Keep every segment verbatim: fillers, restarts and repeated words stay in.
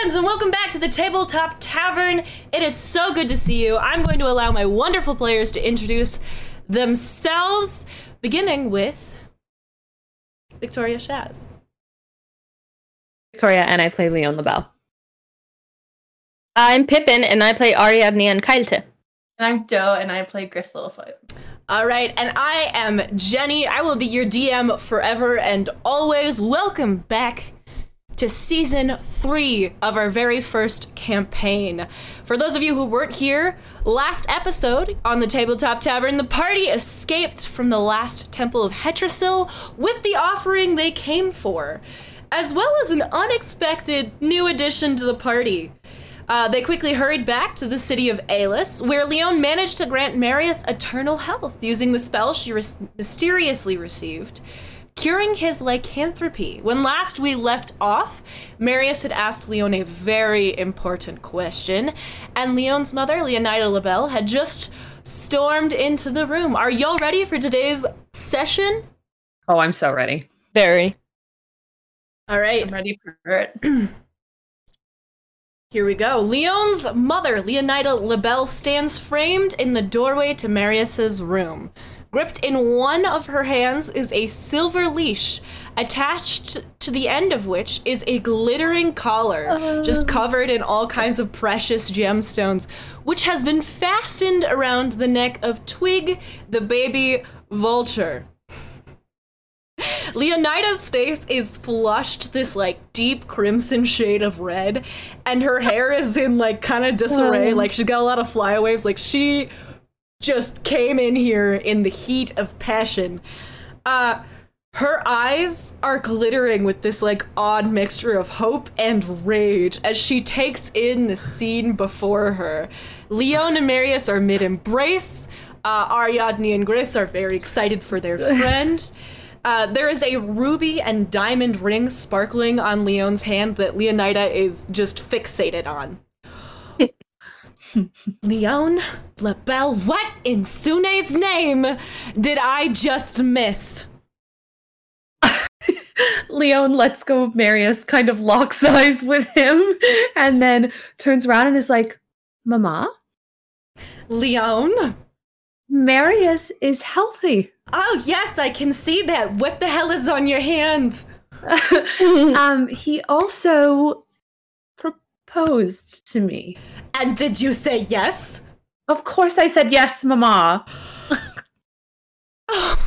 friends, and welcome back to the Tabletop Tavern. It is so good to see you. I'm going to allow my wonderful players to introduce themselves, beginning with Victoria Shaz. Victoria, and I play Leon LaBelle. I'm Pippin, and I play Ariadne and Chauntea. And I'm Doe, and I play Gris Littlefoot. All right, and I am Jenny. I will be your D M forever and always. Welcome back to season three of our very first campaign. For those of you who weren't here, last episode on the Tabletop Tavern, the party escaped from the last temple of Hetrasil with the offering they came for, as well as an unexpected new addition to the party. Uh, they quickly hurried back to the city of Aelis, where Leon managed to grant Marius eternal health using the spell she re- mysteriously received, curing his lycanthropy. When last we left off, Marius had asked Leon a very important question, and Leon's mother, Leonida LaBelle, had just stormed into the room. Are y'all ready for today's session? Oh, I'm so ready. Very. All right. I'm ready for it. Here we go. Leon's mother, Leonida LaBelle, stands framed in the doorway to Marius's room. Gripped in one of her hands is a silver leash, attached to the end of which is a glittering collar, uh. just covered in all kinds of precious gemstones, which has been fastened around the neck of Twig, the baby vulture. Leonida's face is flushed this, like, deep crimson shade of red, and her hair is in, like, kind of disarray. Like, she's got a lot of flyaways. Like, she just came in here in the heat of passion. Uh, her eyes are glittering with this, like, odd mixture of hope and rage as she takes in the scene before her. Leon and Marius are mid-embrace. Uh, Ariadne and Gris are very excited for their friend. Uh, there is a ruby and diamond ring sparkling on Leon's hand that Leonida is just fixated on. Leon LaBelle, what in Sune's name did I just miss? Leon lets go of Marius, kind of locks eyes with him, and then turns around and is like, Mama? Leon? Marius is healthy. Oh, yes, I can see that. What the hell is on your hand? um, he also proposed to me. And did you say yes? Of course I said yes, Mama. Oh.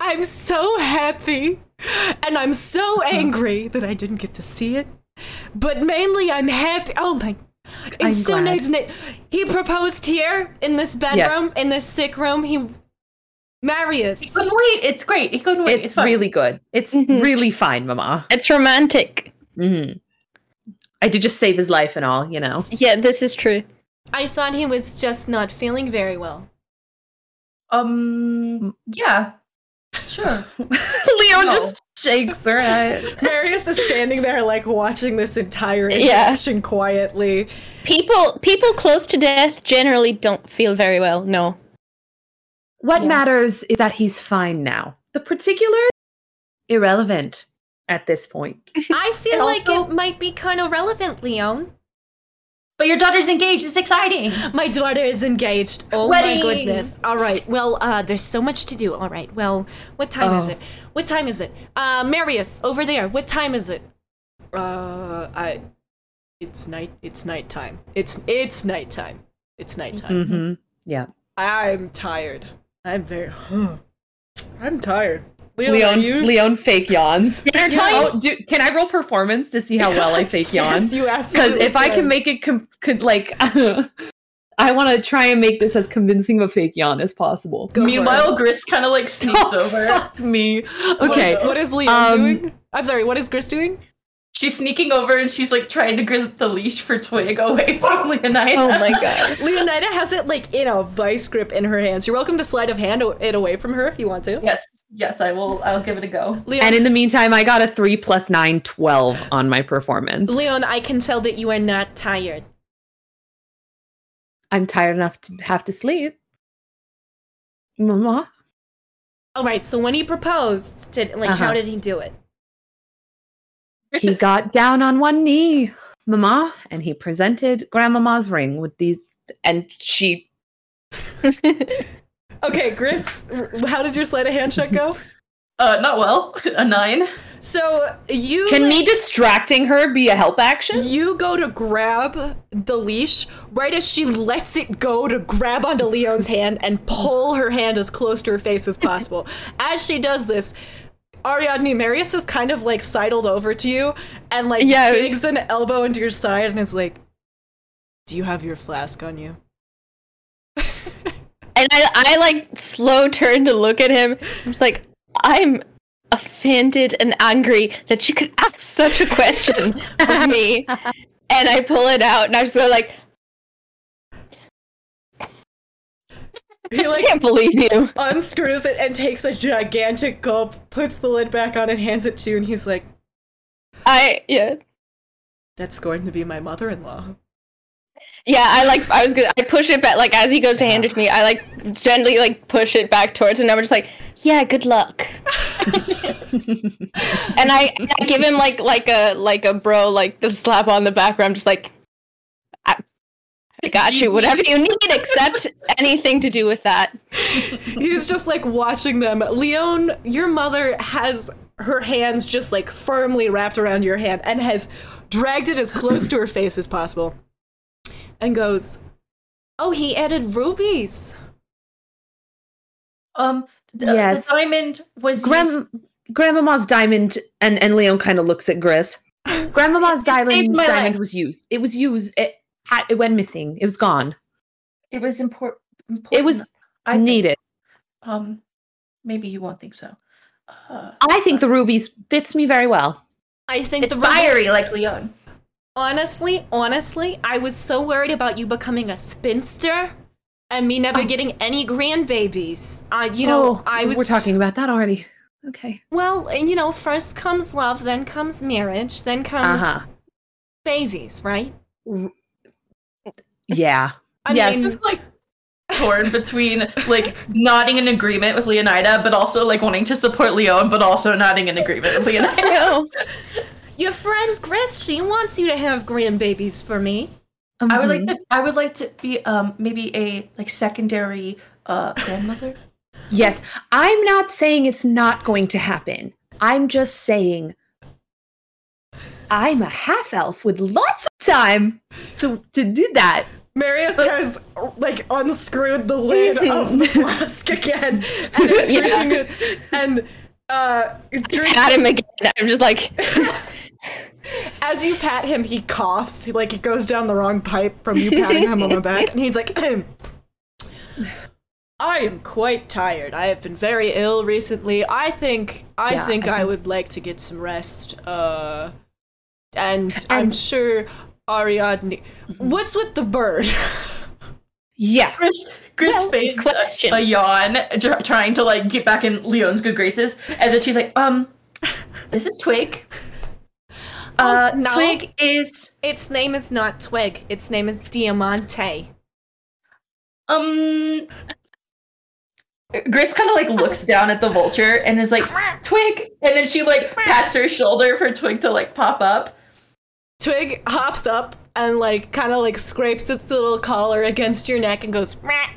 I'm so happy, and I'm so angry that I didn't get to see it. But mainly I'm happy. Oh, my In Sune's name, he proposed here in this bedroom, yes. In this sick room. He, Marius. He couldn't wait. It's great. He couldn't wait. It's, it's really good. It's mm-hmm. really fine, Mama. It's romantic. Mm-hmm. I did just save his life and all, you know. Yeah, this is true. I thought he was just not feeling very well. Um, yeah. Sure. Leon no. just shakes her head. Marius is standing there, like, watching this entire interaction yeah. quietly. People people close to death generally don't feel very well, no. What yeah. matters is that he's fine now. The particulars? Irrelevant at this point. I feel and like also, it might be kind of relevant, Leon. But your daughter's engaged. It's exciting. My daughter is engaged. Oh, wedding. My goodness. All right. Well, uh, there's so much to do. All right. Well, what time oh. is it? What time is it? Uh, Marius, over there. What time is it? Uh, I. It's night. It's nighttime. It's it's nighttime. It's nighttime. Mm-hmm. Yeah. I'm tired. I'm very. Huh. I'm tired. Leon, Leon, you? Leon fake yawns. Can I, oh, do, can I roll performance to see how well I fake yawns? Yes, you absolutely Because if can. I can make it, com- could like, I want to try and make this as convincing of a fake yawn as possible. Go Meanwhile, Gris kind of like sneaks oh, over. Fuck me. Okay. What is, what is Leon um, doing? I'm sorry, what is Gris doing? She's sneaking over and she's like trying to grip the leash for Twig away from Leonida. Oh my god. Leonida has it like in a vice grip in her hands. You're welcome to sleight of hand it away from her if you want to. Yes. Yes, I will. I'll give it a go. Leon, and in the meantime, I got a three plus nine, twelve on my performance. Leon, I can tell that you are not tired. I'm tired enough to have to sleep. Mama. All right. So when he proposed, did, like, uh-huh. how did he do it? He got down on one knee, Mama, and he presented Grandmama's ring with these, and she... Okay, Gris, how did your sleight of hand check go? Uh, not well. A nine. So you... Can me distracting her be a help action? You go to grab the leash right as she lets it go to grab onto Leon's hand and pull her hand as close to her face as possible. As she does this, Ariadne, Marius has kind of like sidled over to you and like yes. digs an elbow into your side and is like, do you have your flask on you? And I, I like slow turn to look at him. I'm just like, I'm offended and angry that you could ask such a question of me. And I pull it out and I just go like, He, like, I can't believe you. Unscrews it and takes a gigantic gulp, puts the lid back on and hands it to you, and he's like, I, yeah. That's going to be my mother-in-law. Yeah, I, like, I was gonna, I push it back, like, as he goes to hand it to me, I, like, gently, like, push it back towards him, and I'm just like, yeah, good luck. and I, and I give him, like, like a, like a bro, like, the slap on the back, where I'm just like, I got you. Whatever you need, except anything to do with that. He's just like watching them. Leon, your mother has her hands just like firmly wrapped around your hand and has dragged it as close to her face as possible. And goes, oh, he added rubies. Um, the, yes. the diamond was Grand- used- Grandmama's diamond, and, and Leon kind of looks at Gris. Grandmama's diamond, diamond was used. It was used... It- It went missing. It was gone. It was import- important. It was I needed. Think, um, maybe you won't think so. Uh, I think the rubies fits me very well. I think it's the fiery, rubies- like Leon. Honestly, honestly, I was so worried about you becoming a spinster and me never oh. getting any grandbabies. Uh, you know, oh, I was. We're talking about that already. Okay. Well, you know, first comes love, then comes marriage, then comes uh-huh. babies, right? R- Yeah. I yes. mean, just like torn between like nodding in agreement with Leonida, but also like wanting to support Leon, but also nodding in agreement with Leonida. No. Your friend Gris, she wants you to have grandbabies for me. Mm-hmm. I would like to. I would like to be um maybe a like secondary uh grandmother. Yes, I'm not saying it's not going to happen. I'm just saying. I'm a half-elf with lots of time to to do that. Marius but, has, like, unscrewed the lid of the flask again. And is yeah. drinking it. And, uh... Drinks pat him again. I'm just like... As you pat him, he coughs. He, like, it goes down the wrong pipe from you patting him on the back. And he's like... I am quite tired. I have been very ill recently. I think... I yeah, think I, I would like to get some rest, uh... And, and I'm sure Ariadne... What's with the bird? Yeah. Chris, Chris well, fakes a, a yawn, tr- trying to, like, get back in Leon's good graces. And then she's like, um, this is Twig. Uh, oh, no. Twig is... Its name is not Twig. Its name is Diamante. Um... Gris kind of, like, looks down at the vulture and is like, Twig! And then she, like, pats her shoulder for Twig to, like, pop up. Twig hops up and, like, kind of, like, scrapes its little collar against your neck and goes, Meh.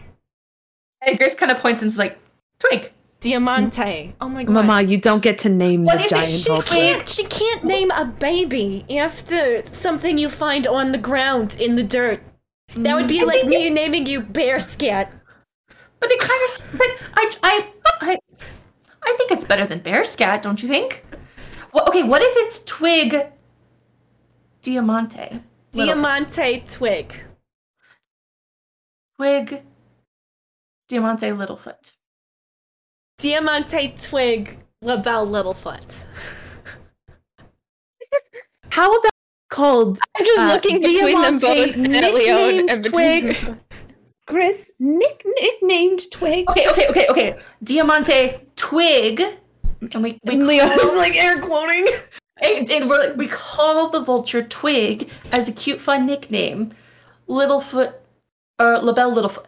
And Gris kind of points and is like, Twig! Diamante. Oh, my God. Mama, you don't get to name what the giant she vulture. Can't, she can't name a baby after something you find on the ground in the dirt. That would be I like me you- naming you Bear Scat. But it kind of... But I... I... I I think it's better than Bear Scat, don't you think? Well, okay, what if it's Twig... Diamante. Diamante Littlefoot. Twig. Twig. Diamante Littlefoot. Diamante Twig LaBelle Littlefoot. How about called... I'm just uh, looking between Diamante them both and Leon and Twig. Between Gris nick- nicknamed Twig. Okay, okay, okay, okay. Diamante Twig. And we, we and Leo's like air quoting. And, and we're like, we call the vulture Twig as a cute, fun nickname. Littlefoot, or uh, LaBelle Littlefoot.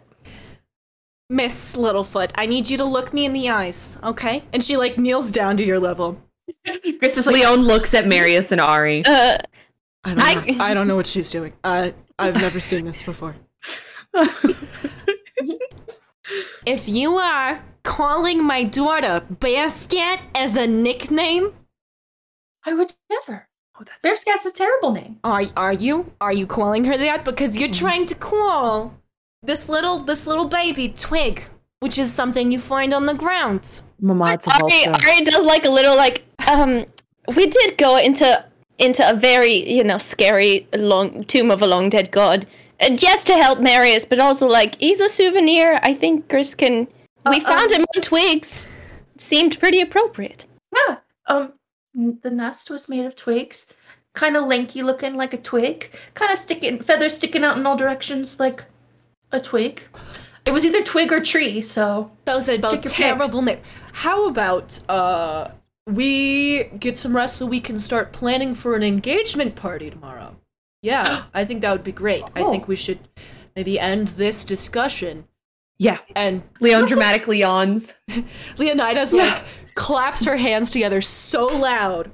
Miss Littlefoot, I need you to look me in the eyes, okay? And she like kneels down to your level. Gris is like, Leon looks at Marius and Ari. Uh, I, don't know. I... I don't know what she's doing. I, I've never seen this before. If you are calling my daughter Bearscat as a nickname, I would never. Oh, that's Bearscat's a terrible name. Are are you? Are you calling her that? Because you're mm-hmm. trying to call this little this little baby Twig, which is something you find on the ground. Mama, it's Ari, Ari does like a little like um. We did go into into a very you know scary long tomb of a long dead god. And yes, to help Marius, but also, like, he's a souvenir. I think Gris can... Uh, we found um, him on twigs. Seemed pretty appropriate. Yeah. Um, the nest was made of twigs. Kind of lanky looking, like a twig. Kind of sticking... Feathers sticking out in all directions, like a twig. It was either twig or tree, so... Those are both terrible names. How about, uh... we get some rest so we can start planning for an engagement party tomorrow? Yeah, I think that would be great. Oh. I think we should maybe end this discussion. Yeah. And Leon dramatically like, yawns. Leonida's yeah. like claps her hands together so loud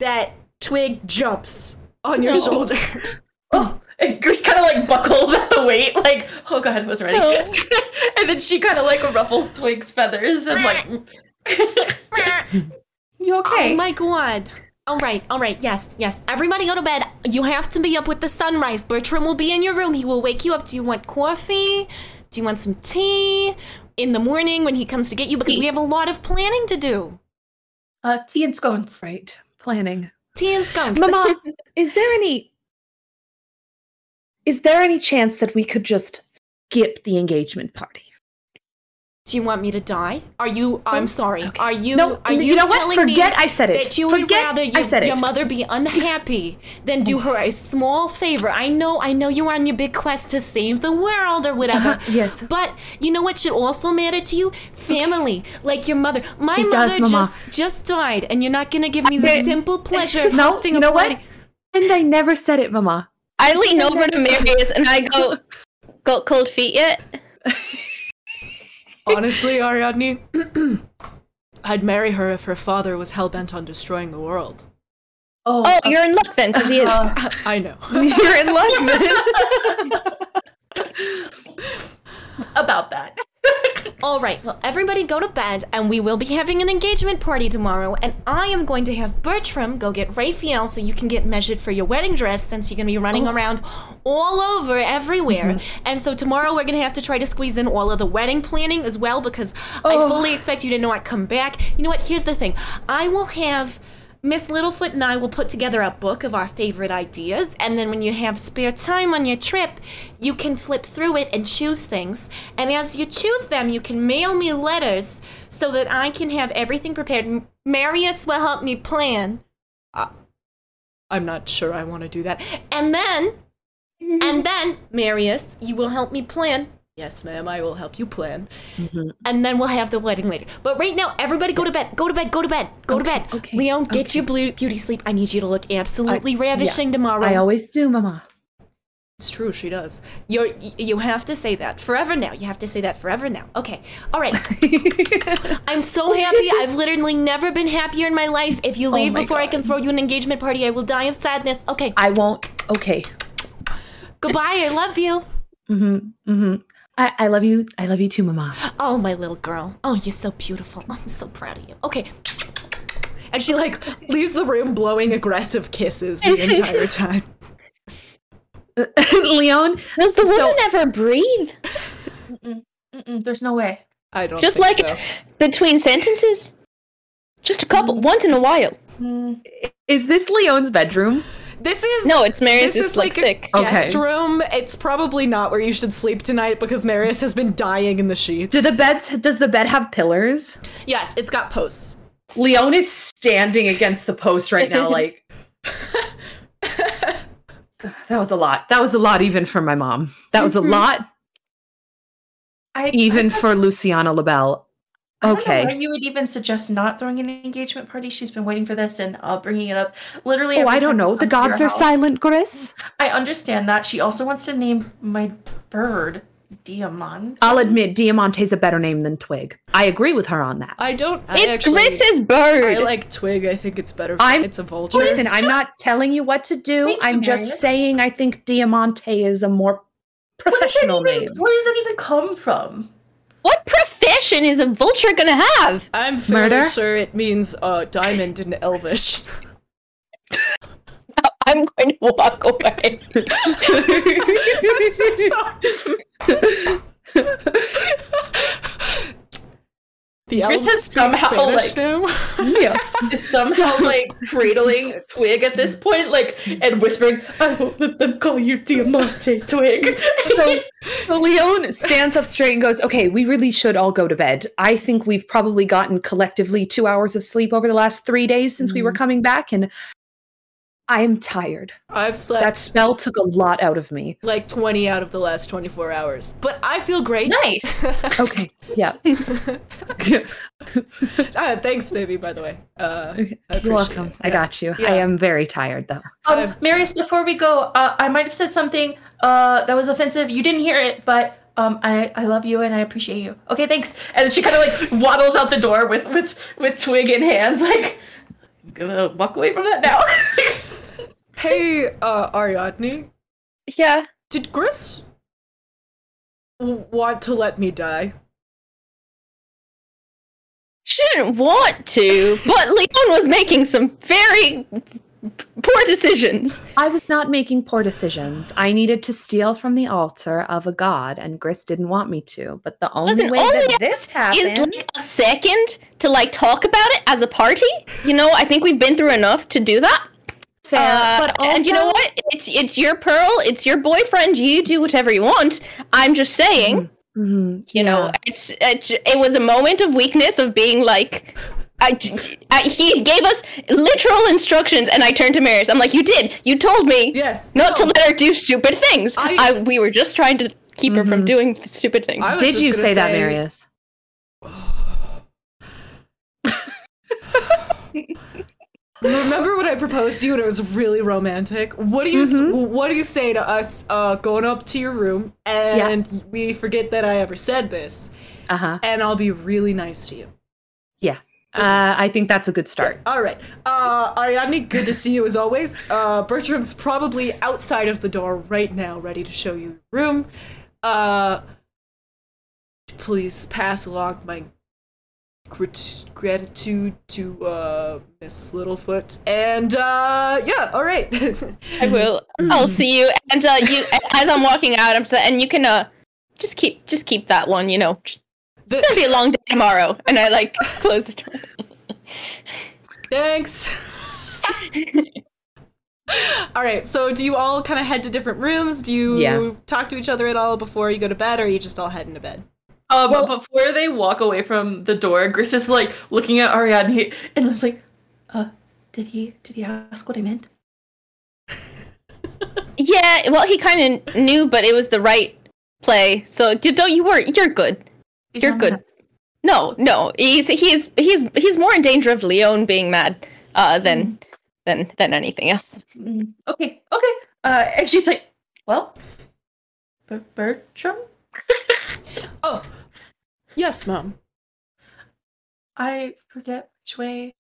that Twig jumps on your oh. shoulder. Oh, and Gris kind of like buckles at the weight, like, oh god, I was ready. Oh. And then she kind of like ruffles Twig's feathers and like, you okay? Oh my god. All right, all right, yes, yes. Everybody go to bed. You have to be up with the sunrise. Bertram will be in your room. He will wake you up. Do you want coffee? Do you want some tea? In the morning when he comes to get you? Because we have a lot of planning to do. Uh, tea and scones. Right, planning. Tea and scones. Mama, is there any... Is there any chance that we could just skip the engagement party? Do you want me to die? Are you? I'm sorry. Okay. Are you? No, are you, you know telling what? Forget me I said it. That you Forget would rather you, I said it. Your mother be unhappy than do her a small favor. I know. I know you're on your big quest to save the world or whatever. Uh-huh, yes. But you know what should also matter to you? Family, okay. Like your mother. My it mother does, just just died, and you're not gonna give me okay. the simple pleasure of no, hosting you know a party. What? And I never said it, Mama. I lean I over to Marius and I go, "Got cold feet yet?" Honestly, Ariadne, I'd marry her if her father was hell-bent on destroying the world. Oh, oh uh, you're in luck then, because he is. Uh, I know. You're in luck then. About that. All right, well, everybody go to bed, and we will be having an engagement party tomorrow, and I am going to have Bertram go get Raphael so you can get measured for your wedding dress since you're going to be running oh. around all over everywhere. Mm-hmm. And so tomorrow we're going to have to try to squeeze in all of the wedding planning as well because oh. I fully expect you to not come back. You know what? Here's the thing. I will have... Miss Littlefoot and I will put together a book of our favorite ideas, and then when you have spare time on your trip, you can flip through it and choose things. And as you choose them, you can mail me letters so that I can have everything prepared. Marius will help me plan. Uh, I'm not sure I want to do that. And then, mm-hmm. and then, Marius, you will help me plan. Yes, ma'am, I will help you plan. Mm-hmm. And then we'll have the wedding later. But right now, everybody go to bed. Go to bed. Go to bed. Go okay, to bed. Okay, Leon, okay. Get your beauty sleep. I need you to look absolutely I, ravishing yeah, tomorrow. I always do, Mama. It's true, she does. You you have to say that forever now. You have to say that forever now. Okay. All right. I'm so happy. I've literally never been happier in my life. If you leave oh before God. I can throw you an engagement party, I will die of sadness. Okay. I won't. Okay. Goodbye. I love you. Mm-hmm. Mm-hmm. I, I love you. I love you too, Mama. Oh, my little girl. Oh, you're so beautiful. I'm so proud of you. Okay. And she, like, leaves the room blowing aggressive kisses the entire time. Leon? Does the woman so- ever breathe? Mm-mm, mm-mm, there's no way. I don't Just think like so. Between sentences? Just a couple. Mm. Once in a while. Mm. Is this Leon's bedroom? This is no, it's Marius. This is like, like a sick guest okay. room. It's probably not where you should sleep tonight because Marius has been dying in the sheets. Do the beds? Does the bed have pillars? Yes, it's got posts. Leon is standing against the post right now, like that was a lot. That was a lot, even for my mom. That was mm-hmm. a lot, I, even I, for I, Luciana LaBelle. I don't okay. know why you would even suggest not throwing an engagement party. She's been waiting for this and uh, bringing it up. Literally, oh, I don't know. The gods are house. silent, Gris. I understand that. She also wants to name my bird Diamante? I'll admit, Diamante's a better name than Twig. I agree with her on that. I don't- I It's actually, Gris's bird! I like Twig, I think it's better for- I'm, it's a vulture. Listen, I'm not telling you what to do, Thank I'm you, just Marius. saying I think Diamante is a more professional even, name. Where does that even come from? What profession is a vulture gonna have? I'm fairly Murder? sure it means, uh, diamond in Elvish. I'm going to walk away. I'm so sorry. The Gris has somehow like, yeah, somehow like cradling Twig at this point, like, and whispering, "I won't let them call you Diamante, Twig." So, so Leon stands up straight and goes, "Okay, we really should all go to bed. I think we've probably gotten collectively two hours of sleep over the last three days since mm. we were coming back, and." I'm tired. I've slept. That spell took a lot out of me. Like twenty out of the last twenty-four hours. But I feel great. Nice. Okay. Yeah. uh, thanks, baby, by the way. Uh, I appreciate You're welcome. It. I yeah. got you. Yeah. I am very tired, though. Um, Marius, before we go, uh, I might have said something uh, that was offensive. You didn't hear it, but um, I, I love you and I appreciate you. Okay, thanks. And she kind of like waddles out the door with, with, with Twig in hands, like, I'm gonna walk away from that now. Hey, uh, Ariadne. Yeah? Did Gris w- want to let me die? She didn't want to, but Leon was making some very poor decisions. I was not making poor decisions. I needed to steal from the altar of a god, and Gris didn't want me to, but the only Listen, way only that this happened- is like a second to like talk about it as a party? You know, I think we've been through enough to do that. Fair, uh, but also, and you know what? It's it's your pearl. It's your boyfriend. You do whatever you want. I'm just saying. Mm-hmm. You yeah. know, it's it, it was a moment of weakness of being like, I, I, he gave us literal instructions, and I turned to Marius. I'm like, you did. You told me. Yes. Not no. to let her do stupid things. I, I we were just trying to keep mm-hmm. her from doing stupid things. Did you say, say that, Marius? Remember when I proposed to you and it was really romantic? What do you mm-hmm. What do you say to us uh, going up to your room and yeah. we forget that I ever said this? Uh huh. And I'll be really nice to you. Yeah, okay. uh, I think that's a good start. Yeah. All right, uh, Ariadne, good to see you as always. Uh, Bertram's probably outside of the door right now, ready to show you your room. Uh, please pass along my. Grat- gratitude to uh, Miss Littlefoot, and uh, yeah, all right. I will. I'll see you, and uh, you as I'm walking out. I'm so, and you can uh, just keep, just keep that one. You know, just, the- it's gonna be a long day tomorrow, and I like close the door. Thanks. All right. So, do you all kind of head to different rooms? Do you yeah. talk to each other at all before you go to bed, or are you just all heading to bed? Um, well, before they walk away from the door, Gris is, like, looking at Ariadne and is like, uh, did he, did he ask what I meant? Yeah, well, he kind of knew, but it was the right play, so don't you worry, you're good. He's you're good. Mad. No, no, he's, he's, he's, he's more in danger of Leon being mad, uh, than, mm. than, than anything else. Mm. Okay, okay. Uh, and she's like, well, B- Bertram? Oh, yes, Mom. I forget which way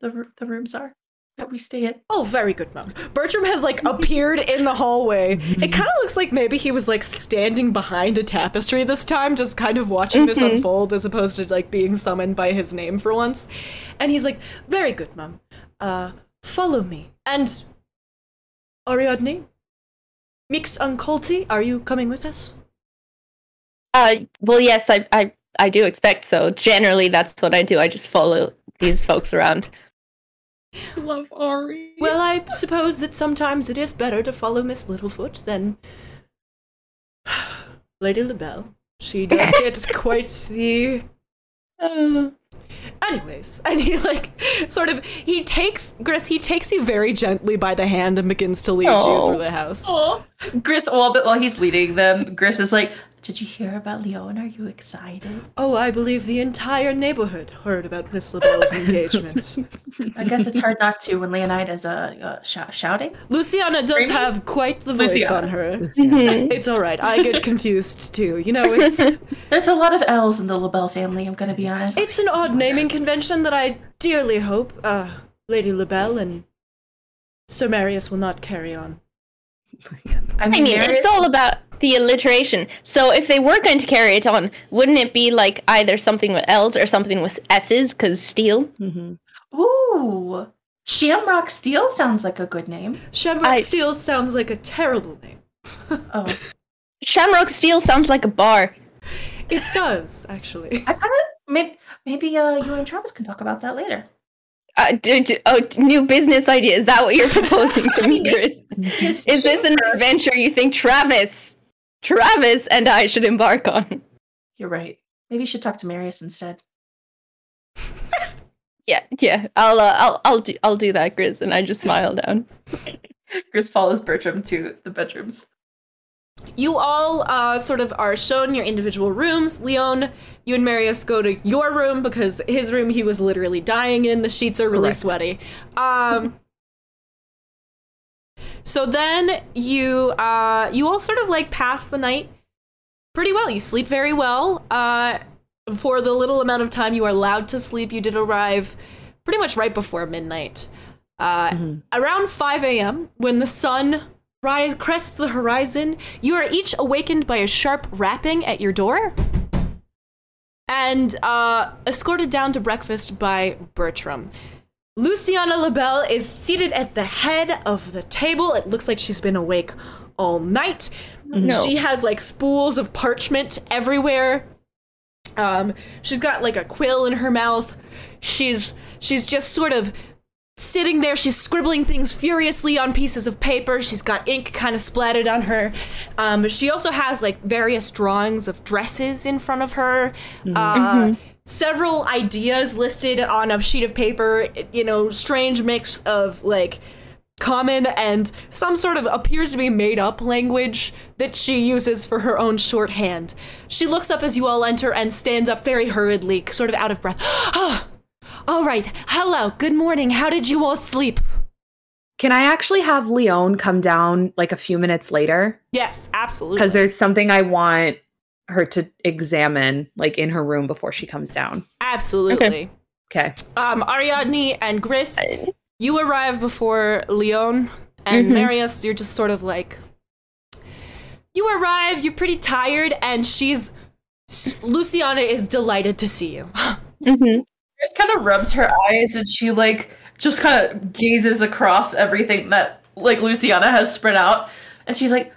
the r- the rooms are that we stay in. Oh, very good, Mom. Bertram has, like, appeared in the hallway. Mm-hmm. It kind of looks like maybe he was, like, standing behind a tapestry this time, just kind of watching mm-hmm. this unfold as opposed to, like, being summoned by his name for once. And he's like, very good, Mom. Uh, follow me. And Ariadne, Mix Unculti, are you coming with us? Uh, well, yes, I, I I do expect so. Generally, that's what I do. I just follow these folks around. I love Ari. Well, I suppose that sometimes it is better to follow Miss Littlefoot than Lady LaBelle. She does get quite the... Uh. Anyways, and he, like, sort of, he takes, Gris, he takes you very gently by the hand and begins to lead Aww. you through the house. Aww. Gris, while, while he's leading them, Gris is like, Did you hear about Leon? Are you excited? Oh, I believe the entire neighborhood heard about Miss LaBelle's engagement. I guess it's hard not to when Leonida's uh, uh, sh- shouting. Luciana does have quite the voice Luciana. on her. Mm-hmm. It's all right. I get confused, too. You know, it's... There's a lot of L's in the LaBelle family, I'm going to be honest. It's an odd naming convention that I dearly hope uh, Lady LaBelle and Sir Marius will not carry on. I mean, I mean it's all about the alliteration. So if they were going to carry it on, wouldn't it be like either something with L's or something with S's, because steel? Mm-hmm. Ooh. Shamrock Steel sounds like a good name. Shamrock I... Steel sounds like a terrible name. Oh. Shamrock Steel sounds like a bar. It does, actually. I kinda, maybe maybe uh, you and Travis can talk about that later. Uh, do, do, oh, new business idea. Is that what you're proposing to me, Chris? Is cheaper. This the next venture you think Travis, Travis and I should embark on? You're right. Maybe you should talk to Marius instead. yeah, yeah. I'll, uh, I'll, I'll do, I'll do that, Chris. And I just smile down. Chris follows Bertram to the bedrooms. You all uh, sort of are shown your individual rooms. Leon, you and Marius go to your room because his room he was literally dying in. The sheets are really Correct. sweaty. Um, so then you uh, you all sort of like pass the night pretty well. You sleep very well. Uh, for the little amount of time you are allowed to sleep, you did arrive pretty much right before midnight. Uh, mm-hmm. Around five a.m. when the sun crests the horizon, you are each awakened by a sharp rapping at your door and uh, escorted down to breakfast by Bertram. Luciana LaBelle is seated at the head of the table. It looks like she's been awake all night. No. She has like spools of parchment everywhere. Um, she's got like a quill in her mouth. She's she's just sort of sitting there, she's scribbling things furiously on pieces of paper. She's got ink kind of splattered on her. Um, she also has, like, various drawings of dresses in front of her. Mm-hmm. Uh, mm-hmm. Several ideas listed on a sheet of paper. You know, strange mix of, like, common and some sort of appears to be made-up language that she uses for her own shorthand. She looks up as you all enter and stands up very hurriedly, sort of out of breath. Oh! All right. Hello. Good morning. How did you all sleep? Can I actually have Leon come down like a few minutes later? Yes, absolutely. Because there's something I want her to examine like in her room before she comes down. Absolutely. Okay. okay. Um, Ariadne and Gris, you arrive before Leon and mm-hmm. Marius. You're just sort of like, you arrive, you're pretty tired, and she's, Luciana is delighted to see you. mm-hmm. She just kind of rubs her eyes and she, like, just kind of gazes across everything that, like, Luciana has spread out. And she's like,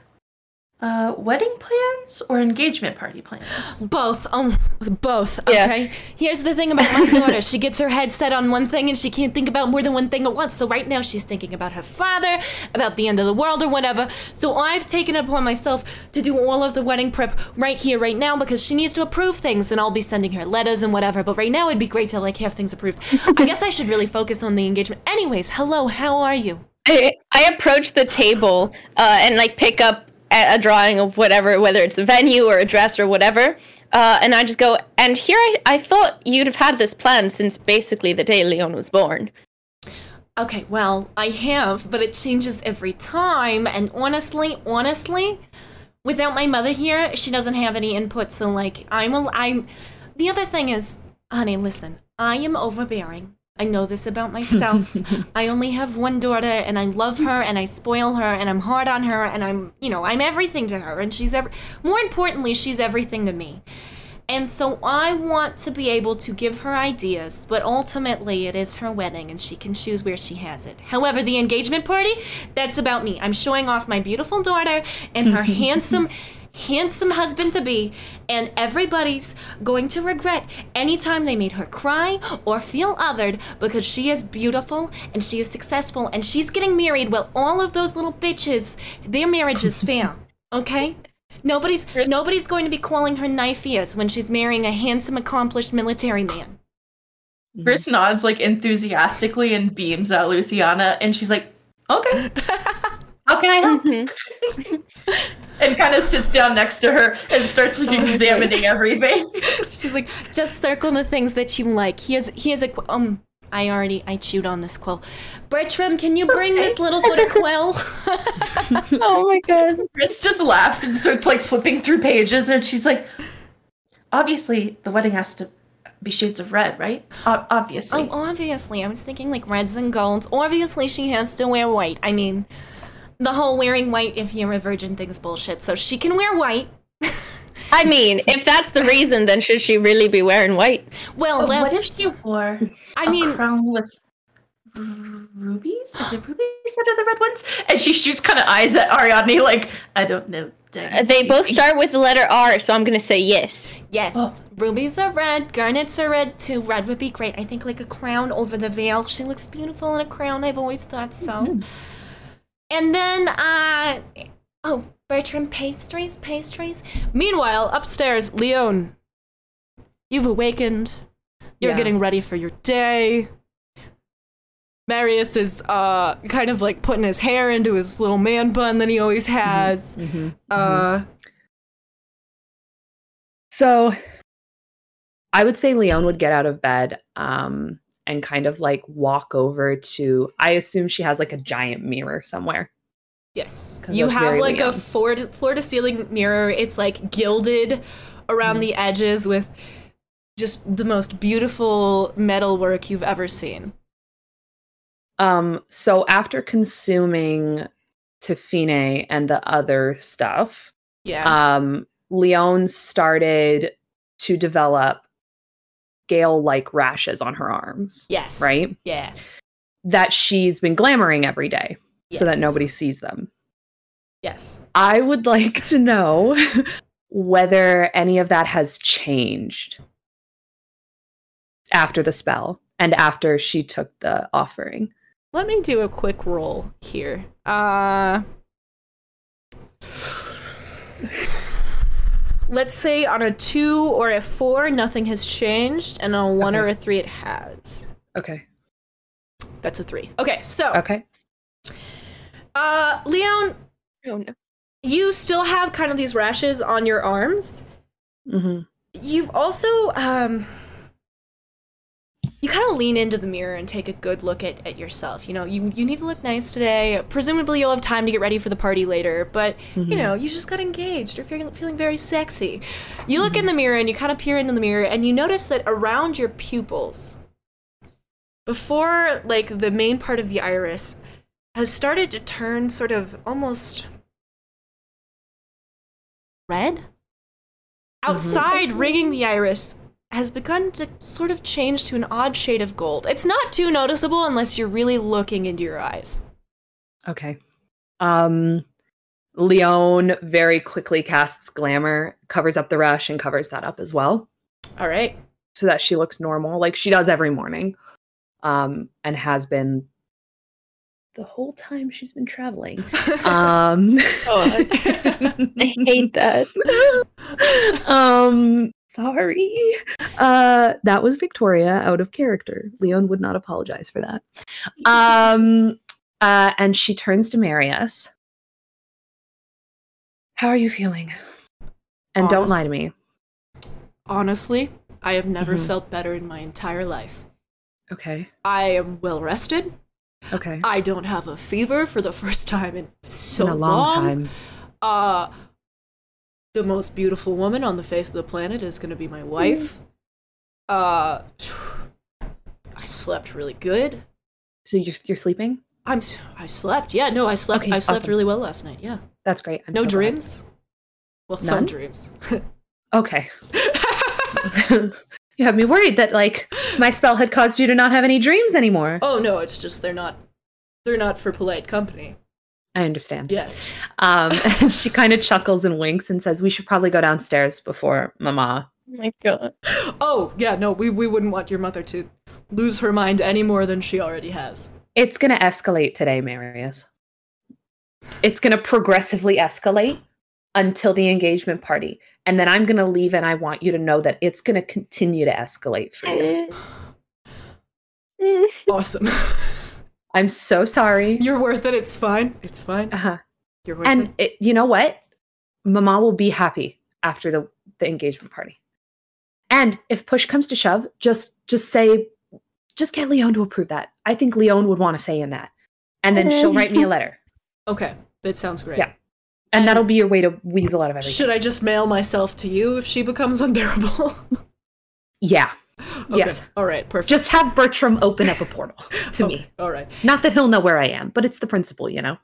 uh, wedding plans or engagement party plans? Both. Um, both. Yeah. Okay. Here's the thing about my daughter. She gets her head set on one thing and she can't think about more than one thing at once. So right now she's thinking about her father, about the end of the world or whatever. So I've taken it upon myself to do all of the wedding prep right here, right now, because she needs to approve things and I'll be sending her letters and whatever. But right now it'd be great to, like, have things approved. I guess I should really focus on the engagement. Anyways, hello, how are you? I, I approach the table uh, and, like, pick up a drawing of whatever, whether it's a venue or a dress or whatever. Uh, and I just go, and here I, I thought you'd have had this plan since basically the day Leon was born. Okay, well, I have, but it changes every time. And honestly, honestly, without my mother here, she doesn't have any input. So, like, I'm, a, I'm, the other thing is, honey, listen, I am overbearing. I know this about myself. I only have one daughter, and I love her, and I spoil her, and I'm hard on her, and I'm, you know, I'm everything to her, and she's ever. More importantly, she's everything to me. And so I want to be able to give her ideas, but ultimately it is her wedding, and she can choose where she has it. However, the engagement party, that's about me. I'm showing off my beautiful daughter and her handsome... handsome husband-to-be, and everybody's going to regret any time they made her cry or feel othered because she is beautiful and she is successful and she's getting married while all of those little bitches, their marriages fail, okay? Nobody's nobody's going to be calling her knife ears when she's marrying a handsome, accomplished military man. Chris nods, like, enthusiastically and beams at Luciana, and she's like, okay. How how can I help? Mm-hmm. And kind of sits down next to her and starts like, oh, examining everything. She's like, just circle the things that you like. Here's here's a qu- um. I already I chewed on this quill. Bertram, can you bring okay. this Littlefoot a quill? Oh my god. Chris just laughs and starts like flipping through pages, and she's like, obviously the wedding has to be shades of red, right? O- obviously. Oh, obviously. I was thinking like reds and golds. Obviously, she has to wear white. I mean, the whole wearing white if you're a virgin thing's bullshit. So she can wear white. I mean, if that's the reason, then should she really be wearing white? Well, but let's... what if she wore I mean, a crown with rubies? Is it rubies that are the red ones? And she shoots kind of eyes at Ariadne like, I don't know. Uh, they both start with the letter R, so I'm going to say yes. Yes. Oh. Rubies are red. Garnets are red, too. Red would be great. I think like a crown over the veil. She looks beautiful in a crown. I've always thought so. Mm-hmm. And then, uh... oh, Bertram, pastries, pastries. Meanwhile, upstairs, Leon, you've awakened. You're yeah. getting ready for your day. Marius is uh, kind of like putting his hair into his little man bun that he always has. Mm-hmm. Mm-hmm. Uh, so I would say Leon would get out of bed um, and kind of like walk over to, I assume she has like a giant mirror somewhere. Yes. You have like Leon. a floor to, floor to ceiling mirror. It's like gilded around mm-hmm. the edges with just the most beautiful metalwork you've ever seen. Um, so after consuming Tafine and the other stuff, yeah. um, Leon started to develop scale-like rashes on her arms. Yes. Right? Yeah. That she's been glamoring every day yes. so that nobody sees them. Yes. I would like to know whether any of that has changed after the spell and after she took the offering. Let me do a quick roll here. Uh, let's say on a two or a four, nothing has changed, and on a one okay. or a three, it has. Okay. That's a three. Okay, so. Okay. Uh, Leon, oh, no. you still have kind of these rashes on your arms. Mm-hmm. You've also, um... you kind of lean into the mirror and take a good look at, at yourself. You know, you, you need to look nice today. Presumably you'll have time to get ready for the party later, but, mm-hmm. you know, you just got engaged or feeling, feeling very sexy. You look mm-hmm. in the mirror and you kind of peer into the mirror and you notice that around your pupils, before, like, the main part of the iris, has started to turn sort of almost red? Outside, mm-hmm. ringing the iris, has begun to sort of change to an odd shade of gold. It's not too noticeable unless you're really looking into your eyes. Okay. Um, Leon very quickly casts glamour, covers up the rash, and covers that up as well. All right. So that she looks normal, like she does every morning, um, and has been the whole time she's been traveling. um, oh, I, I hate that. um... Sorry. Uh, that was Victoria out of character. Leon would not apologize for that. Um, uh, and she turns to Marius. How are you feeling? And Honest- don't lie to me. Honestly, I have never mm-hmm. felt better in my entire life. Okay. I am well rested. Okay. I don't have a fever for the first time in so in a long, long time. Uh, The most beautiful woman on the face of the planet is going to be my wife. Uh, I slept really good. So you're you're sleeping? I'm. I slept. Yeah. No, I slept. Okay, I slept awesome. really well last night. Yeah. That's great. I'm no so dreams. Glad. Well, None? some dreams. Okay. You had me worried that like my spell had caused you to not have any dreams anymore. Oh no! It's just they're not. They're not for polite company. I understand. Yes. Um, and she kind of chuckles and winks and says, we should probably go downstairs before Mama. Oh, my God. Oh, yeah, no, we, we wouldn't want your mother to lose her mind any more than she already has. It's going to escalate today, Marius. It's going to progressively escalate until the engagement party. And then I'm going to leave, and I want you to know that it's going to continue to escalate for you. Awesome. I'm so sorry. You're worth it. It's fine. It's fine. Uh-huh. Your worship. And it, you know what? Mama will be happy after the, the engagement party. And if push comes to shove, just just say, just get Leon to approve that. I think Leon would want to say in that. And then she'll write me a letter. Okay, that sounds great. Yeah. And that'll be your way to weasel out of everything. Should I just mail myself to you if she becomes unbearable? Yeah. Okay. Yes. All right, perfect. Just have Bertram open up a portal to okay. me. All right. Not that he'll know where I am, but it's the principle, you know?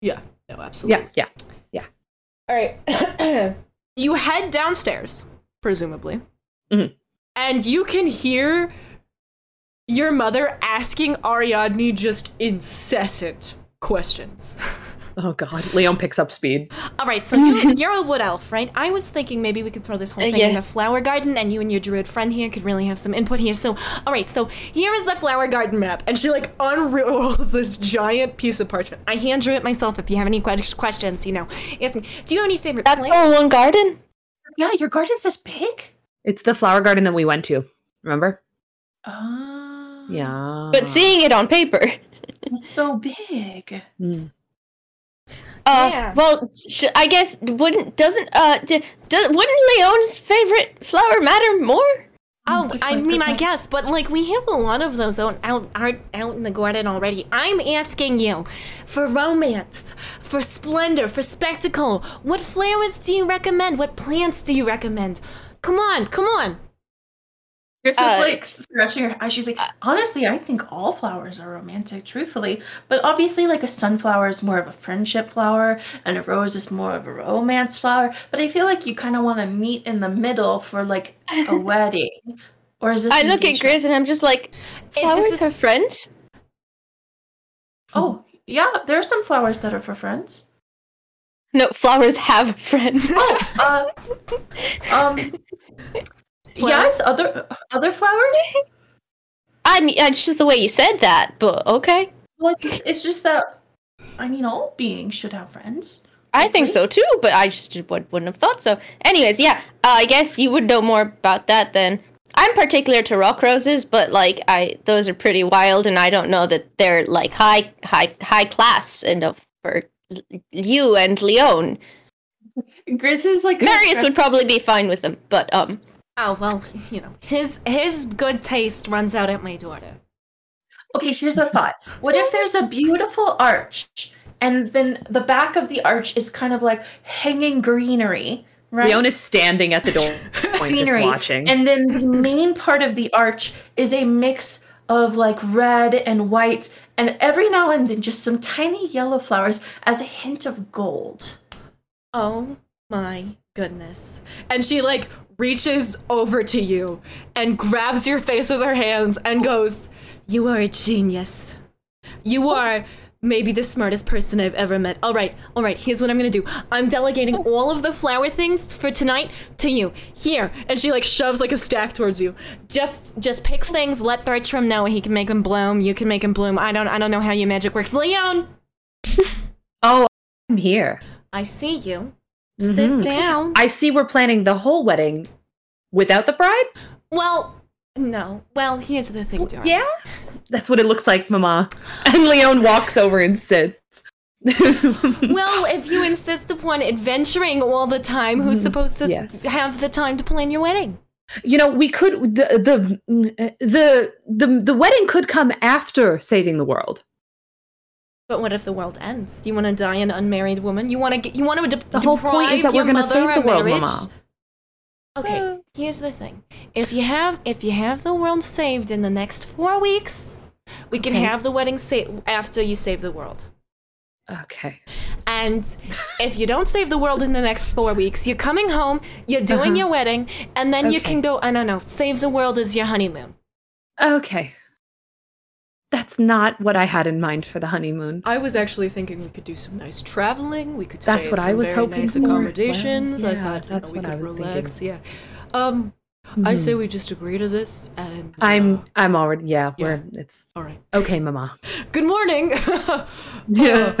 Yeah. No, absolutely. Yeah, yeah, yeah. All right. You head downstairs, presumably. Mm-hmm. And you can hear your mother asking Ariadne just incessant questions. Oh god, Leon picks up speed. All right, so you, you're a wood elf, right? I was thinking maybe we could throw this whole thing uh, yeah. in the flower garden, and you and your druid friend here could really have some input here. So, all right, so here is the flower garden map, and she like unrolls this giant piece of parchment. I hand drew it myself. If you have any que- questions, you know, ask me. Do you have any favorite? That's all one garden. Yeah, your garden's this big. It's the flower garden that we went to. Remember? Oh. Yeah. But seeing it on paper, it's so big. Mm. Uh, yeah. Well, sh- I guess wouldn't doesn't uh d- do, wouldn't Leon's favorite flower matter more? Oh, I mean, I guess, but like we have a lot of those out out out, out in the garden already. I'm asking you for romance, for splendor, for spectacle. What flowers do you recommend? What plants do you recommend? Come on, come on. Chris is uh, like scratching her eyes. She's like, honestly, I think all flowers are romantic, truthfully. But obviously, like a sunflower is more of a friendship flower, and a rose is more of a romance flower. But I feel like you kind of want to meet in the middle for like a wedding, or is this? I look at Gris and I'm just like, flowers is- are friends. Oh yeah, there are some flowers that are for friends. No, flowers have friends. Oh, uh, um. Flowers? Yes, other other flowers? I mean, it's just the way you said that, but okay. Well, it's just, it's just that, I mean, all beings should have friends. I think so, too, but I just wouldn't have thought so. Anyways, yeah, uh, I guess you would know more about that then. I'm particular to rock roses, but, like, I those are pretty wild, and I don't know that they're, like, high high high class enough for you and Leon. Gris is, like... Marius would probably be fine with them, but, um... Oh, well, you know, his his good taste runs out at my daughter. Okay, here's a thought. What if there's a beautiful arch, and then the back of the arch is kind of like hanging greenery, right? Leona's standing at the door, greenery, watching. And then the main part of the arch is a mix of, like, red and white, and every now and then just some tiny yellow flowers as a hint of gold. Oh, my goodness. And she, like... reaches over to you and grabs your face with her hands and goes, you are a genius. You are maybe the smartest person I've ever met. All right, all right, here's what I'm going to do. I'm delegating all of the flower things for tonight to you. Here. And she like shoves like a stack towards you. Just just pick things. Let Bertram know he can make them bloom. You can make them bloom. I don't I don't know how your magic works. Leon! Oh, I'm here. I see you. Sit mm-hmm. down. I see we're planning the whole wedding without the bride? Well, no. Well, here's the thing, darling. Yeah? That's what it looks like, Mama. And Leon walks over and sits. Well, if you insist upon adventuring all the time, who's mm-hmm. supposed to yes. have the time to plan your wedding? You know, we could... The, the, the, the, the wedding could come after saving the world. But what if the world ends? Do you want to die an unmarried woman? You want to get, you want to de- the whole deprive point is that we're going to save the world, marriage? Mama. Okay, yeah. Here's the thing: if you have if you have the world saved in the next four weeks, we okay. can have the wedding sa- after you save the world. Okay. And if you don't save the world in the next four weeks, you're coming home, you're doing uh-huh. your wedding, and then okay. you can go. I don't know. Save the world is your honeymoon. Okay. That's not what I had in mind for the honeymoon. I was actually thinking we could do some nice traveling. We could stay at some very nice accommodations. I thought we could relax. Yeah. Um, mm-hmm. I say we just agree to this, and uh, I'm I'm already yeah. yeah. We're it's all right. Okay, Mama. Good morning. Yeah.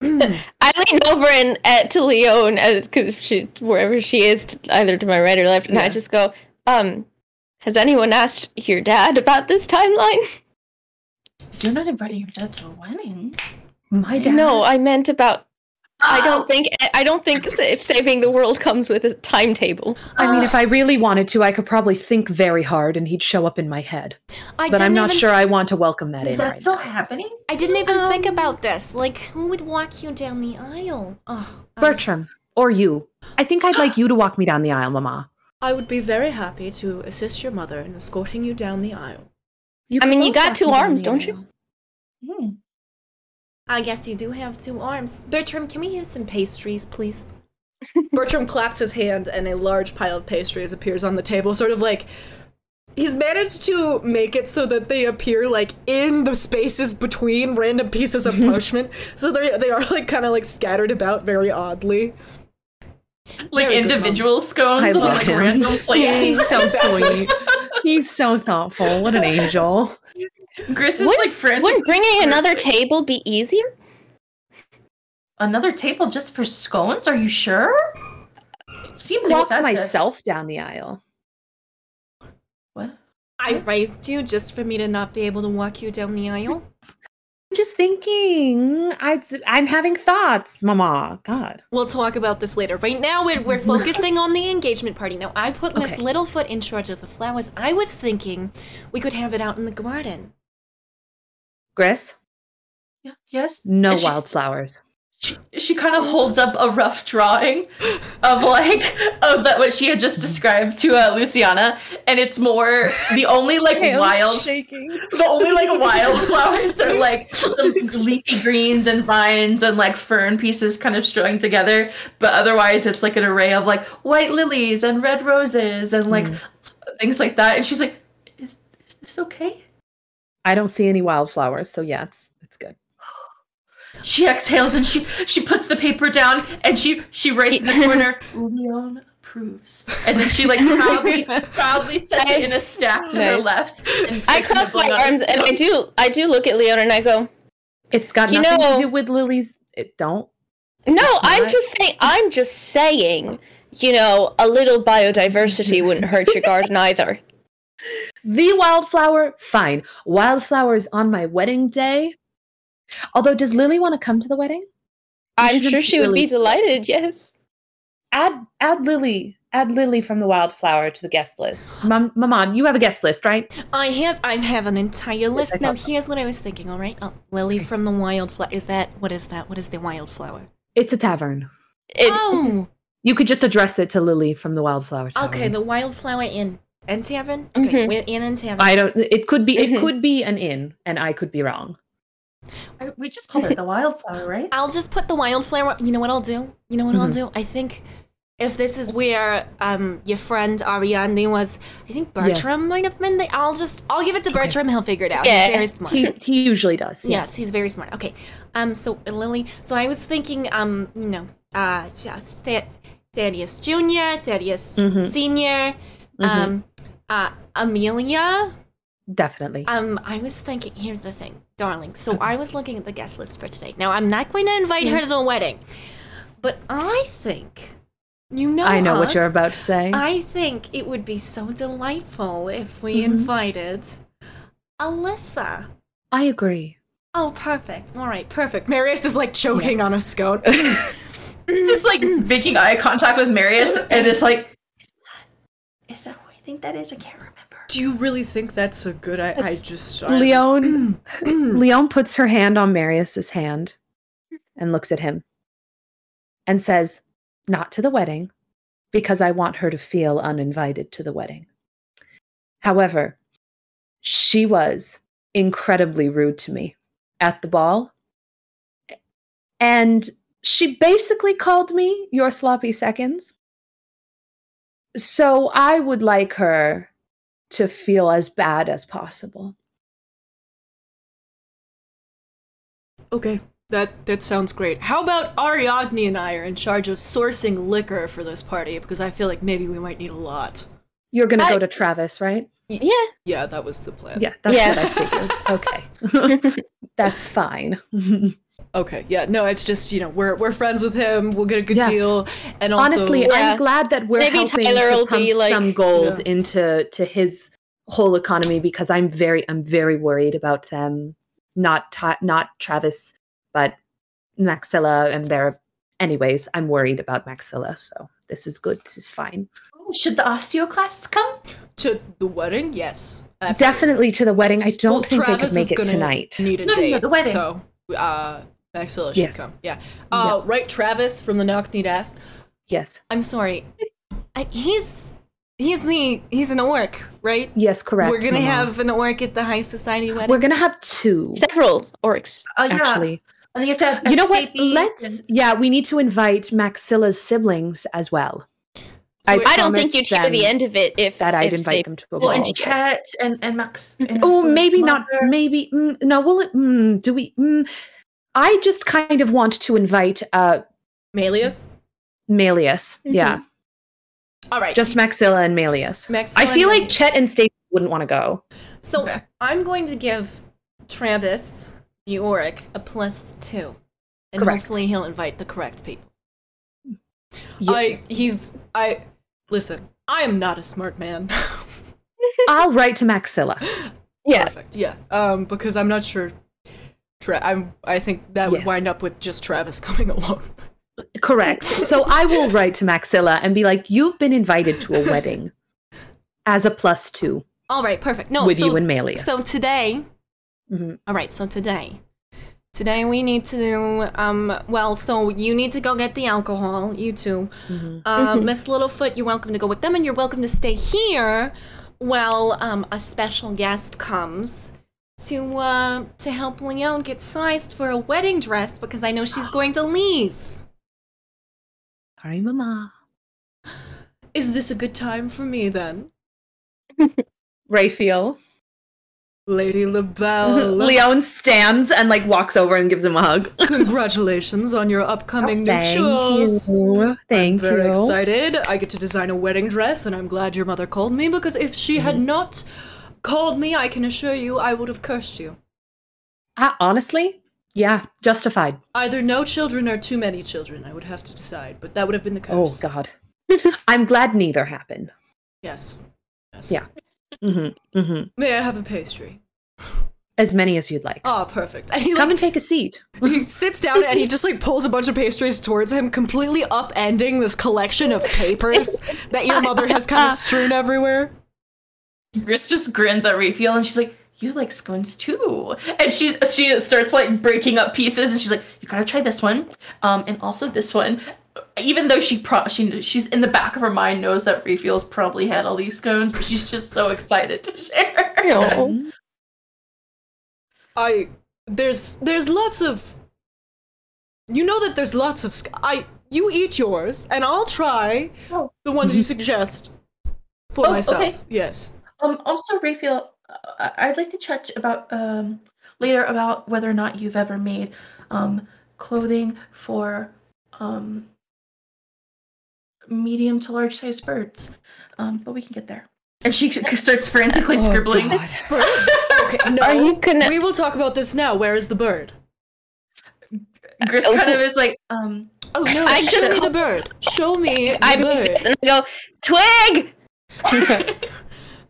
I lean over and uh, to Leon because she wherever she is, to, either to my right or left, and yeah. I just go, um, has anyone asked your dad about this timeline? You're not inviting your dad to a wedding. My dad. No, I meant about I don't think I don't think if saving the world comes with a timetable. I mean, if I really wanted to, I could probably think very hard and he'd show up in my head. I but I'm not even... sure I want to welcome that Is in. Is that right still now. happening? I didn't even um, think about this. Like, who would walk you down the aisle? Oh, Bertram, I... or you. I think I'd like you to walk me down the aisle, Mama. I would be very happy to assist your mother in escorting you down the aisle. You I mean, you got two arms, don't you? Hmm. I guess you do have two arms. Bertram, can we use some pastries, please? Bertram claps his hand and a large pile of pastries appears on the table, sort of like... He's managed to make it so that they appear, like, in the spaces between random pieces of parchment. So they they are, like, kind of, like, scattered about very oddly. Like, very individual good, scones on, like, him. Random plates. Yeah, he's so sweet. He's so thoughtful. What an angel. Gris is wouldn't, like frantic. Wouldn't bringing another table be easier? Another table just for scones? Are you sure? Seems I walked excessive. myself down the aisle. What? I raised you just for me to not be able to walk you down the aisle? I'm just thinking. I, I'm having thoughts, Mama. God. We'll talk about this later. Right now, we're, we're focusing on the engagement party. Now, I put okay. Miss Littlefoot in charge of the flowers. I was thinking we could have it out in the garden. Gris? Yeah, yes? No she, wildflowers. She, she kind of holds up a rough drawing of, like, of that what she had just described to uh, Luciana, and it's more the only, like, wild... shaking. The only, like, wildflowers are, like, the leafy greens and vines and, like, fern pieces kind of strung together, but otherwise it's, like, an array of, like, white lilies and red roses and, like, mm. things like that, and she's like, is, is this okay? I don't see any wildflowers, so yeah, it's it's good. She exhales and she she puts the paper down and she she writes in the corner, Leon approves. And then she like proudly proudly sets I, it in a stack to nice. her left. And I cross my arms and I do I do look at Leon and I go, it's got nothing know, to do with lilies. It don't. No, I'm just saying. I'm just saying. You know, a little biodiversity wouldn't hurt your garden either. The wildflower, fine. Wildflowers on my wedding day. Although, does Lily want to come to the wedding? I'm sure she would Lily. be delighted, yes. Add add Lily. Add Lily from the wildflower to the guest list. Mom, Maman, you have a guest list, right? I have I have an entire list. Yes, now, here's what I was thinking, all right? Oh, Lily okay. from the wildflower. Is that, what is that? What is the wildflower? It's a tavern. It, oh! You could just address it to Lily from the wildflower tavern. Okay, the wildflower inn. And tavern? Okay, mm-hmm. we're in and tavern. I don't, it could be, mm-hmm. it could be an inn, and I could be wrong. I, we just called it the wildflower, right? I'll just put the wildflower, you know what I'll do? You know what mm-hmm. I'll do? I think if this is where um, your friend Ariadne was, I think Bertram yes. might have been there. I'll just, I'll give it to Bertram, okay. he'll figure it out. Yeah. He's very smart. He, he usually does. Yeah. Yes, he's very smart. Okay, um, so Lily, so I was thinking, um, you know, uh, Th- Thaddeus Junior, Thaddeus mm-hmm. Senior, mm-hmm. um, uh, Amelia. Definitely. Um, I was thinking, here's the thing, darling. So okay. I was looking at the guest list for today. Now, I'm not going to invite mm-hmm. her to the wedding, but I think, you know I know us, what you're about to say. I think it would be so delightful if we mm-hmm. invited Alyssa. I agree. Oh, perfect. All right, perfect. Marius is, like, choking yeah. on a scone. Just, like, making eye contact with Marius, and it's like, is that, is that who I think that is? I can't remember. Do you really think that's a good idea? I, I just... I'm... Leon Leon puts her hand on Marius's hand and looks at him and says, not to the wedding, because I want her to feel uninvited to the wedding. However, she was incredibly rude to me at the ball. And she basically called me your sloppy seconds. So I would like her... to feel as bad as possible. Okay, that that sounds great. How about Ariadne and I are in charge of sourcing liquor for this party, because I feel like maybe we might need a lot. You're gonna I, go to Travis, right? Y- yeah. Yeah, that was the plan. Yeah, that's yeah. what I figured. Okay. That's fine. Okay, yeah, no, it's just, you know, we're we're friends with him, we'll get a good yeah. deal, and also... Honestly, yeah. I'm glad that we're Maybe helping Tyler to pump like, some gold yeah. into to his whole economy, because I'm very I'm very worried about them, not ta- not Travis, but Maxilla and their Anyways, I'm worried about Maxilla, so this is good. This is fine. Should the osteoclasts come? To the wedding? Yes. Absolutely. Definitely to the wedding. I don't well, think Travis they could make it tonight. Need a no, date, no, the wedding. So uh, Maxilla should yes. come. Yeah. Uh, no. Right, Travis from the Knock-Kneed Ass? Yes. I'm sorry. I, he's... He's the he's an orc, right? Yes, correct. We're gonna Mama. have an orc at the High Society wedding. We're gonna have two, several orcs. Oh, yeah. Actually, and you have to have. You know what? Let's. And- yeah, we need to invite Maxilla's siblings as well. So I, I don't think you'd hear the end of it if that I'd if invite they, them to a ball. Well, and Chet and and Max. And oh, maybe mother. not. Maybe mm, no. Will it? Mm, do we? Mm, I just kind of want to invite. Uh, Malleus. Malleus. Mm-hmm. Yeah. All right. Just Maxilla and Malleus. Maxilla I feel like Malleus. Chet and Stacey wouldn't want to go. So okay. I'm going to give Travis, the Auric, a plus two. And correct. Hopefully he'll invite the correct people. Yeah. I, he's, I, listen, I am not a smart man. I'll write to Maxilla. Yeah. Perfect, yeah. Um, because I'm not sure, Tra- I'm, I think that would yes. wind up with just Travis coming along. Correct. So I will write to Maxilla and be like, you've been invited to a wedding as a plus two. All right, perfect. No, with so, you and Malleus. So today, mm-hmm. all right, so today, today we need to, um, well, so you need to go get the alcohol, you two. Mm-hmm. Uh, mm-hmm. Miss Littlefoot, you're welcome to go with them and you're welcome to stay here while um, a special guest comes. To uh, to help Leon get sized for a wedding dress because I know she's going to leave. Sorry, Mama. Is this a good time for me then? Raphael, Lady LaBelle. Leon stands and like walks over and gives him a hug. Congratulations on your upcoming oh, new shows. You. Thank you. I'm very you. excited. I get to design a wedding dress, and I'm glad your mother called me because if she mm-hmm. had not. Called me, I can assure you, I would have cursed you. Uh, honestly? Yeah, justified. Either no children or too many children, I would have to decide, but that would have been the curse. Oh, God. I'm glad neither happened. Yes. Yes. Yeah. Mm-hmm. Mm-hmm. May I have a pastry? As many as you'd like. Oh, perfect. And he, Come like, and take a seat. He sits down and he just like pulls a bunch of pastries towards him, completely upending this collection of papers that your mother has kind of strewn everywhere. Gris just grins at Raphael and she's like, you like scones too. And she's she starts like breaking up pieces and she's like, you gotta try this one. Um, and also this one. Even though she, pro- she she's in the back of her mind knows that Raphael's probably had all these scones, but she's just so excited to share. No. I, there's, there's lots of, you know that there's lots of, sc- I, you eat yours and I'll try oh. the ones you suggest for oh, myself. Okay. Yes. Um, also, Raphael, uh, I'd like to chat about um, later about whether or not you've ever made um, clothing for um, medium to large size birds, um, but we can get there. And she starts frantically oh, scribbling. Bird? Okay, no, Are you gonna- we will talk about this now. Where is the bird? Gris kind okay. of is like, um, oh no, I show just- me the bird. Show me the I bird. And I go, Twig!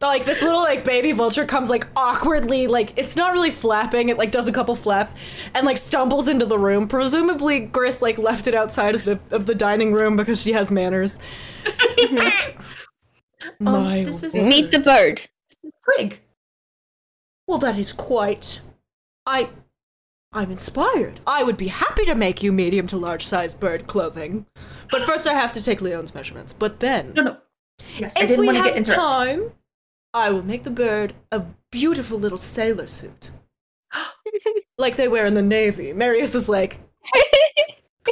Like, this little, like, baby vulture comes, like, awkwardly, like, it's not really flapping, it, like, does a couple flaps, and, like, stumbles into the room. Presumably, Gris, like, left it outside of the of the dining room because she has manners. Mm-hmm. My um, this is Meet the bird. Twig. Well, that is quite... I... I'm inspired. I would be happy to make you medium to large-sized bird clothing. But first I have to take Leon's measurements. But then... No, no. Yes, if I didn't we want to have get time... I will make the bird a beautiful little sailor suit. Like they wear in the Navy. Marius is like...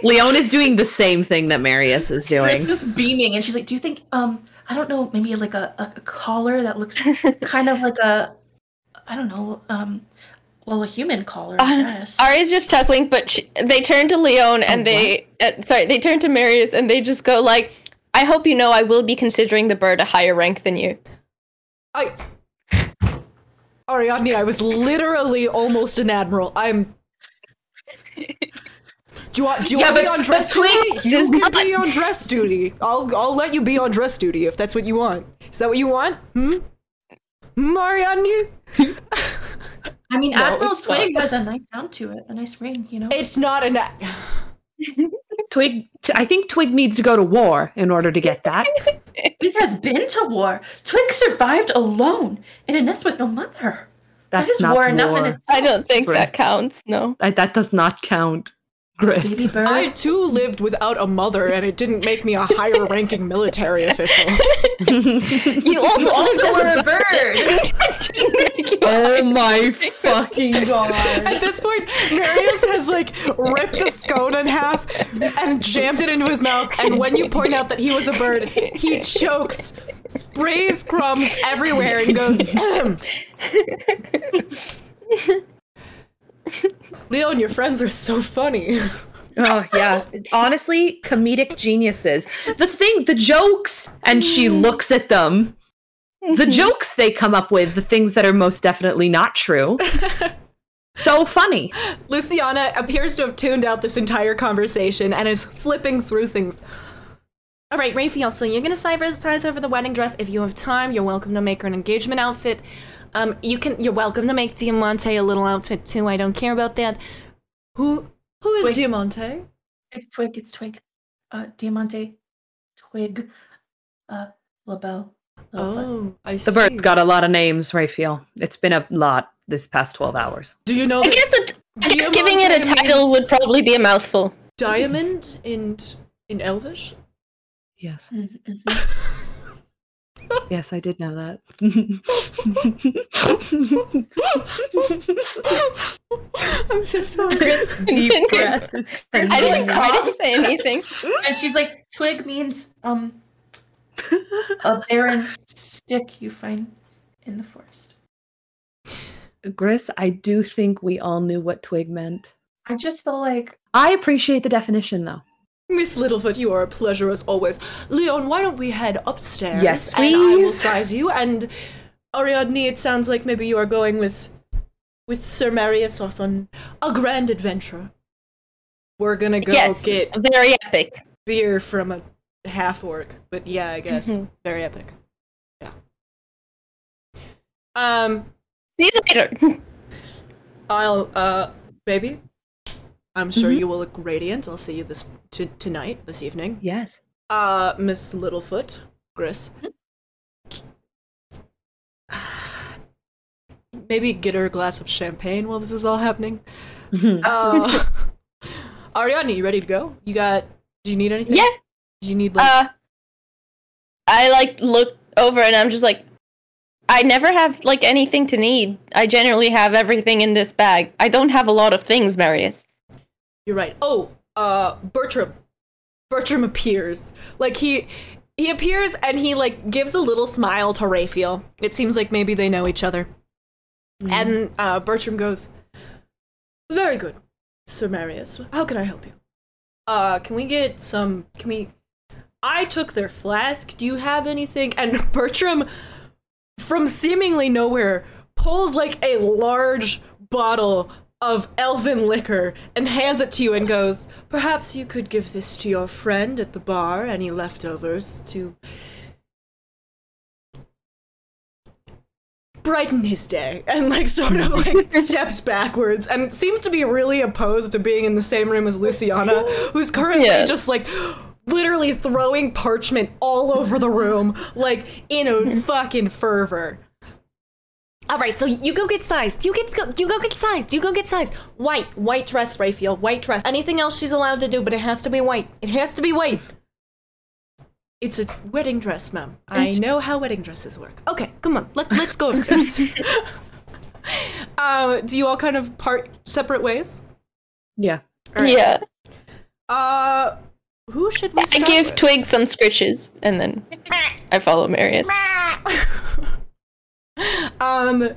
Leon is doing the same thing that Marius is doing. She's just beaming, and she's like, do you think, um, I don't know, maybe like a, a collar that looks kind of like a, I don't know, um, well, a human collar, I guess. Uh, Ari's just chuckling, but she, they turn to Leon, and oh, they, uh, sorry, they turn to Marius, and they just go like, I hope you know I will be considering the bird a higher rank than you. I, Ariadne, I was literally almost an admiral. I'm. Do you want? Do you yeah, want to be on dress duty? You can not... be on dress duty. I'll I'll let you be on dress duty if that's what you want. Is that what you want? Hmm. Hmm, Ariadne. I mean, no, Admiral Swig has a nice sound to it, a nice ring, you know. It's not an. Twig, I think Twig needs to go to war in order to get that. Twig has been to war. Twig survived alone in a nest with no mother. That's that is not war, war enough in itself. I don't think Chris. That counts, no. I, that does not count, Chris. Baby bird. I, too, lived without a mother, and it didn't make me a higher-ranking military official. You also, you also were a bird. Oh my fucking god. At this point, Marius has, like, ripped a scone in half and jammed it into his mouth, and when you point out that he was a bird, he chokes, sprays crumbs everywhere, and goes, ahem. Leo and your friends are so funny. Oh yeah, honestly, comedic geniuses. The thing, the jokes, and she looks at them. The jokes they come up with, the things that are most definitely not true. So funny. Luciana appears to have tuned out this entire conversation and is flipping through things. All right, Raphael, so you're going to cybersize her for the wedding dress. If you have time, you're welcome to make her an engagement outfit. Um, you can, you're welcome to make Diamante a little outfit too. I don't care about that. Who, who is Twig. Diamante? It's Twig. It's Twig. Uh, Diamante, Twig, uh, LaBelle. Oh, I see. The bird's got a lot of names, Raphael. It's been a lot this past twelve hours. Do you know? I guess it, just giving it a title would probably be a mouthful. Diamond in in Elvish. Yes. Mm-hmm. Yes, I did know that. I'm so sorry. Chris, deep breath. Chris, Chris, I didn't quite say anything. And she's like, Twig means um a barren stick you find in the forest. Gris, I do think we all knew what Twig meant. I just feel like... I appreciate the definition, though. Miss Littlefoot, you are a pleasure as always. Leon, why don't we head upstairs? Yes, please. And I will size you. And Ariadne, it sounds like maybe you are going with with Sir Marius off on a grand adventure. We're gonna go yes, get very epic beer from a half orc. But yeah, I guess mm-hmm. very epic. Yeah. Um. See you later. I'll uh, baby. I'm sure mm-hmm. you will look radiant. I'll see you this t- tonight, this evening. Yes. Uh, Miss Littlefoot, Gris. Mm-hmm. Maybe get her a glass of champagne while this is all happening. Mm-hmm. Uh, Ariadne, you ready to go? You got, do you need anything? Yeah. Do you need like... Uh, I like look over and I'm just like, I never have like anything to need. I generally have everything in this bag. I don't have a lot of things, Marius. You're right. Oh, uh, Bertram. Bertram appears. Like, he he appears and he, like, gives a little smile to Raphael. It seems like maybe they know each other. Mm. And uh, Bertram goes, very good, Sir Marius. How can I help you? Uh, can we get some, can we, I took their flask. Do you have anything? And Bertram, from seemingly nowhere, pulls, like, a large bottle of elven liquor and hands it to you and goes, perhaps you could give this to your friend at the bar, any leftovers to brighten his day, and like sort of like steps backwards and seems to be really opposed to being in the same room as Luciana, who's currently yes. just like literally throwing parchment all over the room like in a fucking fervor. All right, so you go get sized. You get, you go get sized. You go get sized. White, white dress, Raphael. White dress. Anything else she's allowed to do, but it has to be white. It has to be white. It's a wedding dress, ma'am. I know how wedding dresses work. Okay, come on. Let, let's go upstairs. uh, do you all kind of part separate ways? Yeah. Right. Yeah. Uh, who should we start I give with? Twig some scritches, and then I follow Marius. Um,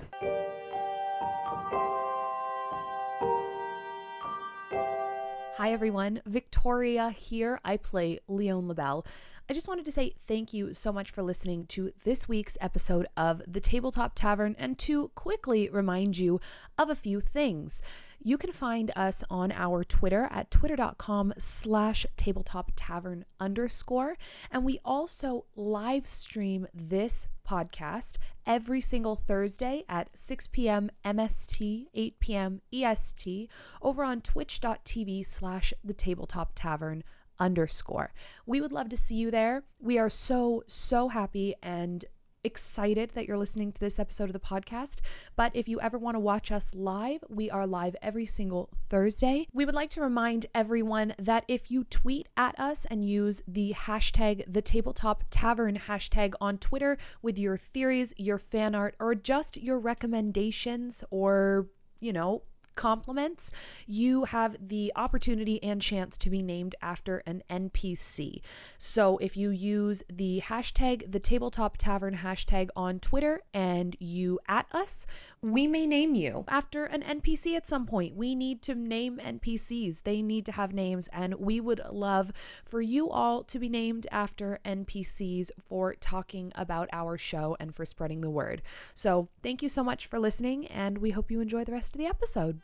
Hi everyone, Victoria here. I play Leon LaBelle. I just wanted to say thank you so much for listening to this week's episode of The Tabletop Tavern and to quickly remind you of a few things. You can find us on our Twitter at twitter.com slash tabletop tavern underscore. And we also live stream this podcast every single Thursday at six p.m. M S T, eight p.m. E S T over on twitch.tv slash the tabletop tavern underscore. We would love to see you there. We are so, so happy and excited that you're listening to this episode of the podcast. But if you ever want to watch us live, we are live every single Thursday. We would like to remind everyone that if you tweet at us and use the hashtag the Tabletop Tavern hashtag on Twitter with your theories, your fan art, or just your recommendations or, you know, compliments, you have the opportunity and chance to be named after an N P C. So if you use the hashtag the Tabletop Tavern hashtag on Twitter and you at us, we may name you after an N P C at some point. We need to name N P Cs. They need to have names, and we would love for you all to be named after N P Cs for talking about our show and for spreading the word. So thank you so much for listening, and we hope you enjoy the rest of the episode.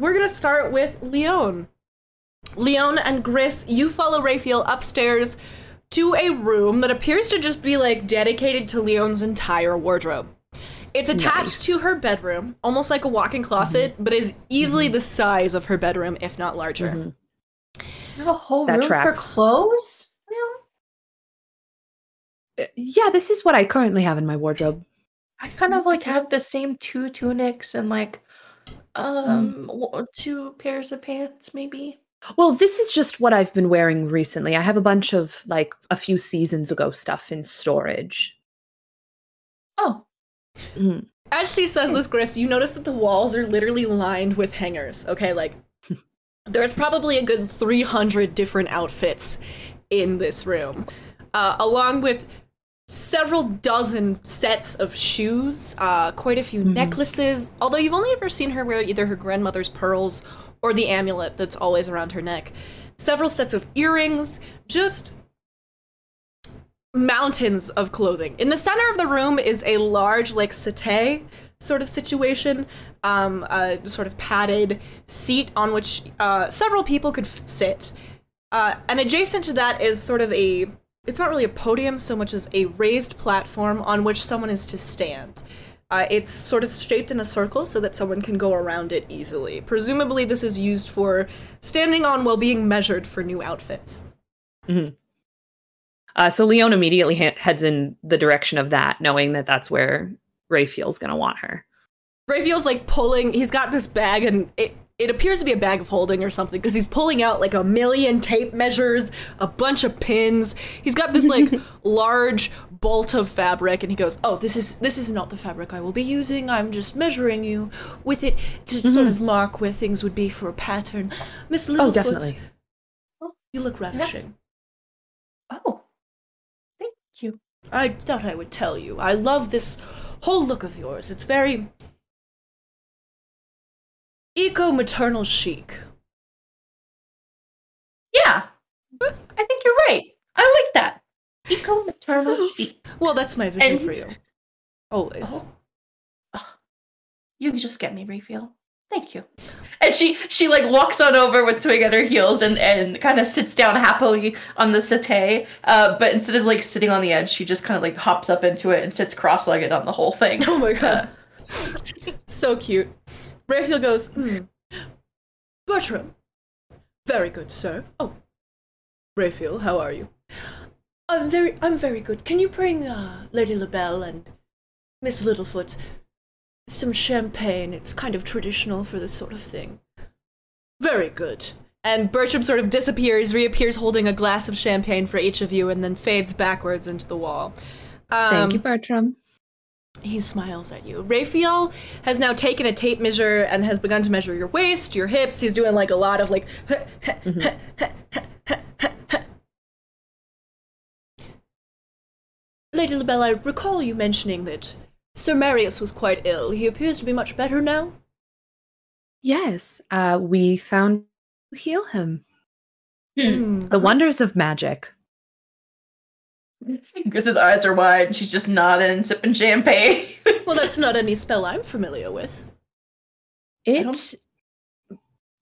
We're gonna start with Leon. Leon and Gris, you follow Raphael upstairs to a room that appears to just be like dedicated to Leon's entire wardrobe. It's attached nice. to her bedroom, almost like a walk-in closet, mm-hmm. but is easily mm-hmm. the size of her bedroom, if not larger. Mm-hmm. You have a whole that room tracks. for clothes? Yeah, this is what I currently have in my wardrobe. I kind of like have the same two tunics and like um, um two pairs of pants maybe. Well, this is just what I've been wearing recently. I have a bunch of like a few seasons ago stuff in storage. Oh. Mm. As she says this, Gris, you notice that the walls are literally lined with hangers. Okay, like there's probably a good three hundred different outfits in this room. Uh, along with several dozen sets of shoes, uh, quite a few mm-hmm. necklaces, although you've only ever seen her wear either her grandmother's pearls or the amulet that's always around her neck. Several sets of earrings, just mountains of clothing. In the center of the room is a large, like, settee sort of situation, um, a sort of padded seat on which uh, several people could f- sit. Uh, and adjacent to that is sort of a... It's not really a podium so much as a raised platform on which someone is to stand. Uh, it's sort of shaped in a circle so that someone can go around it easily. Presumably this is used for standing on while being measured for new outfits. Mm-hmm. Uh, so Leon immediately ha- heads in the direction of that, knowing that that's where Raphael's going to want her. Raphael's like pulling, he's got this bag and it... It appears to be a bag of holding or something, because he's pulling out, like, a million tape measures, a bunch of pins. He's got this, like, large bolt of fabric, and he goes, oh, this is this is not the fabric I will be using. I'm just measuring you with it to mm-hmm. sort of mark where things would be for a pattern. Miss Littlefoot, oh, definitely. You look ravishing. Yes. Oh, thank you. I thought I would tell you. I love this whole look of yours. It's very... eco-maternal chic. Yeah, I think you're right. I like that. Eco-maternal chic. Well, that's my vision and... for you. Always. Oh. You can just get me, Raphael. Thank you. And she, she like, walks on over with Twig at her heels and, and kind of sits down happily on the settee. Uh, but instead of, like, sitting on the edge, she just kind of, like, hops up into it and sits cross-legged on the whole thing. Oh, my God. Uh, so cute. Raphael goes, mm. Bertram. Very good, sir. Oh. Raphael, how are you? I'm very I'm very good. Can you bring uh, Lady LaBelle and Miss Littlefoot some champagne? It's kind of traditional for this sort of thing. Very good. And Bertram sort of disappears, reappears holding a glass of champagne for each of you, and then fades backwards into the wall. Um, Thank you, Bertram. He smiles at you. Raphael has now taken a tape measure and has begun to measure your waist, your hips. He's doing like a lot of like. Mm-hmm. Ha, ha, ha, ha, ha, ha. Lady LaBelle, I recall you mentioning that Sir Marius was quite ill. He appears to be much better now. Yes, uh, we found to heal him. Mm. The wonders of magic. Gris's eyes are wide, and she's just nodding and sipping champagne. Well, that's not any spell I'm familiar with. It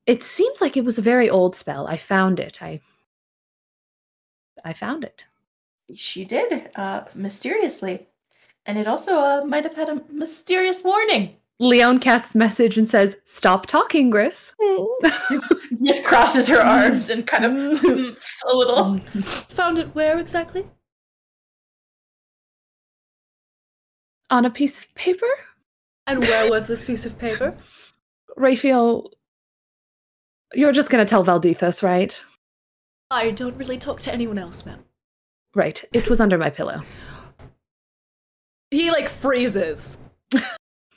it seems like it was a very old spell. I found it. I I found it. She did, uh, mysteriously. And it also uh, might have had a mysterious warning. Leon casts message and says, "Stop talking, Gris." Gris crosses her arms and kind of a little. Found it where exactly? On a piece of paper. And where was this piece of paper? Raphael, you're just going to tell Valdithus, right? I don't really talk to anyone else, ma'am. Right. It was under my pillow. He, like, freezes.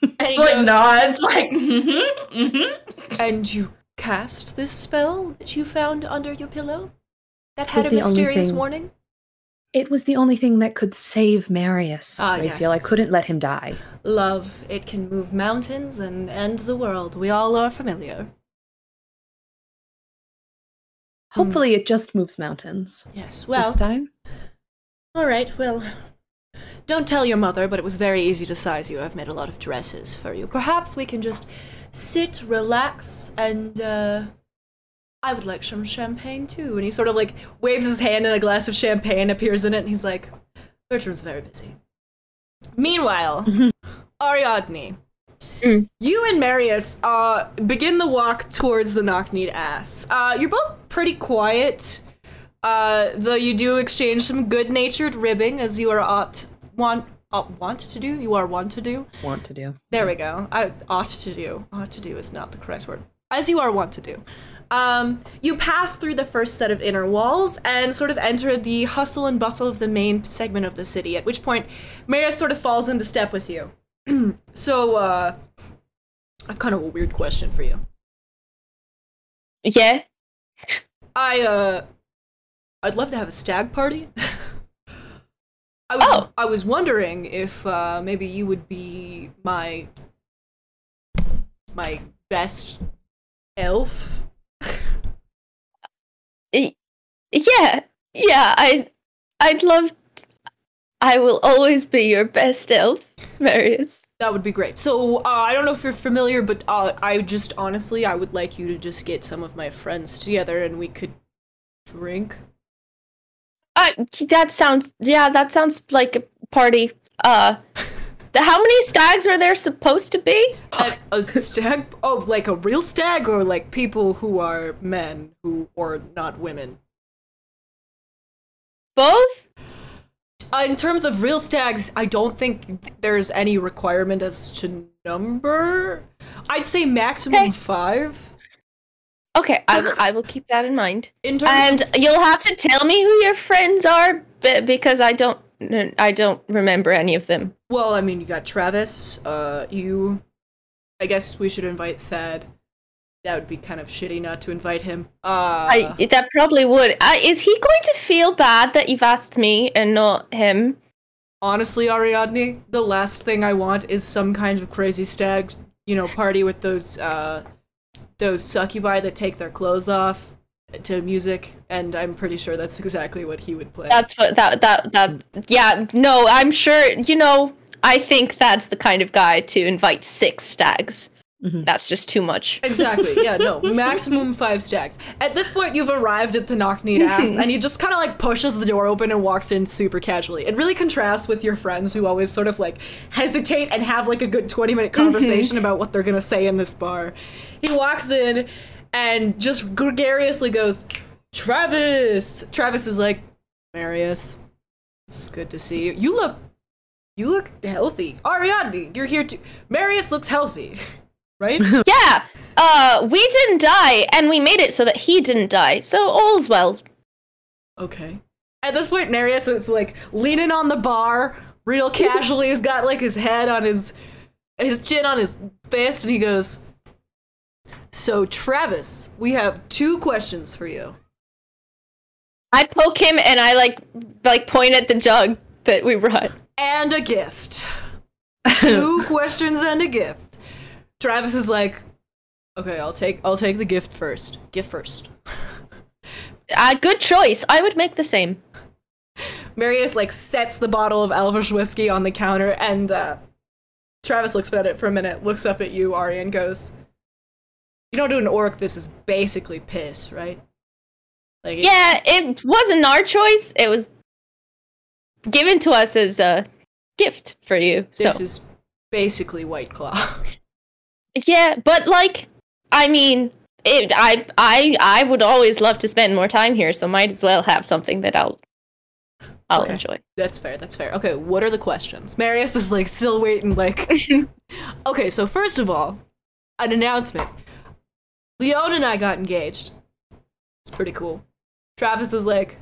It's like goes, nods, like, mm-hmm, mm-hmm. And you cast this spell that you found under your pillow? That had a mysterious warning? It was the only thing that could save Marius. Ah, I yes. feel I couldn't let him die. Love, it can move mountains and end the world. We all are familiar. Hopefully hmm. it just moves mountains. Yes, well. This time? All right, well. Don't tell your mother, but it was very easy to size you. I've made a lot of dresses for you. Perhaps we can just sit, relax, and, uh, I would like some champagne, too. And he sort of, like, waves his hand and a glass of champagne appears in it, and he's like, Bertram's very busy. Meanwhile, Ariadne, mm. you and Marius, uh, begin the walk towards the Knock-Kneed Ass. Uh, you're both pretty quiet, uh, though you do exchange some good-natured ribbing, as you are ought Want uh, want to do? You are want to do? Want to do. There we go. I ought to do. Ought to do is not the correct word. As you are want to do. Um, you pass through the first set of inner walls and sort of enter the hustle and bustle of the main segment of the city, at which point Marius sort of falls into step with you. So, uh, I've kind of a weird question for you. Yeah? I, uh, I'd love to have a stag party. I was, oh. I was wondering if uh, maybe you would be my my best elf. yeah, yeah. I I'd love. To, I will always be your best elf, Marius. That would be great. So uh, I don't know if you're familiar, but uh, I just honestly, I would like you to just get some of my friends together, and we could drink. Uh, that sounds, yeah, that sounds like a party. Uh, the, how many stags are there supposed to be? A, a stag? Oh, like a real stag, or like people who are men who are not women? Both? Uh, in terms of real stags, I don't think there's any requirement as to number. I'd say maximum okay. five. Okay, I will, I will keep that in mind. In terms and of- you'll have to tell me who your friends are, b- because I don't I don't remember any of them. Well, I mean, you got Travis, uh, you... I guess we should invite Thad. That would be kind of shitty not to invite him. Uh, I, that probably would. Uh, is he going to feel bad that you've asked me and not him? Honestly, Ariadne, the last thing I want is some kind of crazy stag, you know, party with those, uh... those succubi that take their clothes off to music, and I'm pretty sure that's exactly what he would play. That's what, that, that, that, yeah, no, I'm sure, you know, I think that's the kind of guy to invite six stags. Mm-hmm. That's just too much. Exactly, yeah, no, maximum five stags. At this point, you've arrived at the Knock-Kneed Ass, and he just kind of, like, pushes the door open and walks in super casually. It really contrasts with your friends who always sort of, like, hesitate and have, like, a good twenty-minute conversation about what they're gonna say in this bar. He walks in and just gregariously goes, Travis! Travis is like, Marius, it's good to see you. You look, you look healthy. Ariadne, you're here too. Marius looks healthy. Right? Yeah! Uh, we didn't die, and we made it so that he didn't die, so all's well. Okay. At this point, Marius is, like, leaning on the bar, real casually, he's got, like, his head on his... his chin on his fist, and he goes, so, Travis, we have two questions for you. I poke him, and I, like, like point at the jug that we brought. And a gift. Two questions and a gift. Travis is like, okay, I'll take I'll take the gift first. Gift first. uh, good choice. I would make the same. Marius, like, sets the bottle of Elvish whiskey on the counter, and uh, Travis looks at it for a minute, looks up at you, Ari, and goes, you don't do an orc, this is basically piss, right? Like, yeah, it wasn't our choice. It was given to us as a gift for you. This so. is basically White Claw. Yeah, but like, I mean, it, I I I would always love to spend more time here, so might as well have something that I'll I'll okay. enjoy. That's fair. That's fair. Okay, what are the questions? Marius is like still waiting. Like, okay, so first of all, an announcement. Leon and I got engaged. It's pretty cool. Travis is like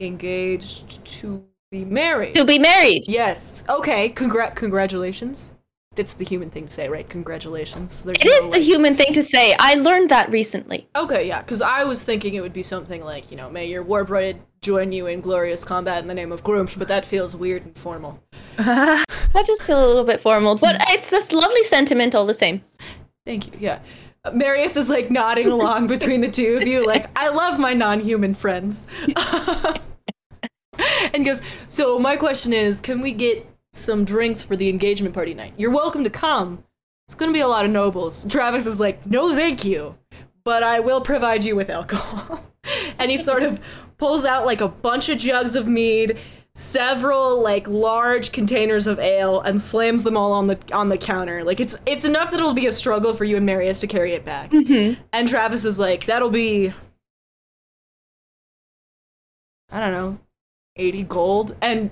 engaged to be married. To be married. Yes. Okay. Congrat. Congratulations. It's the human thing to say, right? Congratulations. There's it no is way. The human thing to say. I learned that recently. Okay, yeah, because I was thinking it would be something like, you know, may your war bride join you in glorious combat in the name of Groomsh, but that feels weird and formal. I just feel a little bit formal, but it's this lovely sentiment all the same. Thank you, yeah. Marius is, like, nodding along between the two of you, like, I love my non-human friends. And goes, so my question is, can we get some drinks for the engagement party night? You're welcome to come. It's gonna be a lot of nobles. Travis is like, no thank you, but I will provide you with alcohol. And he sort of pulls out like a bunch of jugs of mead, several like large containers of ale, and slams them all on the on the counter. Like it's it's enough that it'll be a struggle for you and Marius to carry it back. Mm-hmm. And Travis is like, that'll be, I don't know, eighty gold, and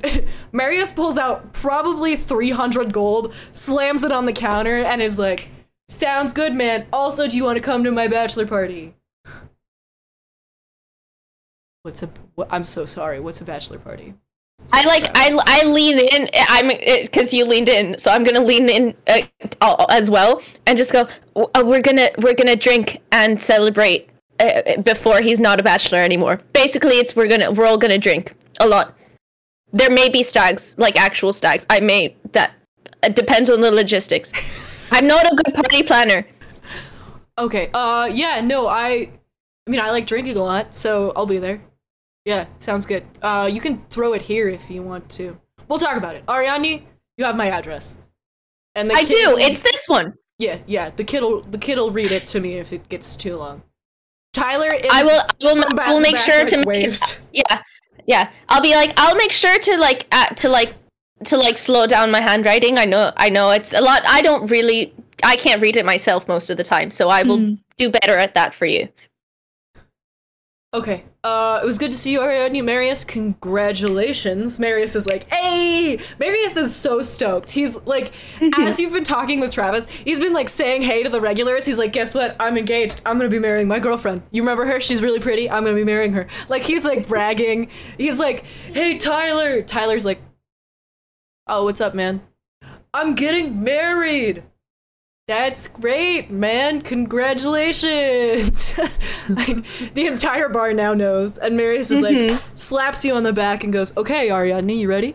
Marius pulls out probably three hundred gold, slams it on the counter, and is like, sounds good, man. Also, do you want to come to my bachelor party? What's a, what, I'm so sorry, what's a bachelor party? I like, I, I lean in, I'm, because you leaned in, so I'm gonna lean in uh, as well, and just go, oh, we're gonna, we're gonna drink and celebrate uh, before he's not a bachelor anymore. Basically, it's, we're gonna, we're all gonna drink. A lot. There may be stags, like actual stags. I may, that it depends on the logistics. I'm not a good party planner. Okay, uh, yeah, no, I, I mean, I like drinking a lot, so I'll be there. Yeah, sounds good. Uh, you can throw it here if you want to. We'll talk about it. Ariadne, you have my address. And the I do, will, it's this one. Yeah, yeah, the kid'll, the kid'll read it to me if it gets too long. Tyler is- I will, I will, I will make back, sure like, to waves. Make it, yeah. Yeah, I'll be like, I'll make sure to like, uh, to like, to like slow down my handwriting. I know, I know it's a lot. I don't really, I can't read it myself most of the time, so I will mm. do better at that for you. Okay, uh, it was good to see you, Ariadne. Marius, congratulations. Marius is like, hey! Marius is so stoked. He's like, mm-hmm. as you've been talking with Travis, he's been like saying hey to the regulars. He's like, guess what? I'm engaged. I'm gonna be marrying my girlfriend. You remember her? She's really pretty. I'm gonna be marrying her. Like, he's like bragging. He's like, hey, Tyler. Tyler's like, oh, what's up, man? I'm getting married. That's great, man. Congratulations. Like, the entire bar now knows. And Marius is mm-hmm. like, slaps you on the back and goes, okay, Ariadne, you ready?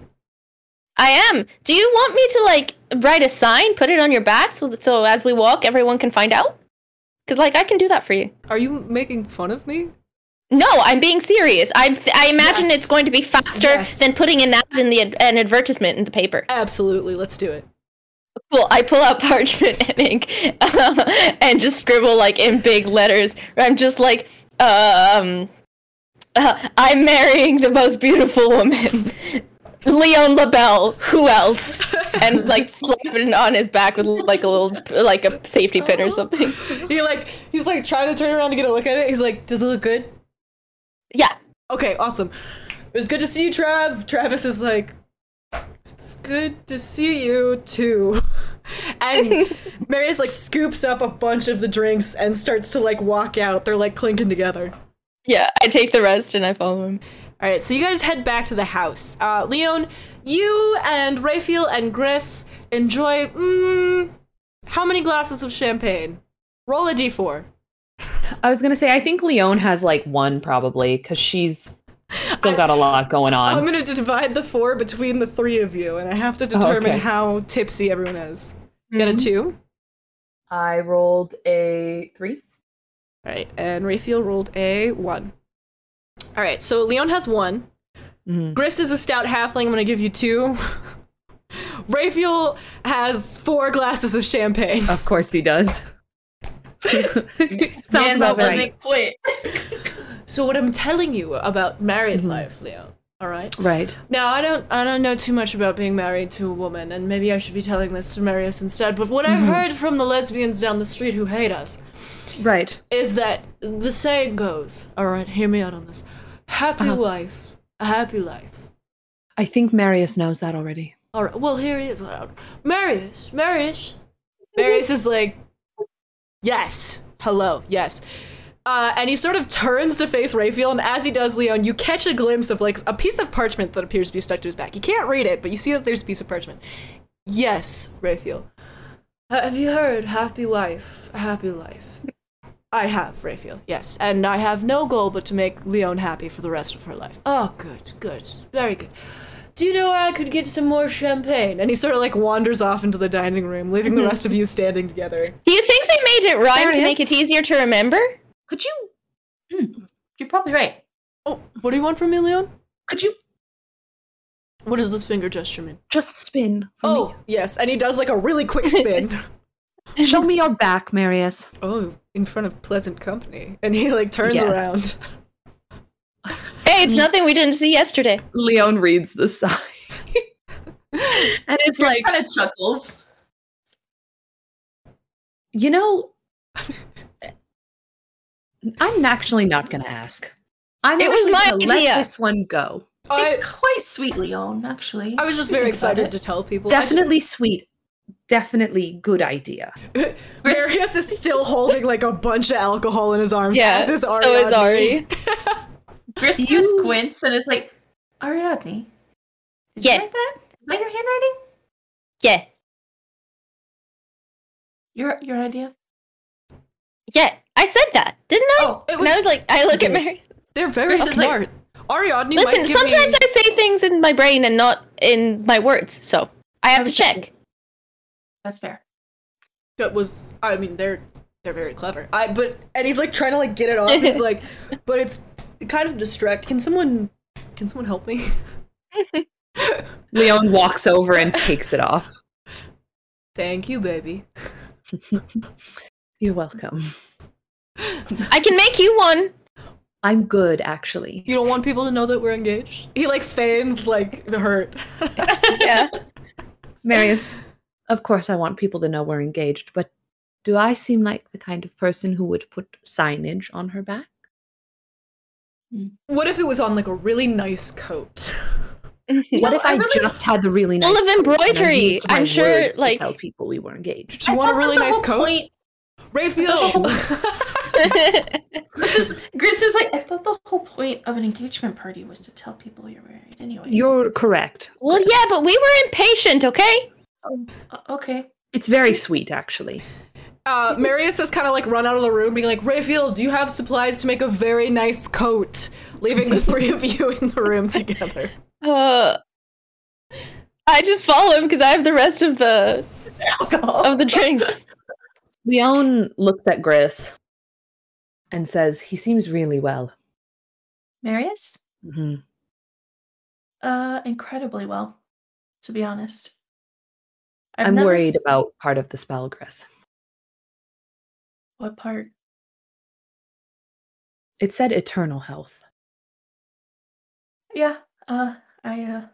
I am. Do you want me to, like, write a sign, put it on your back so that, so as we walk, everyone can find out? Because, like, I can do that for you. Are you making fun of me? No, I'm being serious. I I imagine yes. it's going to be faster yes. than putting an ad in the an advertisement in the paper. Absolutely. Let's do it. Cool. I pull out parchment and ink uh, and just scribble like in big letters. I'm just like, um, uh, I'm marrying the most beautiful woman, Leon LaBelle. Who else? And like slap it on his back with like a little like a safety pin or something. He like he's like trying to turn around to get a look at it. He's like, does it look good? Yeah. Okay. Awesome. It was good to see you, Trav. Travis is like, it's good to see you, too. And Marius, like, scoops up a bunch of the drinks and starts to, like, walk out. They're, like, clinking together. Yeah, I take the rest and I follow him. All right, so you guys head back to the house. Uh, Leon, you and Raphael and Gris enjoy, mm, how many glasses of champagne? Roll a d four. I was going to say, I think Leon has, like, one, probably, because she's... Still got a lot going on. I'm going to divide the four between the three of you, and I have to determine oh, okay. how tipsy everyone is. Mm-hmm. Got a two. I rolled a three. All right, and Raphael rolled a one. All right, so Leon has one. Mm-hmm. Gris is a stout halfling. I'm going to give you two. Raphael has four glasses of champagne. Of course he does. Sounds about right. Quit. So what I'm telling you about married mm-hmm. life, Leo, all right? Right. Now, I don't I don't know too much about being married to a woman, and maybe I should be telling this to Marius instead, but what mm-hmm. I've heard from the lesbians down the street who hate us right. is that the saying goes, all right, hear me out on this, happy uh-huh. wife, a happy life. I think Marius knows that already. All right, well, here he is loud. Marius, Marius. Marius is like, yes, hello, yes. Uh, and he sort of turns to face Raphael, and as he does, Leon, you catch a glimpse of, like, a piece of parchment that appears to be stuck to his back. You can't read it, but you see that there's a piece of parchment. Yes, Raphael. Have you heard happy wife, happy life? I have, Raphael, yes. And I have no goal but to make Leon happy for the rest of her life. Oh, good, good, very good. Do you know where I could get some more champagne? And he sort of, like, wanders off into the dining room, leaving the rest of you standing together. Do you think they made it rhyme to make it easier to remember? Could you... Mm, you're probably right. Oh, what do you want from me, Leon? Could you... What does this finger gesture mean? Just spin for oh, me. Yes, and he does, like, a really quick spin. Show me your back, Marius. Oh, in front of pleasant company. And he, like, turns yes. around. Hey, it's nothing we didn't see yesterday. Leon reads the sigh. And it's like... It kind of chuckles. You know... I'm actually not going to ask. I'm it was my idea. Let this one go. I, it's quite sweet, Leon, actually. I was just very excited to tell people. Definitely just... sweet. Definitely good idea. Marius is still holding like a bunch of alcohol in his arms. Yeah, as is Ariadne. So is Ari. Gris you... squints and is like, Ariadne, did yeah. you write that? Is that your handwriting? Yeah. Your your idea? Yeah. I said that, didn't I? Oh, it was, and I was like, I look at Mary. They're very Chris smart. Like, Ariadne listen, might give sometimes me... I say things in my brain and not in my words, so I have I to check. Thinking. That's fair. That was, I mean, they're they're very clever. I but and he's like trying to like get it off. He's like, but it's kind of distract. Can someone can someone help me? Leon walks over and takes it off. Thank you, baby. You're welcome. I can make you one. I'm good, actually. You don't want people to know that we're engaged? He, like, feigns, like, the hurt. Yeah. Marius, of course I want people to know we're engaged, but do I seem like the kind of person who would put signage on her back? What if it was on, like, a really nice coat? Mm-hmm. What well, if I, I really just had the really nice coat? Full of embroidery. I'm sure, like... tell people we were engaged. Do you I want a really nice coat? Point... Raphael! This is, Gris is like, I thought the whole point of an engagement party was to tell people you're married anyway. You're correct. Well, yeah, but we were impatient, okay? Um, okay. It's very sweet, actually. Uh, Marius has kind of like run out of the room being like, Raphael, do you have supplies to make a very nice coat? Leaving the three of you in the room together. Uh, I just follow him because I have the rest of the, of the drinks. Leon looks at Gris. And says, he seems really well. Marius? Mm-hmm. Uh, incredibly well, to be honest. I've I'm worried seen... about part of the spell, Gris. What part? It said eternal health. Yeah, uh, I, uh...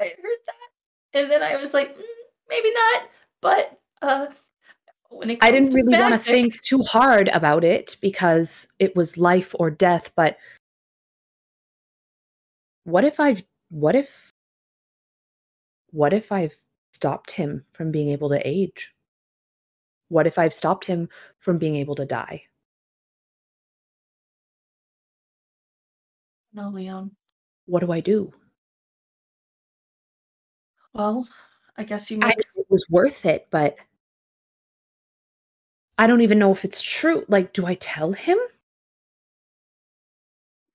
I heard that. And then I was like, mm, maybe not, but, uh... I didn't really magic. want to think too hard about it because it was life or death, but what if I've what if what if I've stopped him from being able to age? What if I've stopped him from being able to die? No, Leon. What do I do? Well, I guess you might I knew it was worth it, but I don't even know if it's true. Like, do I tell him?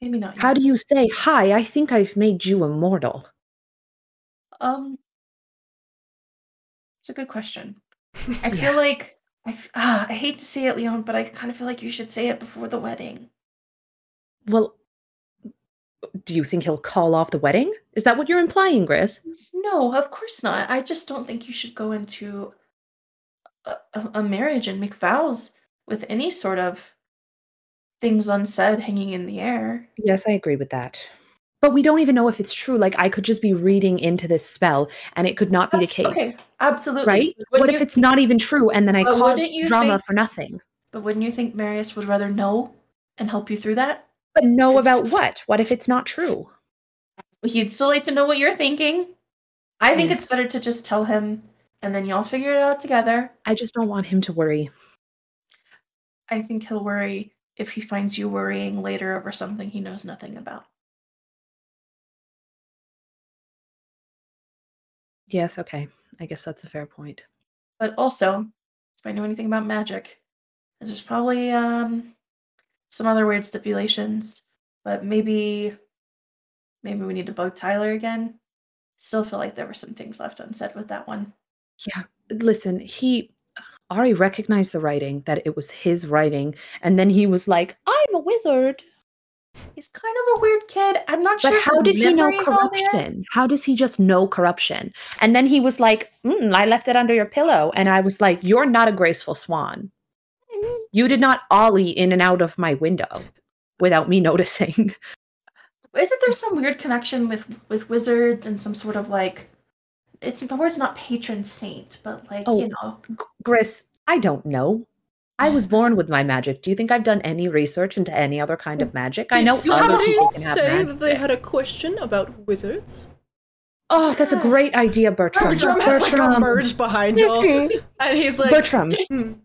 Maybe not. Yet. How do you say, hi, I think I've made you immortal? Um, it's a good question. I yeah. feel like, I, ah, I hate to say it, Leon, but I kind of feel like you should say it before the wedding. Well, do you think he'll call off the wedding? Is that what you're implying, Gris? No, of course not. I just don't think you should go into... A, a marriage and make vows with any sort of things unsaid hanging in the air. Yes, I agree with that. But we don't even know if it's true. Like, I could just be reading into this spell, and it could not That's, be the case. Okay, absolutely. Right? Wouldn't what if it's think, not even true, and then I caused drama think, for nothing? But wouldn't you think Marius would rather know and help you through that? But know about what? What if it's not true? He'd still like to know what you're thinking. I think mm. it's better to just tell him, and then y'all figure it out together. I just don't want him to worry. I think he'll worry if he finds you worrying later over something he knows nothing about. Yes, okay. I guess that's a fair point. But also, if I knew anything about magic, is there's probably um, some other weird stipulations, but maybe maybe we need to bug Tyler again. Still feel like there were some things left unsaid with that one. Yeah, listen, he... Ari recognized the writing, that it was his writing, and then he was like, I'm a wizard. He's kind of a weird kid. I'm not but sure. But how did he know corruption? How does he just know corruption? And then he was like, mm, I left it under your pillow. And I was like, you're not a graceful swan. Mm-hmm. You did not ollie in and out of my window without me noticing. Isn't there some weird connection with, with wizards and some sort of like, it's the word's not patron saint, but like, oh, you know. Gris, I don't know. I was born with my magic. Do you think I've done any research into any other kind of magic? Did I know other people can have magic. Did somebody say that they had a question about wizards? Oh, that's a great idea, Bertram. Bertram, Bertram has Bertram. like a merge behind y'all. And he's like... Bertram, mm.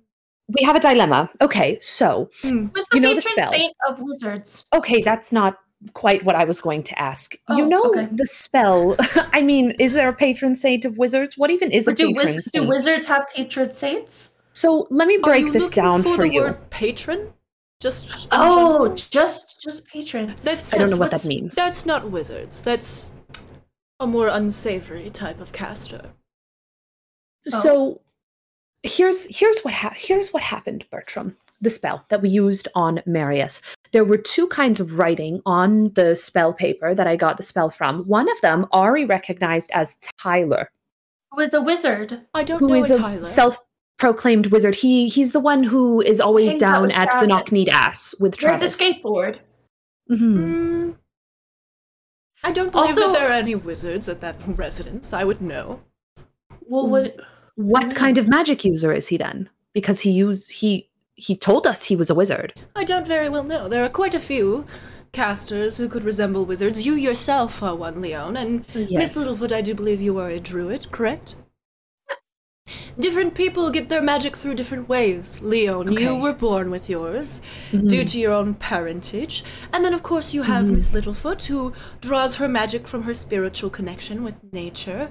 we have a dilemma. Okay, so, mm. you know the spell. Patron saint of wizards? Okay, that's not quite what I was going to ask. Oh, you know okay. the spell. I mean, is there a patron saint of wizards? What even is or a do patron wiz- saint? Do wizards have patron saints? So let me break this down for you. Are you looking for the word patron? Just oh, just just patron. That's, I don't know what that means. That's not wizards. That's a more unsavory type of caster. So here's here's what ha- here's what happened, Bertram. The spell that we used on Marius. There were two kinds of writing on the spell paper that I got the spell from. One of them Ari recognized as Tyler, who is a wizard. I don't know a Tyler. Self. Proclaimed wizard. He he's the one who is always Hangs down at Travis. The Knock-Kneed Ass with Travis. There's a skateboard. Mm-hmm. Mm. I don't believe also, that there are any wizards at that residence. I would know. Well, what what kind of magic user is he then? Because he used he he told us he was a wizard. I don't very well know. There are quite a few casters who could resemble wizards. You yourself are one, Leon, and Miss yes. Littlefoot. I do believe you are a druid, correct? Different people get their magic through different ways. Leon, okay. you were born with yours mm-hmm. due to your own parentage. And then, of course, you have mm-hmm. Miss Littlefoot, who draws her magic from her spiritual connection with nature.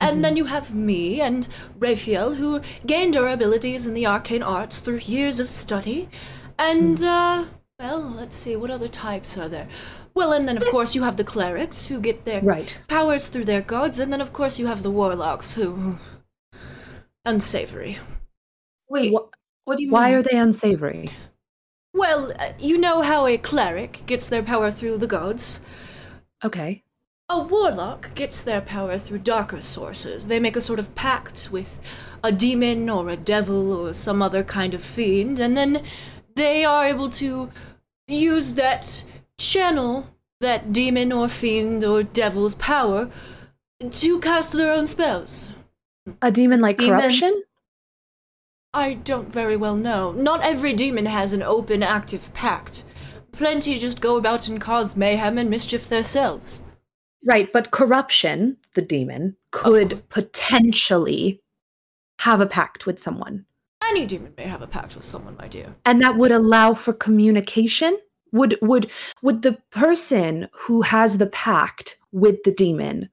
And mm-hmm. then you have me and Raphael, who gained our abilities in the arcane arts through years of study. And, mm. uh, well, let's see, what other types are there? Well, and then, of course, you have the clerics, who get their right. powers through their gods. And then, of course, you have the warlocks, who... unsavory. Wait, what, what do you mean? Why are they unsavory? Well, you know how a cleric gets their power through the gods. Okay. A warlock gets their power through darker sources. They make a sort of pact with a demon or a devil or some other kind of fiend, and then they are able to use that channel, that demon or fiend or devil's power, to cast their own spells. A demon like demon. Corruption? I don't very well know. Not every demon has an open, active pact. Plenty just go about and cause mayhem and mischief themselves. Right, but corruption, the demon, could potentially have a pact with someone. Any demon may have a pact with someone, my dear. And that would allow for communication? Would would would the person who has the pact with the demon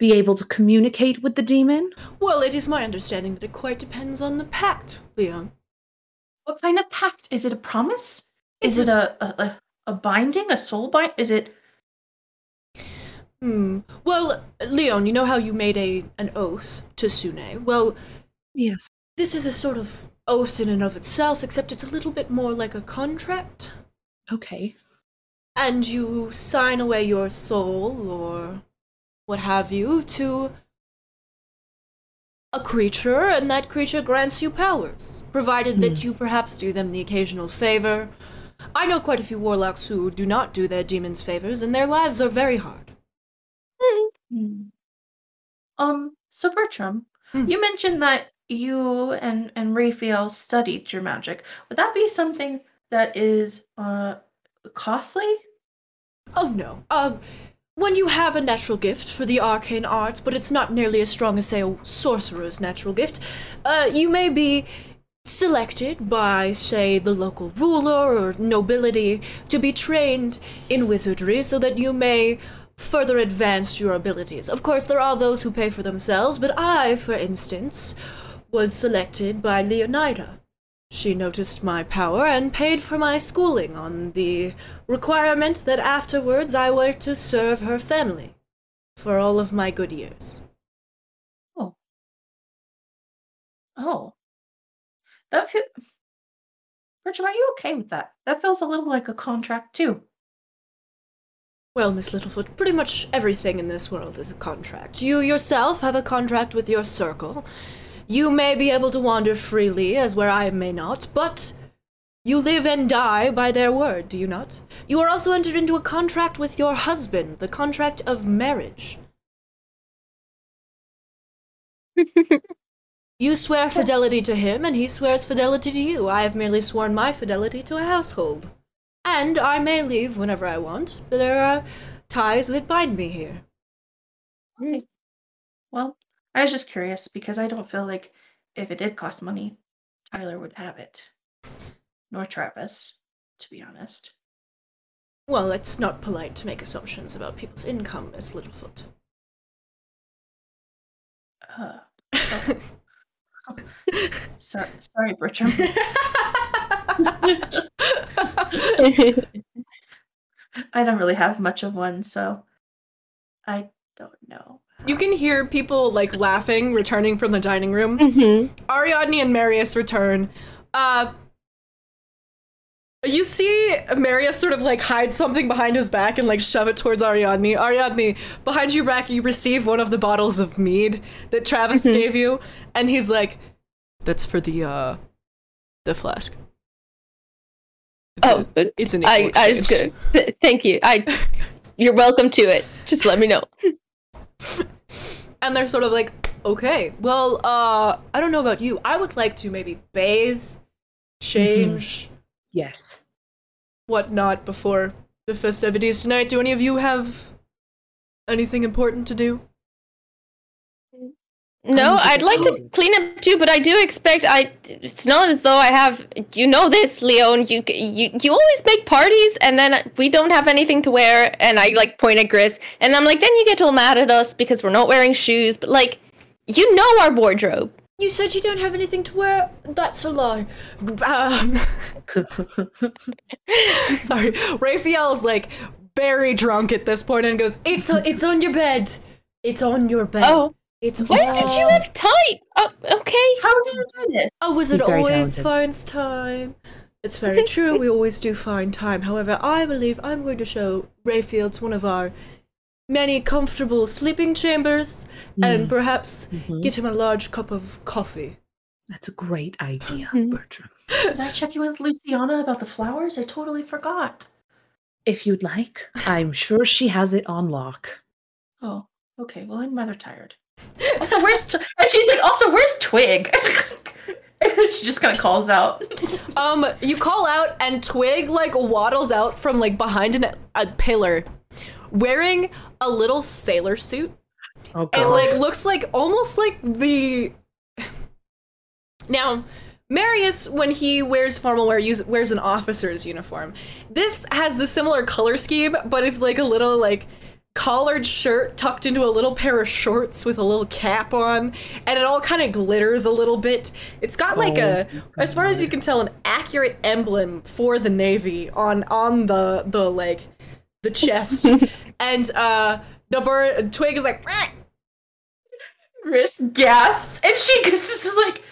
be able to communicate with the demon? Well, it is my understanding that it quite depends on the pact, Leon. What kind of pact? Is it a promise? Is, is it, it a, a a binding? A soul bind? Is it... Hmm. Well, Leon, you know how you made a an oath to Sune? Well, yes. This is a sort of oath in and of itself, except it's a little bit more like a contract. Okay. And you sign away your soul, or... what have you, to a creature, and that creature grants you powers, provided mm. that you perhaps do them the occasional favor, I know quite a few warlocks who do not do their demons favors, and their lives are very hard. Mm. Um, so Bertram, mm. you mentioned that you and, and Raphael studied your magic. Would that be something that is, uh, costly? Oh, no. Um, when you have a natural gift for the arcane arts, but it's not nearly as strong as, say, a sorcerer's natural gift, uh, you may be selected by, say, the local ruler or nobility to be trained in wizardry so that you may further advance your abilities. Of course, there are those who pay for themselves, but I, for instance, was selected by Leonida. She noticed my power and paid for my schooling on the requirement that afterwards I were to serve her family for all of my good years. Oh. Oh. That feels... Bertram, are you okay with that? That feels a little like a contract, too. Well, Miss Littlefoot, pretty much everything in this world is a contract. You yourself have a contract with your circle. You may be able to wander freely, as where I may not, but you live and die by their word, do you not? You are also entered into a contract with your husband, the contract of marriage. You swear fidelity to him, and he swears fidelity to you. I have merely sworn my fidelity to a household. And I may leave whenever I want, but there are ties that bind me here. Right. Well, I was just curious, because I don't feel like if it did cost money, Tyler would have it. Nor Travis, to be honest. Well, it's not polite to make assumptions about people's income, Miss Littlefoot. Uh, oh. oh. Sorry, sorry, Bertram. I don't really have much of one, so I don't know. You can hear people, like, laughing, returning from the dining room. Mm-hmm. Ariadne and Marius return. Uh, you see Marius sort of, like, hide something behind his back and, like, shove it towards Ariadne. Ariadne, behind your back, you receive one of the bottles of mead that Travis mm-hmm. gave you, and he's like, that's for the, uh, the flask. It's oh, a, it's an I, I just gonna, th- thank you. I, you're welcome to it. Just let me know. And they're sort of like, okay, well, uh, I don't know about you. I would like to maybe bathe, change, mm-hmm. yes, whatnot before the festivities tonight. Do any of you have anything important to do? No, I'd like to clean up too, but I do expect I. It's not as though I have. You know this, Leon. You you you always make parties, and then we don't have anything to wear. And I like point at Gris, and I'm like, then you get all mad at us because we're not wearing shoes. But like, you know our wardrobe. You said you don't have anything to wear. That's a lie. Um. Sorry, Raphael's like very drunk at this point and goes, "It's on, it's on your bed. It's on your bed." Oh. It's when all... did you have time? Oh, okay. How do you do this? Oh, was it always finds time? It's very true. We always do find time. However, I believe I'm going to show Rayfield's one of our many comfortable sleeping chambers mm. and perhaps mm-hmm. get him a large cup of coffee. That's a great idea, Bertram. Did I check in with Luciana about the flowers? I totally forgot. If you'd like. I'm sure she has it on lock. Oh, okay. Well, I'm rather tired. Also, where's Tw- and she's like, also, where's Twig? She just kind of calls out. Um, you call out, and Twig like waddles out from like behind an, a pillar, wearing a little sailor suit. Oh, God. And like looks like almost like the. Now, Marius, when he wears formal wear, use, wears an officer's uniform. This has the similar color scheme, but it's like a little like. Collared shirt tucked into a little pair of shorts with a little cap on, and it all kind of glitters a little bit. It's got like oh, a, as far as you can tell, an accurate emblem for the Navy on on the the like the chest, and uh, the bird Twig is like, Rah! Gris gasps, and she just is like,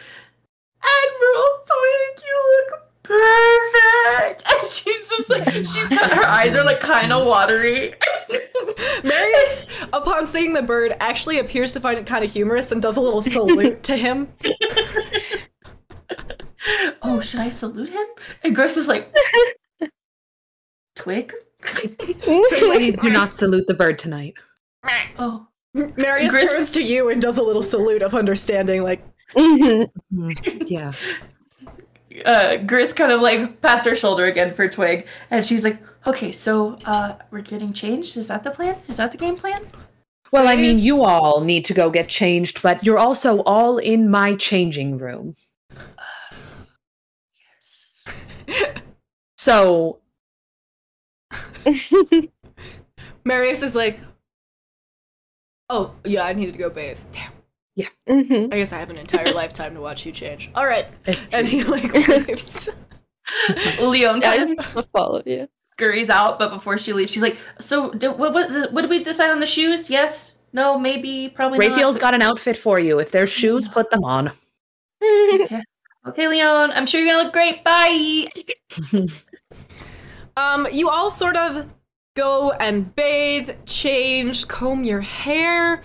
Admiral Twig, you look perfect. And she's just like, she's kind of, her eyes are like kind of watery. Marius, upon seeing the bird, actually appears to find it kind of humorous and does a little salute to him. Oh, should I salute him? And Gris is like, Twig? Twig's ladies do not salute the bird tonight. Oh. Marius Gris- turns to you and does a little salute of understanding, like... Mm-hmm. Yeah. Uh, Gris kind of like pats her shoulder again for Twig, and she's like, okay, so uh, we're getting changed? Is that the plan? Is that the game plan? Well, I mean, you all need to go get changed, but you're also all in my changing room. Uh, yes. So... Marius is like, oh, yeah, I needed to go bathe. Damn. Yeah. Mm-hmm. I guess I have an entire lifetime to watch you change. All right. And he, like, leaves. Leon kind of followed you. Scurries out, but before she leaves, she's like, so do, what, what, what did we decide on the shoes? Yes? No? Maybe? Probably not? Raphael's got an outfit for you. If there's shoes, put them on. Okay. Okay, Leon. I'm sure you're going to look great. Bye! um, you all sort of go and bathe, change, comb your hair.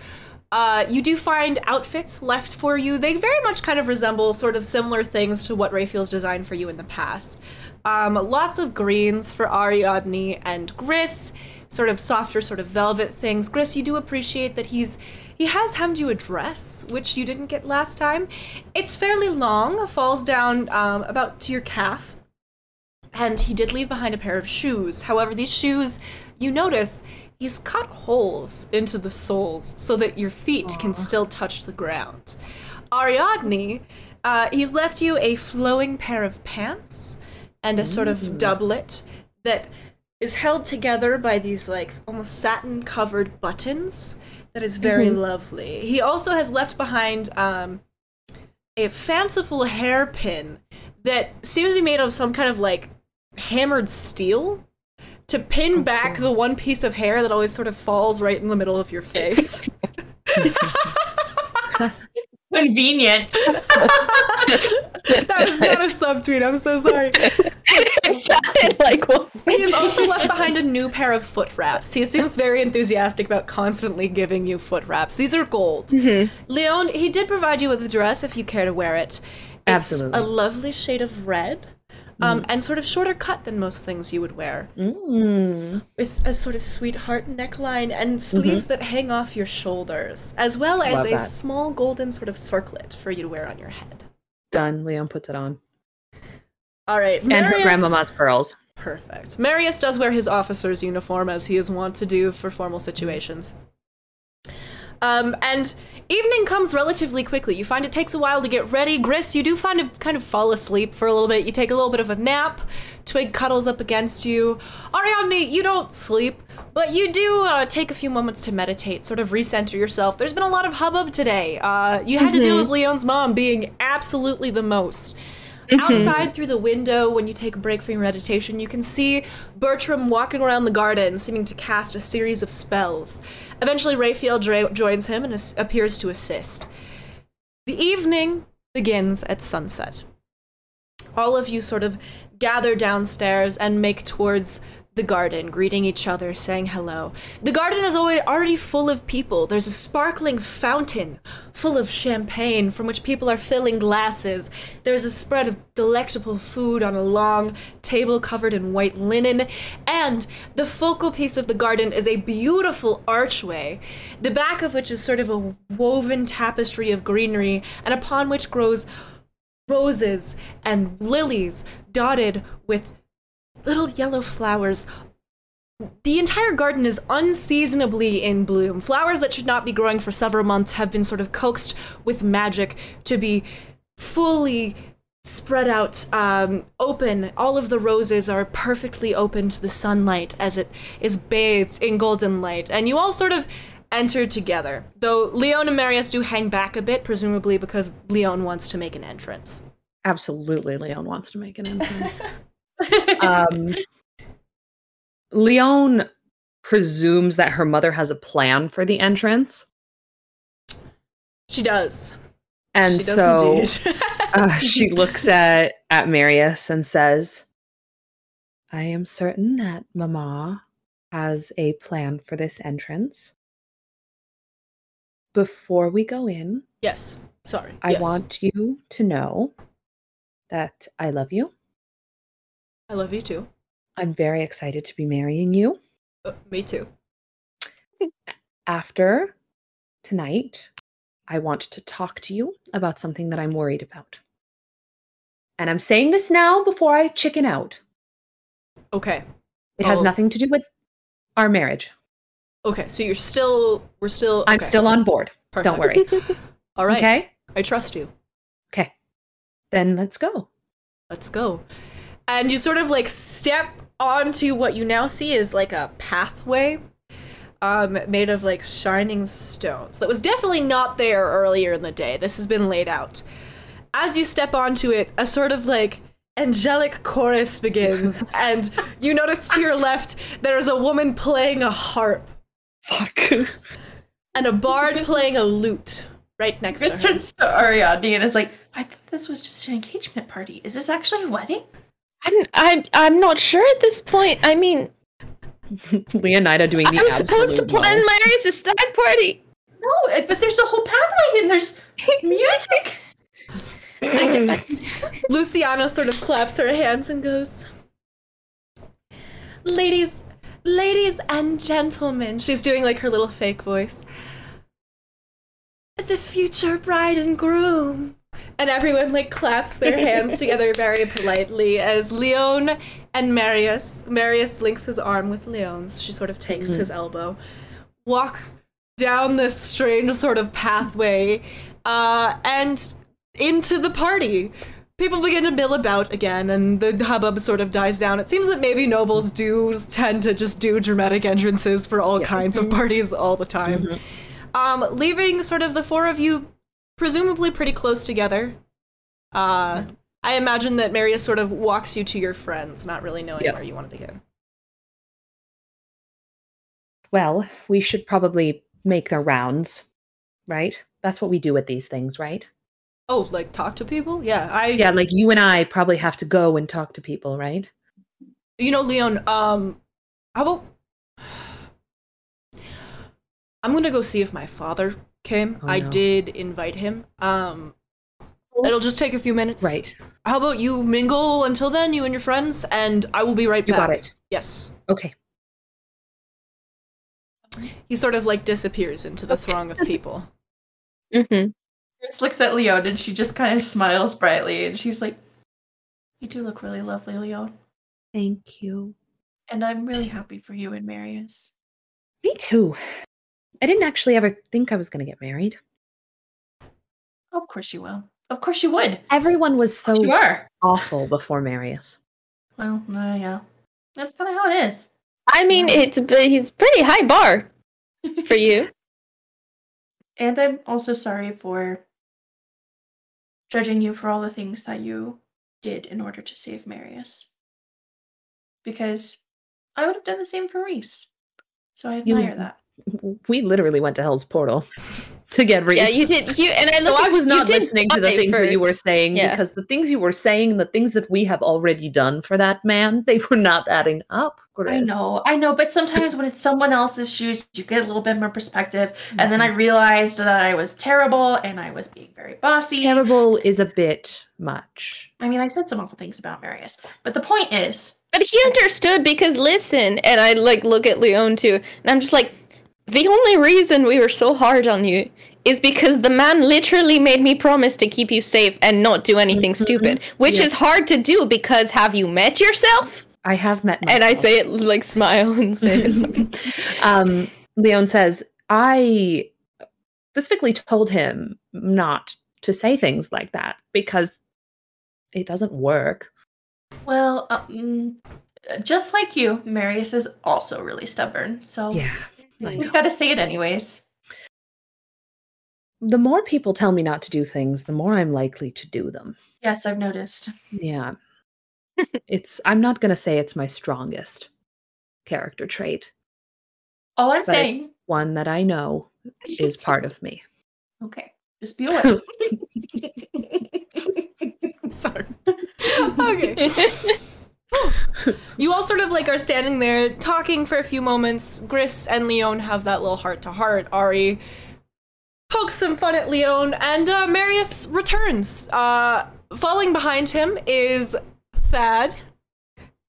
Uh, you do find outfits left for you. They very much kind of resemble sort of similar things to what Raphael's designed for you in the past. Um, lots of greens for Ariadne and Gris, sort of softer, sort of velvet things. Gris, you do appreciate that he's he has hemmed you a dress, which you didn't get last time. It's fairly long, falls down um, about to your calf, and he did leave behind a pair of shoes. However, these shoes, you notice, he's cut holes into the soles so that your feet Aww. Can still touch the ground. Ariadne, uh, he's left you a flowing pair of pants and a sort of mm. doublet that is held together by these, like, almost satin-covered buttons. That is very mm-hmm. lovely. He also has left behind um, a fanciful hairpin that seems to be made of some kind of, like, hammered steel. To pin back the one piece of hair that always sort of falls right in the middle of your face. Convenient. That was not a subtweet, I'm so sorry. It sounded like one. He has also left behind a new pair of foot wraps. He seems very enthusiastic about constantly giving you foot wraps. These are gold. Mm-hmm. Leon, he did provide you with a dress if you care to wear it. It's Absolutely. A lovely shade of red. Um, and sort of shorter cut than most things you would wear. Mm. With a sort of sweetheart neckline and sleeves mm-hmm. that hang off your shoulders, as well as Love a that. small golden sort of circlet for you to wear on your head. Done. Leon puts it on. All right. Marius, and her grandmama's pearls. Perfect. Marius does wear his officer's uniform, as he is wont to do for formal situations. Um, and evening comes relatively quickly. You find it takes a while to get ready. Gris, you do find to kind of fall asleep for a little bit. You take a little bit of a nap. Twig cuddles up against you. Ariadne, you don't sleep, but you do uh, take a few moments to meditate, sort of recenter yourself. There's been a lot of hubbub today. Uh, you had mm-hmm. to deal with Leon's mom being absolutely the most. Mm-hmm. Outside through the window, when you take a break from your meditation, you can see Bertram walking around the garden, seeming to cast a series of spells. Eventually, Raphael dra- joins him and as- appears to assist. The evening begins at sunset. All of you sort of gather downstairs and make towards the garden, greeting each other, saying hello. The garden is already full of people. There's a sparkling fountain full of champagne from which people are filling glasses. There's a spread of delectable food on a long table covered in white linen, and the focal piece of the garden is a beautiful archway, the back of which is sort of a woven tapestry of greenery, and upon which grows roses and lilies dotted with little yellow flowers. The entire garden is unseasonably in bloom. Flowers that should not be growing for several months have been sort of coaxed with magic to be fully spread out, um, open. All of the roses are perfectly open to the sunlight as it is bathed in golden light. And you all sort of enter together, though Leon and Marius do hang back a bit, presumably because Leon wants to make an entrance. Absolutely, Leon wants to make an entrance. um, Leon presumes that her mother has a plan for the entrance. She does. And she does so uh, she looks at, at Marius and says, I am certain that Mama has a plan for this entrance. Before we go in, yes, sorry, I yes. want you to know that I love you. I love you too. I'm very excited to be marrying you. Uh, me too. After tonight, I want to talk to you about something that I'm worried about. And I'm saying this now before I chicken out. Okay. It has oh. nothing to do with our marriage. Okay, so you're still, we're still... Okay. I'm still on board. Perfect. Don't worry. All right. Okay? I trust you. Okay. Then let's go. Let's go. And you sort of, like, step onto what you now see is, like, a pathway um, made of, like, shining stones. That was definitely not there earlier in the day. This has been laid out. As you step onto it, a sort of, like, angelic chorus begins. And you notice to your left, there is a woman playing a harp. Fuck. And a bard just, playing a lute right next to her. Chris turns to Ariadne and is like, I thought this was just an engagement party. Is this actually a wedding? I'm, I'm, I'm not sure at this point. I mean... Leonida doing the I was supposed to plan most. Marius' stag party! No, but there's a whole pathway and there's music! I Luciana sort of claps her hands and goes... Ladies, ladies and gentlemen. She's doing like her little fake voice. The future bride and groom. And everyone, like, claps their hands together very politely as Leon and Marius, Marius links his arm with Leon's, she sort of takes mm-hmm. his elbow, walk down this strange sort of pathway, uh, and into the party. People begin to mill about again, and the hubbub sort of dies down. It seems that maybe nobles do tend to just do dramatic entrances for all yeah. kinds of parties all the time. Mm-hmm. Um, leaving sort of the four of you presumably pretty close together. Uh, I imagine that Marius sort of walks you to your friends, not really knowing yep. where you want to begin. Well, we should probably make the rounds, right? That's what we do with these things, right? Oh, like talk to people? Yeah, I... Yeah, like you and I probably have to go and talk to people, right? You know, Leon, um, how about... I'm gonna go see if my father... Him. Oh, I no. did invite him. Um, it'll just take a few minutes. Right. How about you mingle until then, you and your friends, and I will be right you back. You got it. Yes. Okay. He sort of like disappears into the okay. throng of people. Mm-hmm. Chris looks at Leon and she just kind of smiles brightly and she's like, "You do look really lovely, Leon. Thank you. And I'm really happy for you and Marius." Me too. I didn't actually ever think I was going to get married. Of course you will. Of course you would. Everyone was so awful before Marius. Well, uh, yeah. That's kind of how it is. I mean, yeah. it's he's pretty high bar for you. And I'm also sorry for judging you for all the things that you did in order to save Marius. Because I would have done the same for Reese. So I admire you- that. We literally went to Hell's Portal to get Reese. Yeah, you did. You and I. Looked, so I was not listening to the things for, that you were saying yeah. because the things you were saying, the things that we have already done for that man, they were not adding up. Chris. I know, I know. But sometimes when it's someone else's shoes, you get a little bit more perspective. Mm-hmm. And then I realized that I was terrible and I was being very bossy. Terrible is a bit much. I mean, I said some awful things about Marius, but the point is, but he understood because listen, and I like look at Leon too, and I'm just like. The only reason we were so hard on you is because the man literally made me promise to keep you safe and not do anything mm-hmm. stupid, which yes. is hard to do because have you met yourself? I have met myself. And I say it like smile and say it. um, Leon says, I specifically told him not to say things like that because it doesn't work. Well, um, just like you, Marius is also really stubborn. So yeah. He's got to say it anyways. The more people tell me not to do things, the more I'm likely to do them. Yes, I've noticed. Yeah. it's. I'm not going to say it's my strongest character trait. All I'm saying. One that I know is part of me. Okay. Just be aware. Sorry. Okay. You all sort of like are standing there talking for a few moments. Gris and Leon have that little heart to heart. Ari pokes some fun at Leon, and uh, Marius returns. Uh, following behind him is Thad,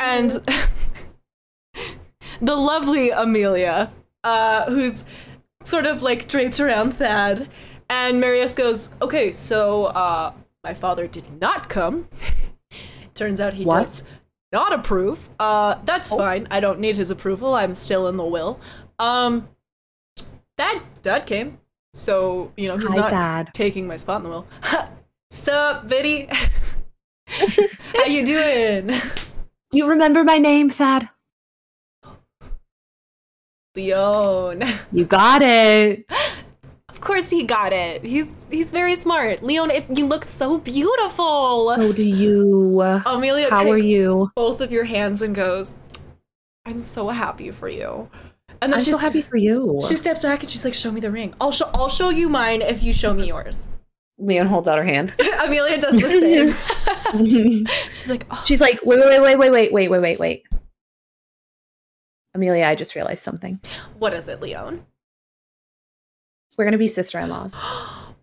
and the lovely Amelia, uh, who's sort of like draped around Thad. And Marius goes, okay, so uh, my father did not come. Turns out he what? does not approve. Uh, that's oh. fine. I don't need his approval. I'm still in the will. Um, Thad, Thad came. So, you know, he's Hi, not Dad. taking my spot in the will. Sup, Biddy? How you doing? Do you remember my name, Thad? Leon. You got it. Of course he got it. He's he's very smart. Leon, it, you look so beautiful. So do you. Amelia How takes are you? both of your hands and goes, I'm so happy for you. And then I'm she's, so happy for you. She steps back and she's like, show me the ring. I'll show I'll show you mine if you show me yours. Leon holds out her hand. Amelia does the same. She's like, oh. She's like, wait, wait, wait, wait, wait, wait, wait, wait, wait. Amelia, I just realized something. What is it, Leon? We're going to be sister-in-laws.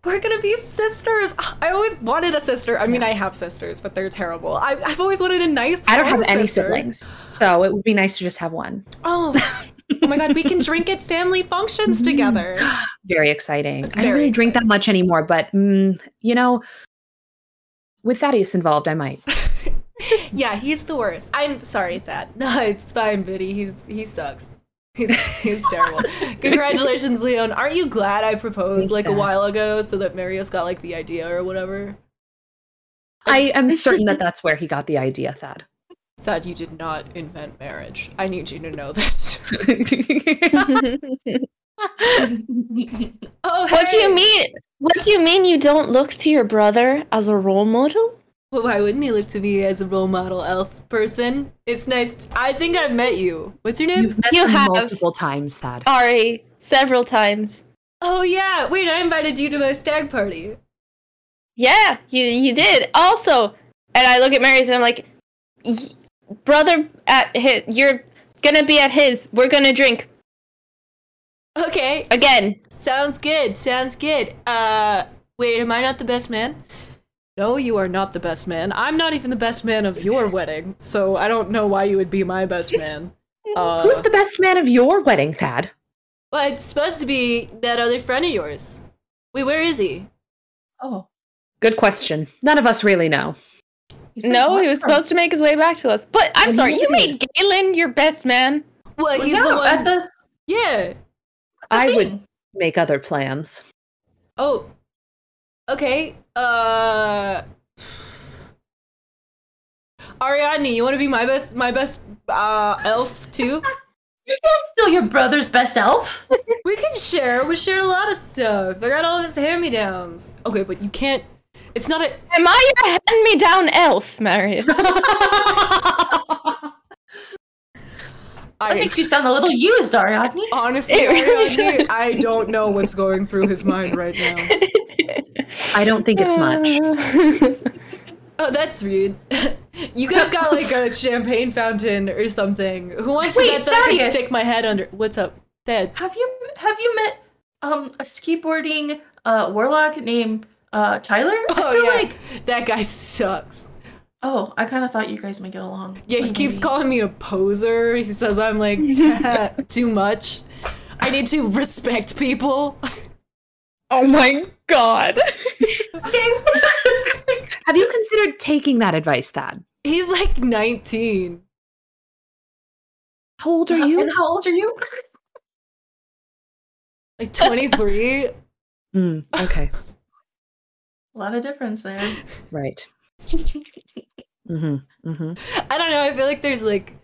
We're going to be sisters. I always wanted a sister. I yeah. mean, I have sisters, but they're terrible. I, I've always wanted a nice I don't have sister. any siblings, so it would be nice to just have one. Oh, oh my God. We can drink at family functions together. Very exciting. It's I very don't really exciting. drink that much anymore, but, mm, you know, with Thaddeus involved, I might. Yeah, he's the worst. I'm sorry, Thad. No, it's fine, Biddy. He's, he sucks. He's, he's terrible. Congratulations, Leon. Aren't you glad I proposed like a while ago so that Marius got like the idea or whatever? I am certain that that's where he got the idea, Thad. Thad, you did not invent marriage. I need you to know this. oh, hey. What do you mean? What do you mean you don't look to your brother as a role model? Well, why wouldn't he look to me as a role model, elf person? It's nice. T- I think I've met you. What's your name? You've met you have multiple times, Thad. Sorry, several times. Oh yeah. Wait, I invited you to my stag party. Yeah, you you did. Also, and I look at Marius and I'm like, brother, at his, you're gonna be at his. We're gonna drink. Okay. Again. Sounds good. Sounds good. Uh, wait, am I not the best man? No, you are not the best man. I'm not even the best man of your wedding, so I don't know why you would be my best man. Uh, Who's the best man of your wedding, Thad? Well, it's supposed to be that other friend of yours. Wait, where is he? Oh, good question. None of us really know. No, he was from? supposed to make his way back to us. But I'm well, sorry, you made it. Galen your best man? Well, he's well, no, the one... At the... Yeah. I thing. would make other plans. Oh, okay. Uh, Ariadne, you want to be my best, my best uh, elf too? You're still your brother's best elf. We can share. We share a lot of stuff. I got all his hand-me-downs. Okay, but you can't. It's not a. Am I your hand-me-down elf, Marius? I, that makes you sound a little used, Ariadne. Honestly, really Ariadne, I don't know what's going through his mind right now. I don't think it's much. Oh, that's rude. You guys got like a champagne fountain or something. Who wants Wait, to bet that I can stick my head under? What's up, Thad? Have you have you met um, a skateboarding uh, warlock named uh, Tyler? Oh I feel yeah, like... that guy sucks. Oh, I kind of thought you guys might get along. Yeah, like he keeps maybe. calling me a poser. He says I'm like too much. I need to respect people. Oh my God. Have you considered taking that advice, Thad? He's like nineteen. How old are you? And how old are you? Like twenty-three. Mm, okay. A lot of difference there. Right. Mm-hmm, mm-hmm. I don't know. I feel like there's like,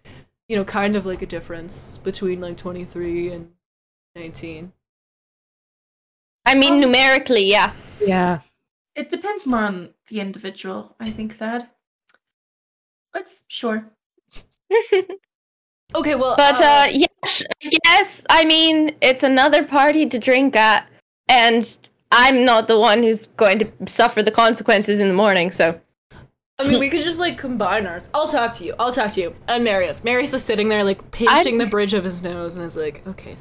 you know, kind of like a difference between like twenty-three and nineteen. I mean, um, numerically, yeah. Yeah. It depends more on the individual, I think, Thad. But sure. Okay, well. But, uh, uh, yes, I guess, I mean, it's another party to drink at, and I'm not the one who's going to suffer the consequences in the morning, so. I mean, we could just, like, combine ours. I'll talk to you. I'll talk to you. And Marius. Marius is sitting there, like, pinching I'm... the bridge of his nose, and is like, okay,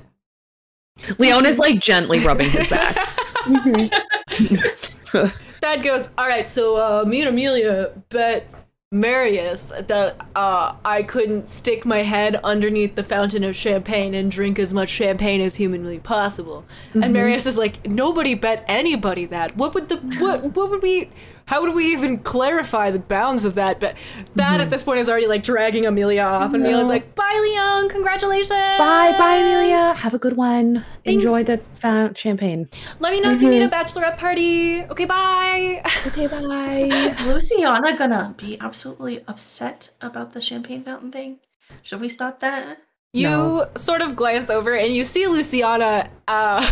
Leon is like gently rubbing his back. Thad goes, all right, so uh, me and Amelia bet Marius that uh, I couldn't stick my head underneath the fountain of champagne and drink as much champagne as humanly possible. Mm-hmm. And Marius is like, nobody bet anybody that. What would the what what would we? How would we even clarify the bounds of that? But that mm-hmm. at this point is already like dragging Amelia off. And no. Amelia's like, bye, Leon. Congratulations. Bye, bye, Amelia. Have a good one. Thanks. Enjoy the uh, champagne. Let me know mm-hmm. if you need a bachelorette party. Okay, bye. Okay, bye. Is Luciana gonna be absolutely upset about the champagne fountain thing? Should we stop that? You no. sort of glance over and you see Luciana uh,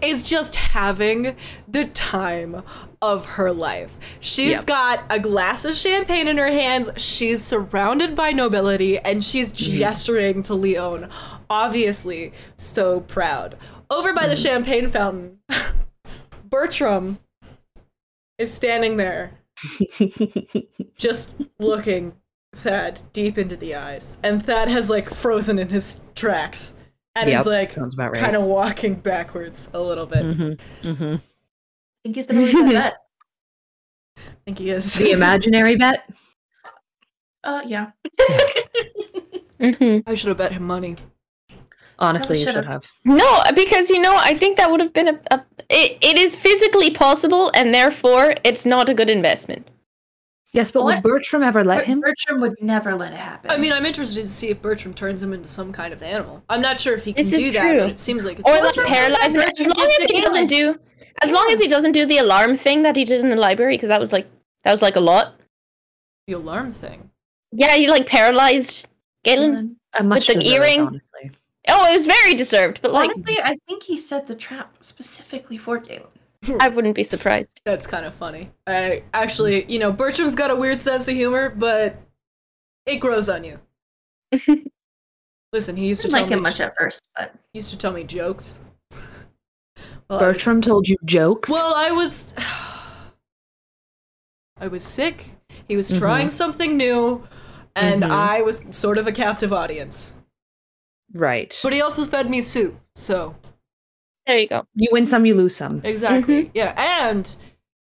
is just having the time of her life. She's yep. got a glass of champagne in her hands. She's surrounded by nobility and she's mm. gesturing to Leon. Obviously so proud. Over by mm. the champagne fountain, Bertram is standing there just looking Thad deep into the eyes. And Thad has like frozen in his tracks and yep. is like right. kind of walking backwards a little bit. Mm-hmm. Mm-hmm. I think he's the one who said that. I think he is. The imaginary bet? Uh, yeah. mm-hmm. I should have bet him money. Honestly, you should have. have. No, because, you know, I think that would have been a... a it, it is physically possible, and therefore, it's not a good investment. Yes, but what? Would Bertram ever let him? Bertram would never let it happen. I mean, I'm interested to see if Bertram turns him into some kind of animal. I'm not sure if he can this do that, true. But it seems like... It's or like paralyze him. As long as he doesn't do... As long as he doesn't do the alarm thing that he did in the library, because that was like that was like a lot. The alarm thing. Yeah, you like paralyzed Galen with the earring. It, oh, it was very disturbed. But like, honestly, I think he set the trap specifically for Galen. I wouldn't be surprised. That's kind of funny. I actually, you know, Bertram's got a weird sense of humor, but it grows on you. Listen, he used to tell like me him much at first, but he used to tell me jokes. Well, Bertram was, told you jokes? Well, I was... I was sick. He was trying mm-hmm. something new, and mm-hmm. I was sort of a captive audience. Right. But he also fed me soup, so... There you go. You win some, you lose some. Exactly. Mm-hmm. Yeah, and...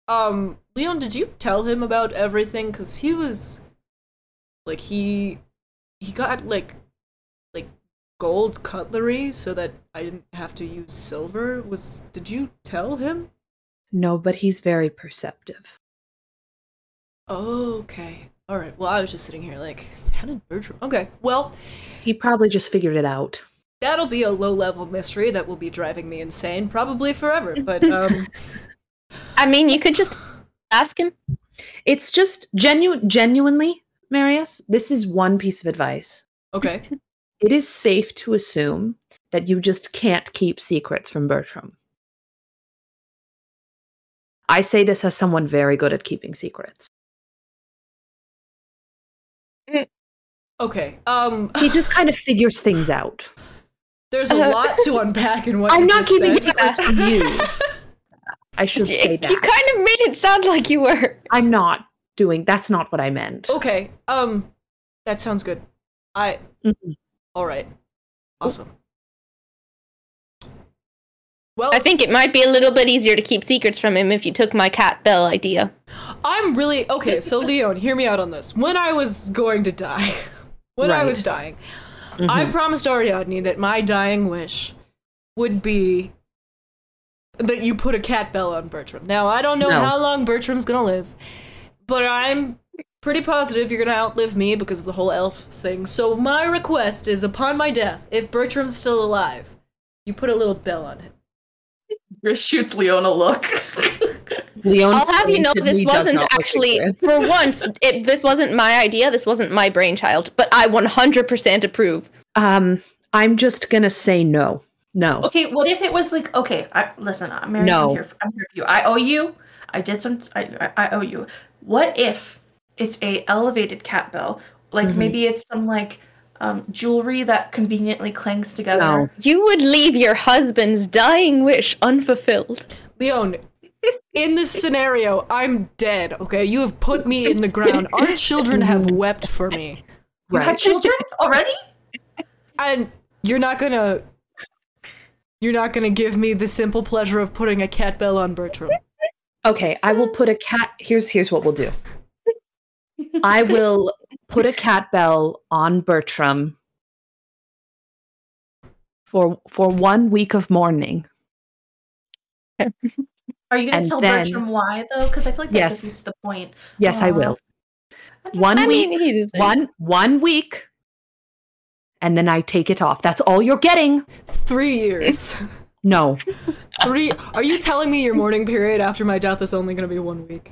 Um, Leon, did you tell him about everything? Because he was... Like, he... He got, like... gold cutlery so that I didn't have to use silver. Was did you tell him? No, but he's very perceptive. Oh, okay. All right. Well, I was just sitting here like, how did Bertram... Okay, well... He probably just figured it out. That'll be a low-level mystery that will be driving me insane probably forever, but, um... I mean, you could just ask him. It's just genu- genuinely, Marius, this is one piece of advice. Okay. It is safe to assume that you just can't keep secrets from Bertram. I say this as someone very good at keeping secrets. Okay. Um, he just kind of figures things out. There's a uh, lot to unpack in what I'm you just said. I'm not keeping secrets from you. I should say that. You kind of made it sound like you were. I'm not doing... That's not what I meant. Okay. Um, that sounds good. I... Mm-hmm. All right. Awesome. Well, I think it might be a little bit easier to keep secrets from him if you took my cat Belle idea. I'm really... Okay, so Leon, hear me out on this. When I was going to die, when right. I was dying, mm-hmm. I promised Ariadne that my dying wish would be that you put a cat Belle on Bertram. Now, I don't know no. how long Bertram's going to live, but I'm... pretty positive you're gonna outlive me because of the whole elf thing. So my request is, upon my death, if Bertram's still alive, you put a little bell on him. Gris shoots Leon a look. Leon, I'll have you know this wasn't actually, for once, it, this wasn't my idea, this wasn't my brainchild, but I one hundred percent approve. Um, I'm just gonna say no. No. Okay, what if it was like, okay, I, listen, I'm here, no. here for, I'm here for you. I owe you. I did some, I, I owe you. What if it's a elevated cat bell. Like, mm-hmm. maybe it's some, like, um, jewelry that conveniently clangs together. No. You would leave your husband's dying wish unfulfilled. Leon, in this scenario, I'm dead, okay? You have put me in the ground. Our children have wept for me. Right. You have children already? And you're not gonna... You're not gonna give me the simple pleasure of putting a cat bell on Bertram. Okay, I will put a cat... Here's Here's what we'll do. I will put a cat bell on Bertram for for one week of mourning. Are you going to tell then, Bertram why, though? Because I feel like that yes. defeats the point. Yes, Aww. I will. One I week, mean, he one one week, and then I take it off. That's all you're getting. Three years. No. Three. Are you telling me your mourning period after my death is only going to be one week?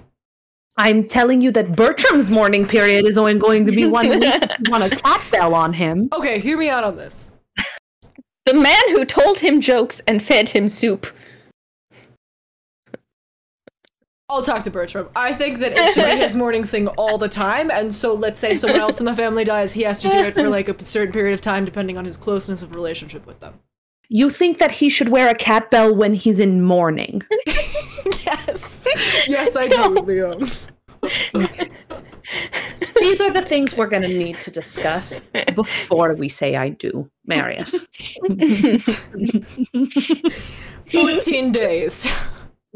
I'm telling you that Bertram's mourning period is only going to be one week. You want a cat bell on him? Okay, hear me out on this. The man who told him jokes and fed him soup. I'll talk to Bertram. I think that it's doing his morning thing all the time, and so let's say someone else in the family dies, he has to do it for like a certain period of time, depending on his closeness of relationship with them. You think that he should wear a cat bell when he's in mourning? Yes. Yes, I do, Leo. These are the things we're going to need to discuss before we say I do, Marius. fourteen days.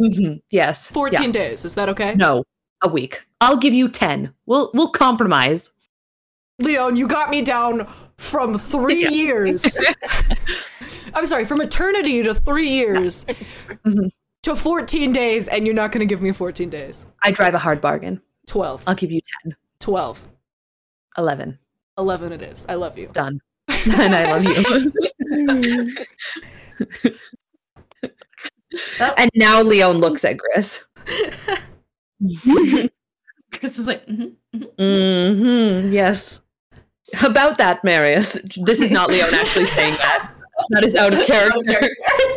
Mm-hmm. Yes. fourteen yeah. days. Is that okay? No, a week. I'll give you ten. We'll we'll compromise. Leon, you got me down from three yeah. years. I'm sorry, from eternity to three years mm-hmm. to fourteen days, and you're not going to give me fourteen days. I drive a hard bargain. twelve. I'll give you ten. twelve. eleven. eleven it is. I love you. Done. And I love you. That- and now Leon looks at Gris. Gris is like, mm-hmm, mm-hmm. Mm-hmm, yes. About that, Marius. This is not Leon actually saying that. That is out of character.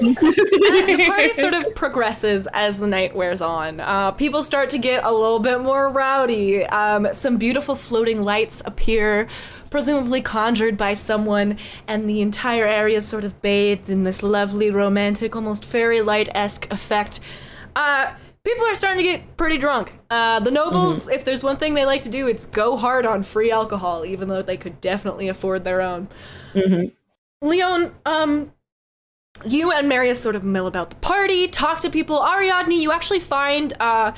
The party sort of progresses as the night wears on. Uh, people start to get a little bit more rowdy. Um, some beautiful floating lights appear, presumably conjured by someone, and the entire area is sort of bathed in this lovely, romantic, almost fairy light-esque effect. Uh, people are starting to get pretty drunk. Uh, the nobles, mm-hmm. if there's one thing they like to do, it's go hard on free alcohol, even though they could definitely afford their own. Mm-hmm. Leon, um, you and Marius sort of mill about the party, talk to people. Ariadne, you actually find uh,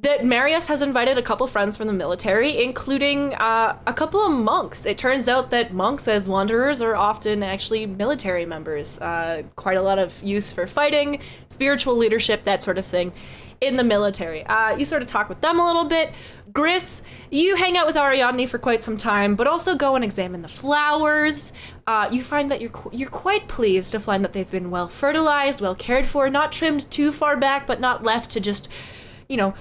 that Marius has invited a couple friends from the military, including uh, a couple of monks. It turns out that monks as wanderers are often actually military members. Uh, quite a lot of use for fighting, spiritual leadership, that sort of thing in the military. Uh, you sort of talk with them a little bit. Gris, you hang out with Ariadne for quite some time, but also go and examine the flowers. Uh, you find that you're qu- you're quite pleased to find that they've been well fertilized, well cared for, not trimmed too far back, but not left to just, you know,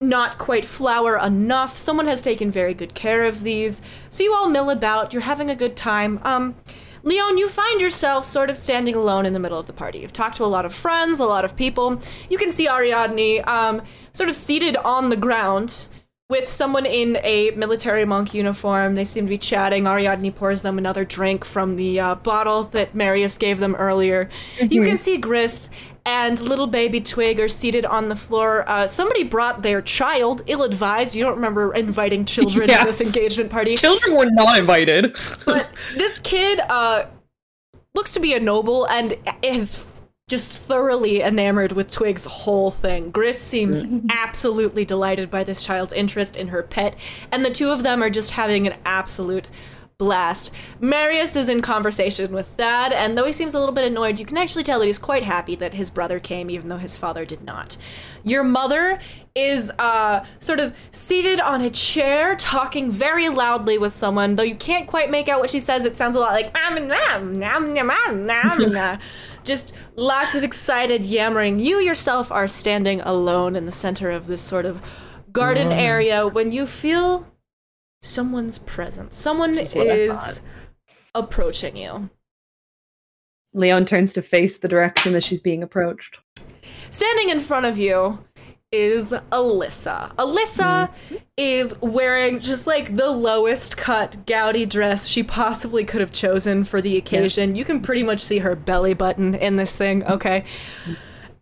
not quite flower enough. Someone has taken very good care of these. So you all mill about, you're having a good time. Um, Leon, you find yourself sort of standing alone in the middle of the party. You've talked to a lot of friends, a lot of people. You can see Ariadne um, sort of seated on the ground with someone in a military monk uniform. They seem to be chatting. Ariadne pours them another drink from the uh, bottle that Marius gave them earlier. Mm-hmm. You can see Gris and little baby Twig are seated on the floor. Uh, somebody brought their child, ill-advised. You don't remember inviting children yeah. to this engagement party. Children were not invited. But this kid uh, looks to be a noble and is just thoroughly enamored with Twig's whole thing. Gris seems mm-hmm. absolutely delighted by this child's interest in her pet, and the two of them are just having an absolute blast. Marius is in conversation with Thad, and though he seems a little bit annoyed, you can actually tell that he's quite happy that his brother came, even though his father did not. Your mother is uh, sort of seated on a chair, talking very loudly with someone, though you can't quite make out what she says. It sounds a lot like, nom, nom, nom, nom, nom. Just lots of excited yammering. You yourself are standing alone in the center of this sort of garden mm. area when you feel someone's presence. Someone is, is approaching you. Leon turns to face the direction that she's being approached. Standing in front of you is Alyssa. Alyssa mm-hmm. is wearing just like the lowest cut gaudy dress she possibly could have chosen for the occasion. Yeah. You can pretty much see her belly button in this thing, okay?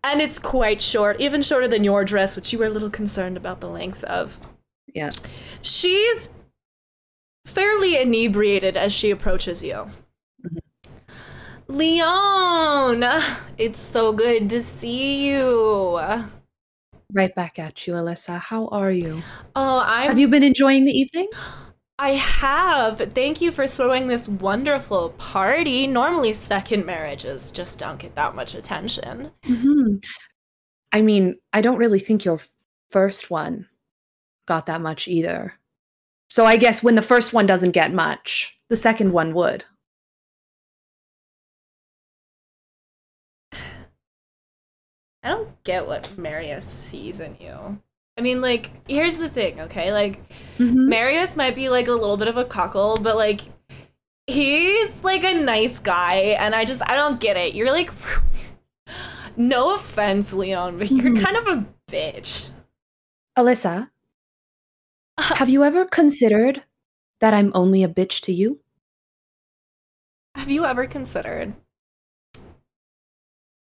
And it's quite short, even shorter than your dress, which you were a little concerned about the length of. Yeah. She's fairly inebriated as she approaches you. Mm-hmm. Leon, it's so good to see you. right back at you, Alyssa. How are you? Oh, I have you been enjoying the evening? I have. Thank you for throwing this wonderful party. Normally, second marriages just don't get that much attention. Mm-hmm. I mean, I don't really think your first one got that much either. So I guess when the first one doesn't get much, the second one would. I don't get what Marius sees in you. I mean, like, here's the thing, okay? Like, mm-hmm. Marius might be, like, a little bit of a cuckold, but, like, he's, like, a nice guy, and I just, I don't get it. You're, like, no offense, Leon, but you're mm-hmm. kind of a bitch. Alyssa, uh, have you ever considered that I'm only a bitch to you? Have you ever considered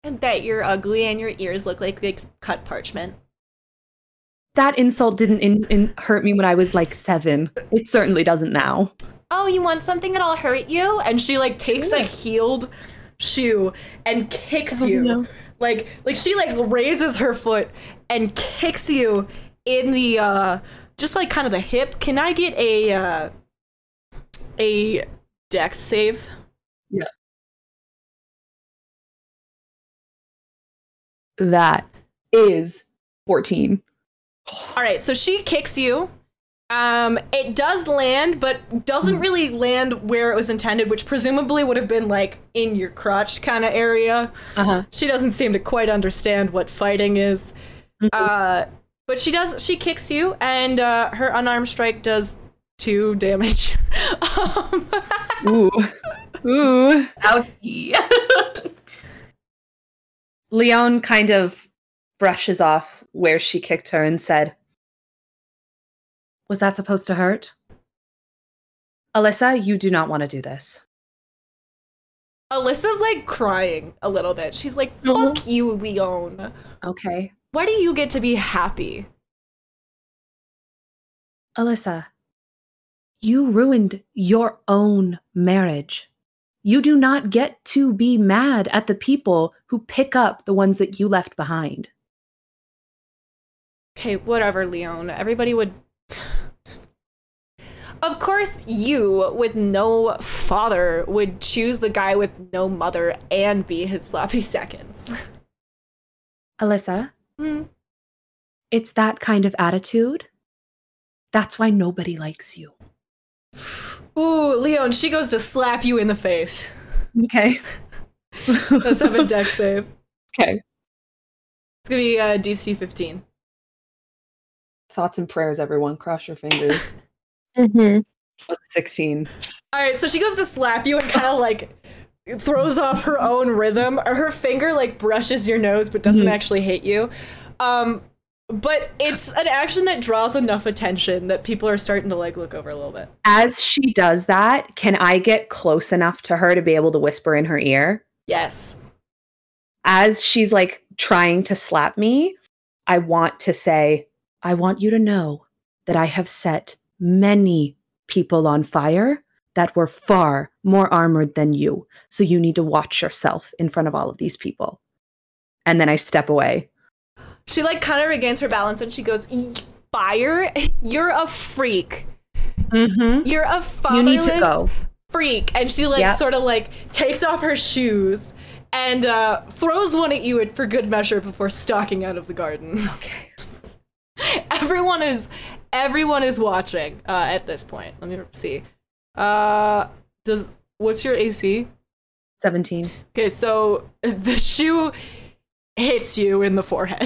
that you're ugly and your ears look like they cut parchment? That insult didn't in- in hurt me when I was like seven. It certainly doesn't now. Oh, you want something that'll hurt you? And she like takes Ooh. a heeled shoe and kicks oh, you. No. Like, like she like raises her foot and kicks you in the, uh, just like kind of the hip. Can I get a, uh, a dex save? Yeah. That is fourteen. All right, so she kicks you. Um, it does land, but doesn't really land where it was intended, which presumably would have been, like, in your crotch kind of area. Uh-huh. She doesn't seem to quite understand what fighting is. Mm-hmm. Uh, but she does, she kicks you, and uh, her unarmed strike does two damage. um, Ooh. Ooh. Ouchie. Leon kind of brushes off where she kicked her and said, "Was that supposed to hurt? Alyssa, you do not want to do this." Alyssa's like crying a little bit. She's like, "Fuck mm-hmm. you, Leon." Okay. Why do you get to be happy? Alyssa, you ruined your own marriage. You do not get to be mad at the people who pick up the ones that you left behind. Okay, whatever, Leon. Everybody would... Of course you, with no father, would choose the guy with no mother and be his sloppy seconds. Alyssa, mm. it's that kind of attitude. That's why nobody likes you. Ooh, Leon, she goes to slap you in the face. Okay. Let's have a dex save. Okay. It's going to be uh, D C fifteen. Thoughts and prayers, everyone. Cross your fingers. Mm-hmm. Was sixteen. All right, so she goes to slap you and kind of like throws off her own rhythm. Her finger like brushes your nose but doesn't mm-hmm. actually hit you. Um, But it's an action that draws enough attention that people are starting to, like, look over a little bit. As she does that, can I get close enough to her to be able to whisper in her ear? Yes. As she's, like, trying to slap me, I want to say, "I want you to know that I have set many people on fire that were far more armored than you. So you need to watch yourself in front of all of these people." And then I step away. She, like, kind of regains her balance and she goes, "Fire? You're a freak. Mm-hmm. You're a fatherless you go. freak." And she, like, yep. sort of, like, takes off her shoes and uh, throws one at you for good measure before stalking out of the garden. Okay. Everyone is, everyone is watching uh, at this point. Let me see. Uh, does what's your A C? seventeen. Okay, so the shoe... hits you in the forehead.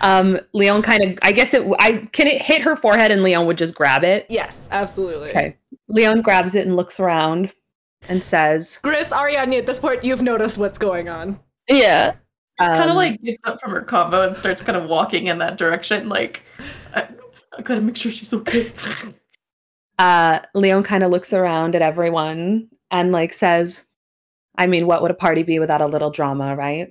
um, Leon kind of, I guess it, I can it hit her forehead and Leon would just grab it? Yes, absolutely. Okay. Leon grabs it and looks around and says, "Gris, Ariadne, at this point, you've noticed what's going on." Yeah. She's um, kind of like gets up from her combo and starts kind of walking in that direction. Like, I, I gotta make sure she's okay. uh, Leon kind of looks around at everyone and like says, "I mean, what would a party be without a little drama, right?"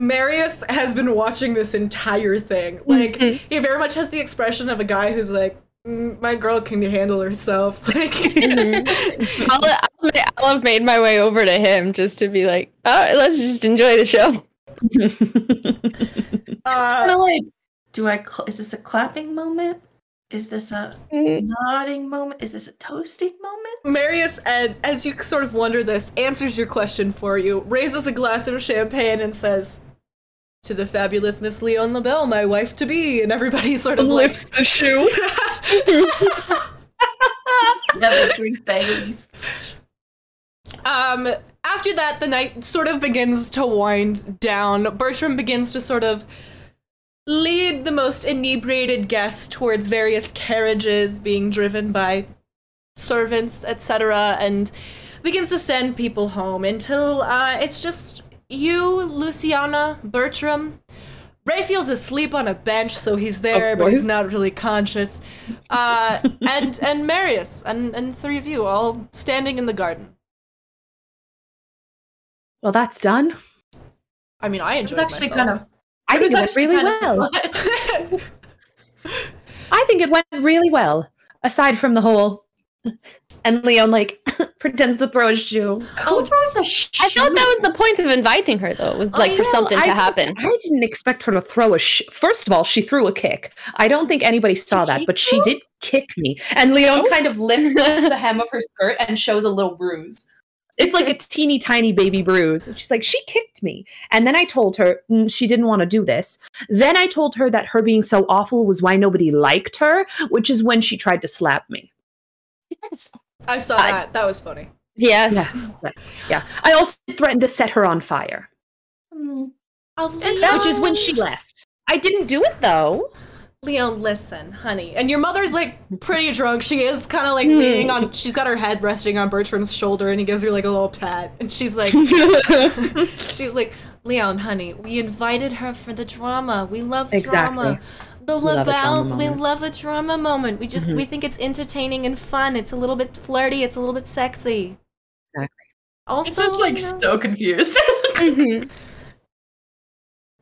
Marius has been watching this entire thing. Like, mm-hmm. he very much has the expression of a guy who's like, mm, "My girl can handle herself." Like, mm-hmm. I'll, I'll, I'll have made my way over to him just to be like, "Oh, let's just enjoy the show." uh, kind of like, do I? Cl- is this a clapping moment? Is this a mm-hmm. nodding moment? Is this a toasting moment? Marius, as, as you sort of wonder this, answers your question for you, raises a glass of champagne and says, to the fabulous Miss Leon LaBelle, my wife-to-be, and everybody sort of lips like, the shoe. Never drink babies. Um, after that, the night sort of begins to wind down. Bertram begins to sort of lead the most inebriated guests towards various carriages being driven by servants, et cetera, and begins to send people home until uh, it's just you, Luciana, Bertram. Raphael's asleep on a bench, so he's there, but he's not really conscious. Uh, and and Marius and, and three of you all standing in the garden. Well, that's done. I mean, I enjoyed myself. It was actually myself. kind of... I think it went really well. I think it went really well. Aside from the whole... And Leon, like, pretends to throw a shoe. Oh, who throws a shoe? I thought that was the point of inviting her, though. It was, like, oh, for well, something to I happen. Did, I didn't expect her to throw a shoe. First of all, she threw a kick. I don't think anybody saw did that, she but she did kick me. And Leon oh. kind of lifts up the hem of her skirt and shows a little bruise. It's like a teeny tiny baby bruise. And she's like, she kicked me. And then I told her mm, she didn't want to do this. Then I told her that her being so awful was why nobody liked her, which is when she tried to slap me. Yes. I saw I, that. That was funny. Yes. Yeah. Yes. Yeah. I also threatened to set her on fire. Mm. Oh, which is when she left. I didn't do it, though. Leon, listen, honey. And your mother's, like, pretty drunk. She is kind of, like, mm. leaning on... She's got her head resting on Bertram's shoulder, and he gives her, like, a little pat. And she's like... she's like, Leon, honey, we invited her for the drama. We love exactly. drama. The LaBelles, we love a drama moment. We just... Mm-hmm. We think it's entertaining and fun. It's a little bit flirty. It's a little bit sexy. Exactly. Also, it's just, like, you know, so confused. mm-hmm.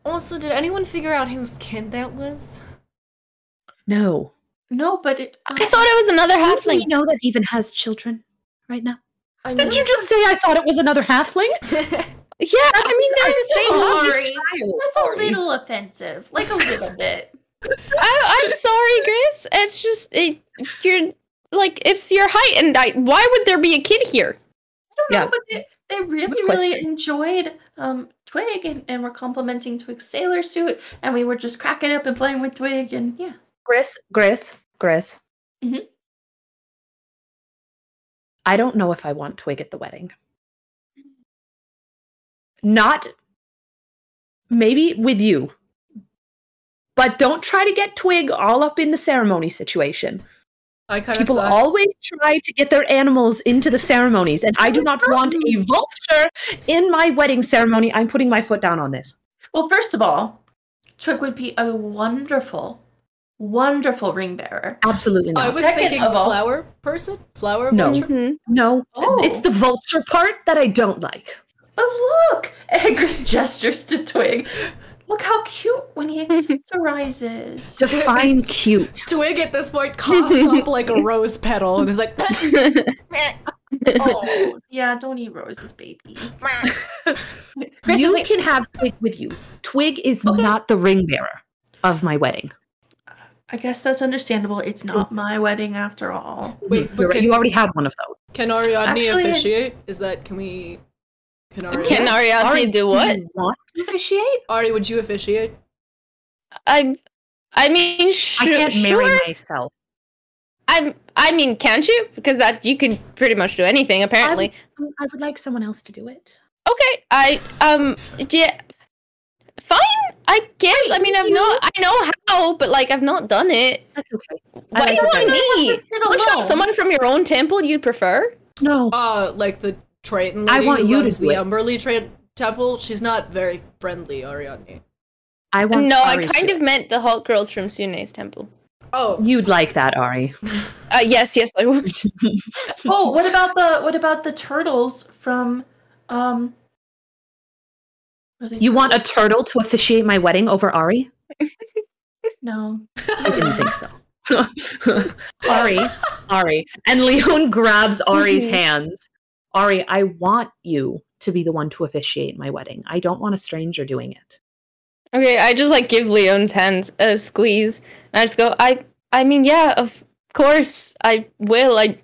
Also, did anyone figure out whose kid that was? No. No, but... It, uh, I thought it was another halfling. Do you know that even has children right now? I Didn't know. you just say I thought it was another halfling? yeah, I mean, they're the same movie. That's sorry. a little offensive. Like, a little bit. I, I'm sorry, Gris. It's just... It, you're... Like, it's your height, and I, why would there be a kid here? I don't yeah. know, but they, they really, really enjoyed... Um, Twig, and, and we're complimenting Twig's sailor suit, and we were just cracking up and playing with Twig, and yeah. Gris, Gris, Gris. Mm-hmm. I don't know if I want Twig at the wedding. Not, maybe with you. But don't try to get Twig all up in the ceremony situation. I kind People of always try to get their animals into the ceremonies, and I do not want a vulture in my wedding ceremony. I'm putting my foot down on this. Well, first of all, Twig would be a wonderful... wonderful ring bearer. Absolutely not. I was Second thinking flower all, person? Flower no. vulture? Mm-hmm. No. Oh. It's the vulture part that I don't like. Oh, look! Gris gestures to Twig. Look how cute when he accessorizes. Define cute. Twig at this point coughs up like a rose petal and is like... oh, yeah, don't eat roses, baby. Gris, you like, can have Twig with you. Twig is okay. not the ring bearer of my wedding. I guess that's understandable. It's not my wedding after all. Wait, but can, you already had one of those. Can Ariadne Actually, officiate? Is that, can we... Can Ariadne, can Ariadne Ari, do what? Do you want to officiate? Ari, would you officiate? I I mean, sh- I can't sure. marry myself. I'm, I mean, can't you? Because that you can pretty much do anything, apparently. I, I would like someone else to do it. Okay, I, um, yeah... Fine, I guess. Wait, I mean, I've not. I know how, but like, I've not done it. That's okay. What do you want me? Which one? Someone from your own temple you'd prefer? No. Uh, like the Tritonly. I want you to do the Umberlee tra- temple. She's not very friendly, Ariadne. I want. No, Ari I kind too. of meant the hot girls from Sune's temple. Oh, you'd like that, Ari? uh, yes, yes, I would. oh, what about the what about the turtles from, um. You want a turtle to officiate my wedding over Ari? No. I didn't think so. Ari, Ari. And Leon grabs Ari's hands. Ari, I want you to be the one to officiate my wedding. I don't want a stranger doing it. Okay, I just, like, give Leon's hands a squeeze, and I just go, I, I mean, yeah, of course, I will, I...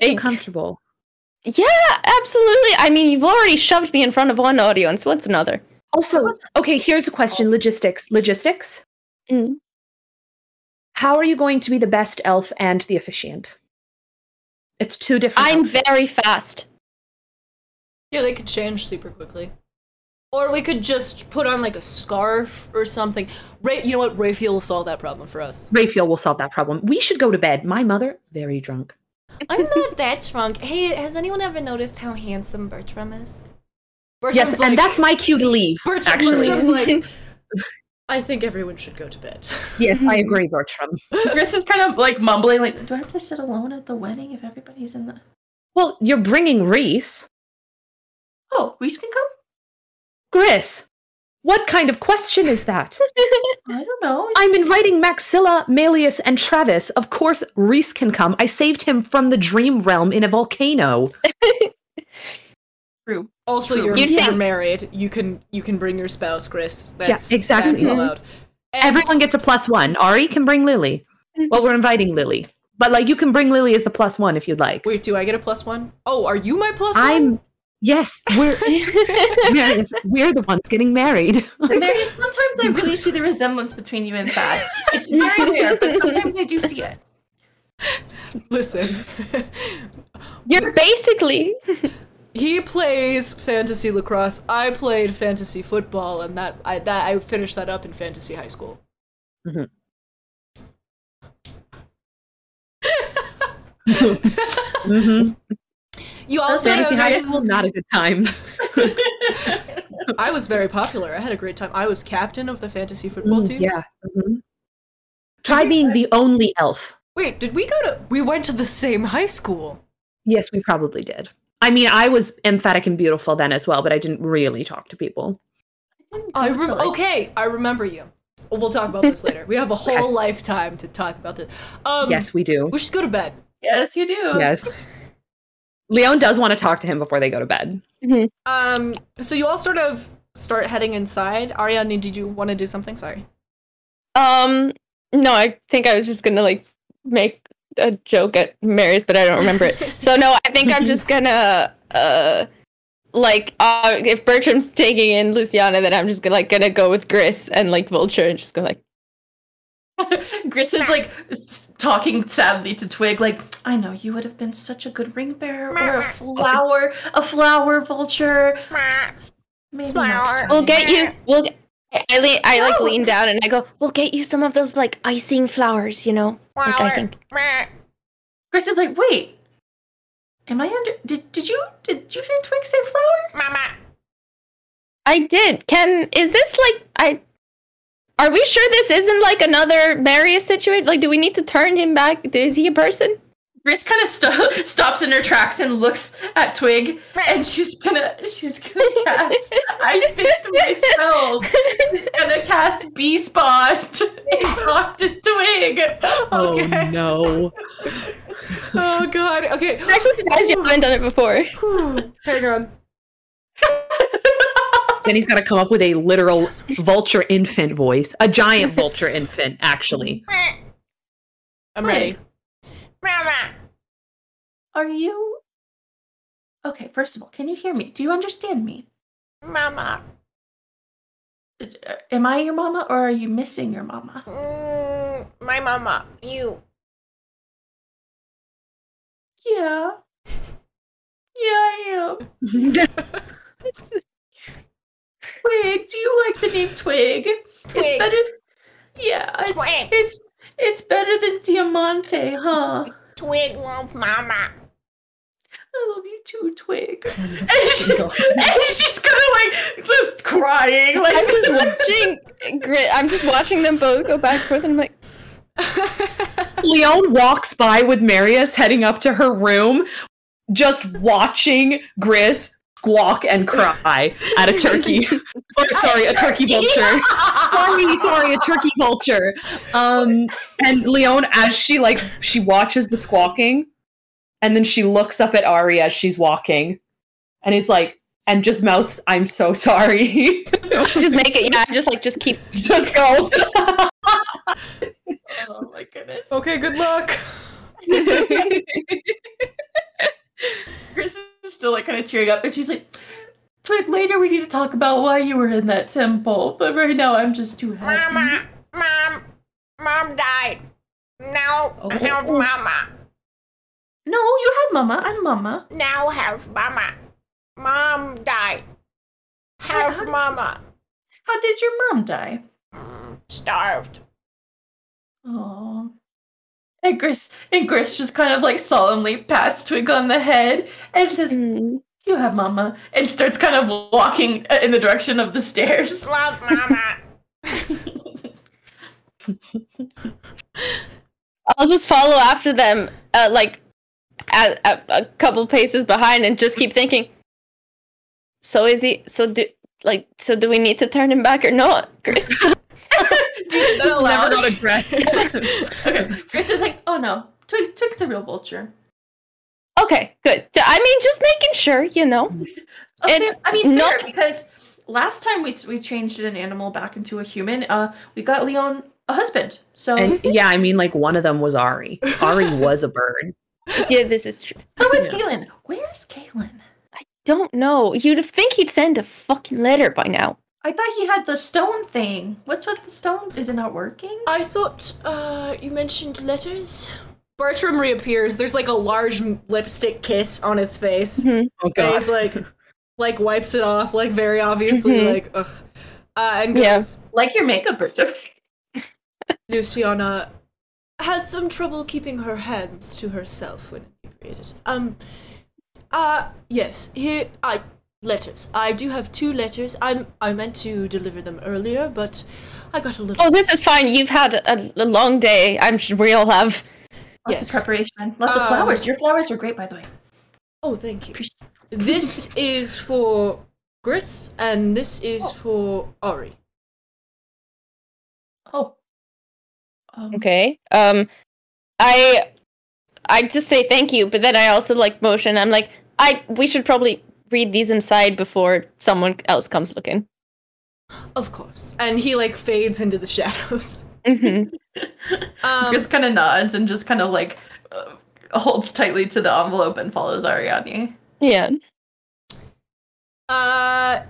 Feel comfortable. Yeah, absolutely. I mean, you've already shoved me in front of one audience. What's another? Also, okay, here's a question. Logistics. Logistics? Mm. How are you going to be the best elf and the officiant? It's two different I'm outfits. Very fast. Yeah, they could change super quickly. Or we could just put on, like, a scarf or something. Ray- you know what? Raphael will solve that problem for us. Raphael will solve that problem. We should go to bed. My mother, very drunk. I'm not that drunk. Hey, has anyone ever noticed how handsome Bertram is? Bertram's yes, like, and that's my cue to leave, Bertram, actually. Bertram's like, I think everyone should go to bed. Yes, I agree, Bertram. Chris is kind of, like, mumbling, like, do I have to sit alone at the wedding if everybody's in the... Well, you're bringing Reese. Oh, Reese can come? Gris, what kind of question is that? I don't know. I'm inviting Maxilla, Malleus, and Travis. Of course, Reese can come. I saved him from the dream realm in a volcano. True. Also, True. You're, you you're married. You can you can bring your spouse, Gris. That's, yeah, exactly. That's allowed. And everyone gets a plus one. Ari can bring Lily. Well, we're inviting Lily. But, like, you can bring Lily as the plus one if you'd like. Wait, do I get a plus one? Oh, are you my plus I'm- one? Yes, we're yes, we're the ones getting married. Marius, sometimes I really see the resemblance between you and Thad. It's very weird, but sometimes I do see it. Listen, you're basically. He plays fantasy lacrosse. I played fantasy football, and that I that I finished that up in fantasy high school. Mm-hmm. mm-hmm. You also fantasy high school, not a good time. I was very popular. I had a great time. I was captain of the fantasy football mm, team. Yeah. Mm-hmm. Try being the only elf. Wait, did we go to? We went to the same high school. Yes, we probably did. I mean, I was emphatic and beautiful then as well, but I didn't really talk to people. I rem- to, like- okay, I remember you. We'll talk about this later. We have a whole okay. lifetime to talk about this. Um, yes, we do. We should go to bed. Yes, you do. Yes. Leon does want to talk to him before they go to bed. Mm-hmm. Um, so you all sort of start heading inside. Ariadne, did you want to do something? Sorry. Um, no, I think I was just going to, like, make a joke at Mary's, but I don't remember it. So, no, I think I'm just going to, uh, like, uh, if Bertram's taking in Luciana, then I'm just, gonna, like, going to go with Gris and, like, Vulture and just go, like, Gris is, like, talking sadly to Twig, like, I know you would have been such a good ring bearer or a flower, a flower vulture. Maybe flower. We'll get you, we'll get, I, le- I, like, lean down and I go, we'll get you some of those, like, icing flowers, you know? Flower. Like, I think. Gris is like, wait, am I under, did, did you, did you hear Twig say flower? Mama. I did. Can, is this, like, I... Are we sure this isn't, like, another Marius situation? Like, do we need to turn him back? Is he a person? Gris kind of st- stops in her tracks and looks at Twig, and she's gonna, she's gonna cast, I fix myself. She's gonna cast B-Spot and talk to Twig. Okay. Oh, no. Oh, God. Okay. I'm actually surprised you haven't done it before. Hang on. Then he's got to come up with a literal vulture infant voice. A giant vulture infant, actually. I'm ready. Mama. Are you... Okay, first of all, can you hear me? Do you understand me? Mama. Am I your mama, or are you missing your mama? Mm, my mama. You. Yeah. Yeah, I am. Twig, do you like the name Twig? Twig. It's better. Yeah, it's Twig. it's it's better than Diamante, huh? Twig loves Mama. I love you too, Twig. and, she, and she's gonna like just crying. Like I'm just watching. Grit. I'm just watching them both go back and forth, and I'm like. Leon walks by with Marius heading up to her room, just watching Gris squawk and cry at a turkey. or sorry, a turkey vulture. sorry, sorry, a turkey vulture. Um, and Leon, as she like, she watches the squawking, and then she looks up at Ari as she's walking, and is like, and just mouths, "I'm so sorry." Just make it, yeah, just like, just keep. Just go. Oh my goodness. Okay, good luck. Chris is still like kind of tearing up, and she's like, "Twig, later we need to talk about why you were in that temple, but right now I'm just too happy." Mama, mom, mom died. Now oh. I have mama. No, you have mama. I'm mama. Now have mama. Mom died. Have how, how mama. Did, how did your mom die? Mm, starved. Oh. And Gris, and Gris just kind of like solemnly pats Twig on the head and says, mm. "You have mama," and starts kind of walking in the direction of the stairs. Love mama. I'll just follow after them, uh, like at, at a couple paces behind, and just keep thinking. So is he? So do like? So do we need to turn him back or not, Gris? Dude, never not addressed. Okay. Chris is like, "Oh no, Twig, Twig's a real vulture." Okay, good. I mean, just making sure, you know. Okay. It's I mean, not because last time we we changed an animal back into a human. Uh, we got Leon a husband. So and, yeah, I mean, like one of them was Ari. Ari was a bird. Yeah, this is true. So is yeah. Galen. Where's Galen? I don't know. You'd think he'd send a fucking letter by now. I thought he had the stone thing. What's with the stone? Is it not working? I thought uh, you mentioned letters. Bertram reappears. There's like a large lipstick kiss on his face. Mm-hmm. Oh god! And he's like, like wipes it off, like very obviously, mm-hmm. like ugh. Uh, and goes, yeah. Like your makeup, Bertram. Luciana has some trouble keeping her hands to herself when inebriated. Um. Uh yes. Here I. Letters. I do have two letters. I'm, I meant to deliver them earlier, but I got a little... Oh, this is fine. You've had a, a long day. I'm sure we all have. Lots yes. of preparation. Lots um, of flowers. Your flowers were great, by the way. Oh, thank you. This is for Gris, and this is oh. for Ari. Oh. Um. Okay. Um, I... I just say thank you, but then I also, like, motion. I'm like, I... We should probably... read these inside before someone else comes looking. Of course. And he, like, fades into the shadows. Mm-hmm. um, just kind of nods and just kind of, like, uh, holds tightly to the envelope and follows Ariadne. Yeah. Uh,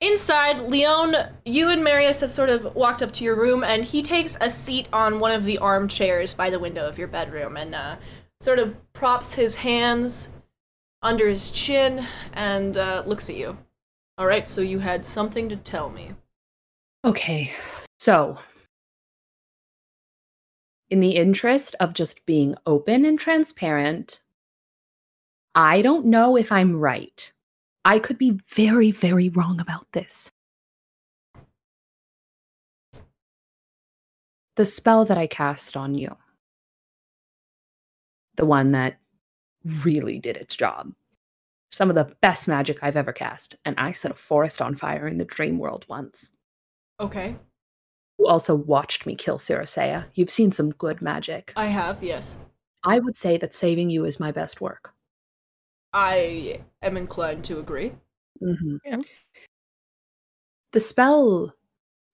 inside, Leon, you and Marius have sort of walked up to your room, and he takes a seat on one of the armchairs by the window of your bedroom and uh, sort of props his hands under his chin, and uh, looks at you. All right, so you had something to tell me. Okay, so... in the interest of just being open and transparent, I don't know if I'm right. I could be very, very wrong about this. The spell that I cast on you. The one that really did its job. Some of the best magic I've ever cast, and I set a forest on fire in the dream world once. Okay. You also watched me kill Circeia. You've seen some good magic. I have, yes. I would say that saving you is my best work. I am inclined to agree. Mm-hmm. Yeah. The spell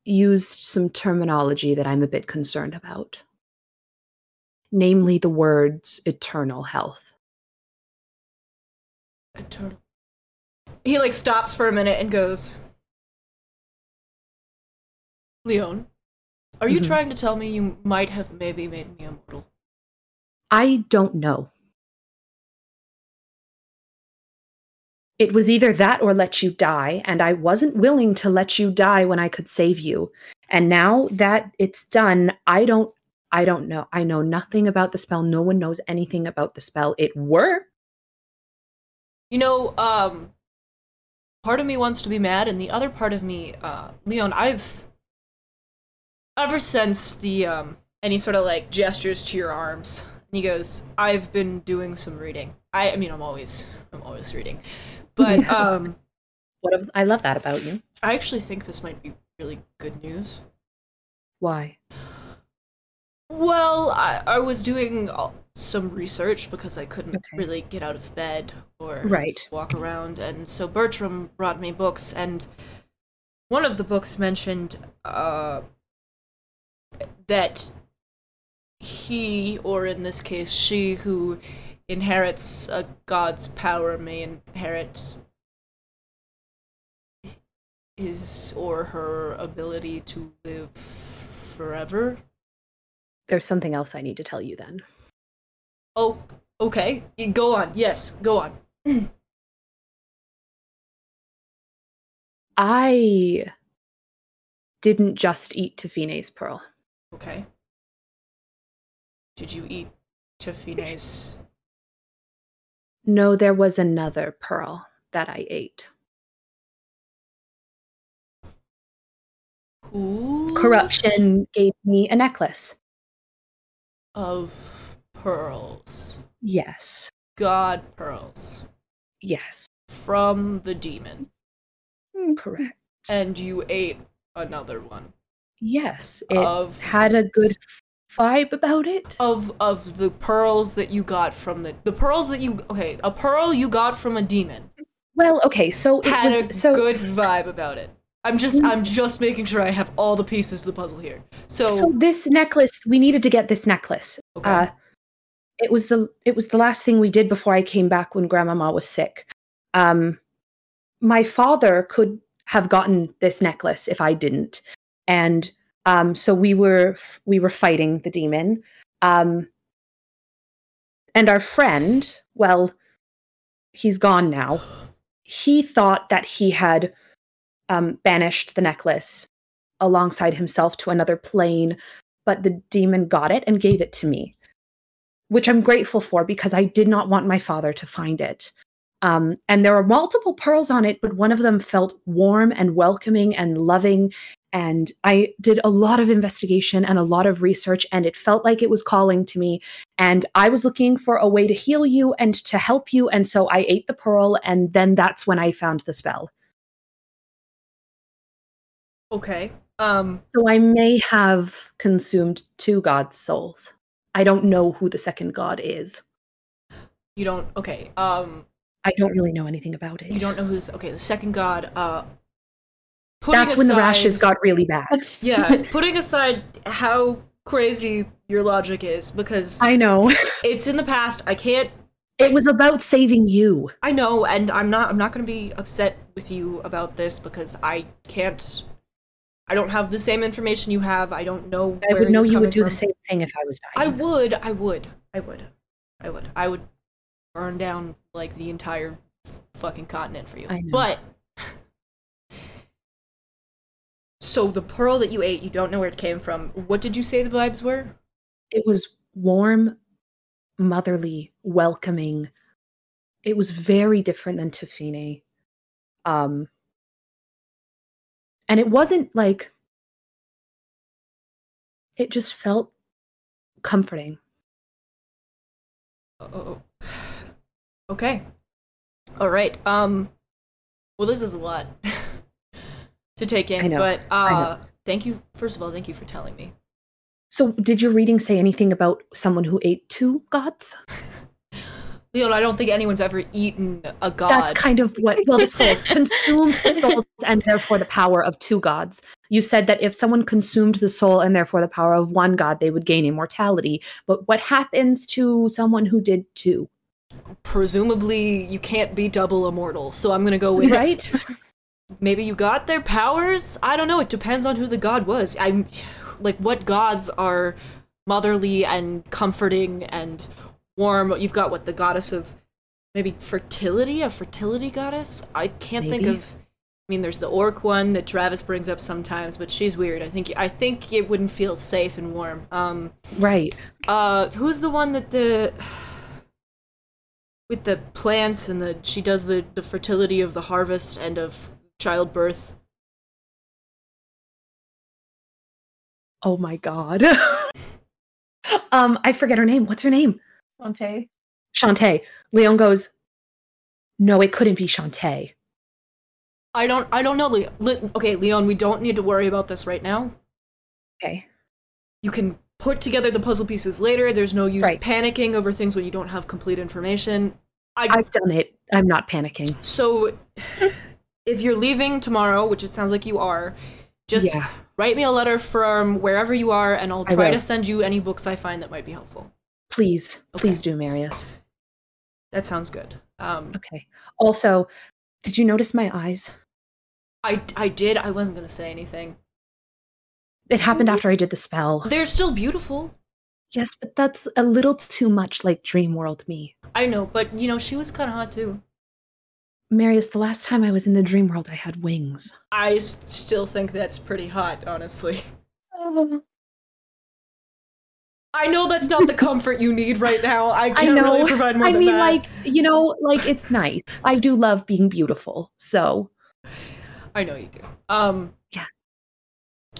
used some terminology that I'm a bit concerned about. Namely the words eternal health. Eternal. He, like, stops for a minute and goes, Leon, are mm-hmm. you trying to tell me you might have maybe made me immortal? I don't know. It was either that or let you die, and I wasn't willing to let you die when I could save you. And now that it's done, I don't, I don't know. I know nothing about the spell. No one knows anything about the spell. It worked. You know, um, part of me wants to be mad, and the other part of me, uh, Leon, I've, ever since the, um, any sort of, like, gestures to your arms, and he goes, I've been doing some reading. I, I mean, I'm always, I'm always reading, but, um. What a, I love that about you. I actually think this might be really good news. Why? Well, I, I was doing some research because I couldn't okay. really get out of bed or right. walk around. And so Bertram brought me books, and one of the books mentioned uh, that he, or in this case, she who inherits a god's power may inherit his or her ability to live forever. There's something else I need to tell you then. Oh, okay. Go on. Yes, go on. I didn't just eat Tafine's pearl. Okay. Did you eat Tafine's? No, there was another pearl that I ate. Ooh. Corruption gave me a necklace. Of pearls. Yes. God pearls. Yes. From the demon. Correct. And you ate another one. Yes. It of, had a good vibe about it. Of of the pearls that you got from the... The pearls that you... Okay, a pearl you got from a demon. Well, okay, so it had was... Had a so, good vibe about it. I'm just I'm just making sure I have all the pieces of the puzzle here. So, so this necklace, we needed to get this necklace. Okay. Uh, it was the it was the last thing we did before I came back when Grandmama was sick. Um, my father could have gotten this necklace if I didn't, and um, so we were we were fighting the demon, um, and our friend, well, he's gone now. He thought that he had. Um, banished the necklace alongside himself to another plane, but the demon got it and gave it to me, which I'm grateful for because I did not want my father to find it. Um, and there are multiple pearls on it, but one of them felt warm and welcoming and loving. And I did a lot of investigation and a lot of research, and it felt like it was calling to me. And I was looking for a way to heal you and to help you. And so I ate the pearl, and then that's when I found the spell. Okay. Um, so I may have consumed two gods' souls. I don't know who the second god is. You don't... Okay. Um, I don't really know anything about it. You don't know who's... Okay, the second god... Uh, That's aside, when the rashes got really bad. Yeah, putting aside how crazy your logic is, because... I know. It's in the past. I can't... It was about saving you. I know, and I'm not. I'm not going to be upset with you about this, because I can't... I don't have the same information you have. I don't know where I would know you would do from. The same thing if I was dying. I would, I would, I would, I would. I would burn down, like, the entire fucking continent for you. I know. But, so the pearl that you ate, you don't know where it came from. What did you say the vibes were? It was warm, motherly, welcoming. It was very different than Tafine. Um... And it wasn't like, it just felt comforting. Oh, okay. All right. Um, well, this is a lot to take in, I know, but uh, thank you. First of all, thank you for telling me. So did your reading say anything about someone who ate two gods? Leon, I don't think anyone's ever eaten a god. That's kind of what, well, the souls, consumed the souls and therefore the power of two gods. You said that if someone consumed the soul and therefore the power of one god, they would gain immortality. But what happens to someone who did two? Presumably, you can't be double immortal, so I'm going to go with... Right? Maybe you got their powers? I don't know, it depends on who the god was. I'm like, what gods are motherly and comforting and... warm. You've got, what, the goddess of maybe fertility? A fertility goddess? I can't maybe. think of... I mean, there's the orc one that Travis brings up sometimes, but she's weird. I think I think it wouldn't feel safe and warm. Um, right. Uh, who's the one that the... with the plants and the... she does the, the fertility of the harvest and of childbirth? Oh my god. um, I forget her name. What's her name? Chauntea. Chauntea. Leon goes, no, it couldn't be Chauntea. I don't, I don't know, Leon. Le- okay, Leon, we don't need to worry about this right now. Okay. You can put together the puzzle pieces later. There's no use right. panicking over things when you don't have complete information. I, I've done it. I'm not panicking. So if you're leaving tomorrow, which it sounds like you are, just yeah. write me a letter from wherever you are, and I'll try to send you any books I find that might be helpful. Please. Okay. Please do, Marius. That sounds good. Um, okay. Also, did you notice my eyes? I, I did. I wasn't going to say anything. It happened after I did the spell. They're still beautiful. Yes, but that's a little too much like Dream World me. I know, but, you know, she was kind of hot, too. Marius, the last time I was in the Dream World, I had wings. I s- still think that's pretty hot, honestly. Um. I know that's not the comfort you need right now. I can't I really provide more I than mean, that. I mean, like, you know, like, it's nice. I do love being beautiful, so... I know you do. Um, yeah.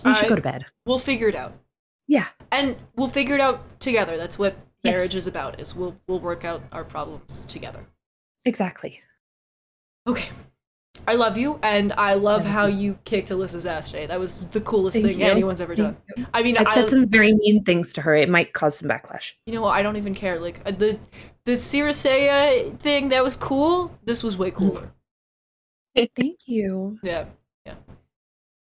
We should I, go to bed. We'll figure it out. Yeah. And we'll figure it out together. That's what yes. marriage is about, is we'll we'll work out our problems together. Exactly. Okay. I love you, and I love how you kicked Alyssa's ass today. That was the coolest Thank thing you. anyone's ever Thank done. You. I mean, I've I, said some very mean things to her. It might cause some backlash. You know what? I don't even care. Like, the, the Circeia thing, that was cool. This was way cooler. Mm-hmm. Thank you. Yeah, yeah.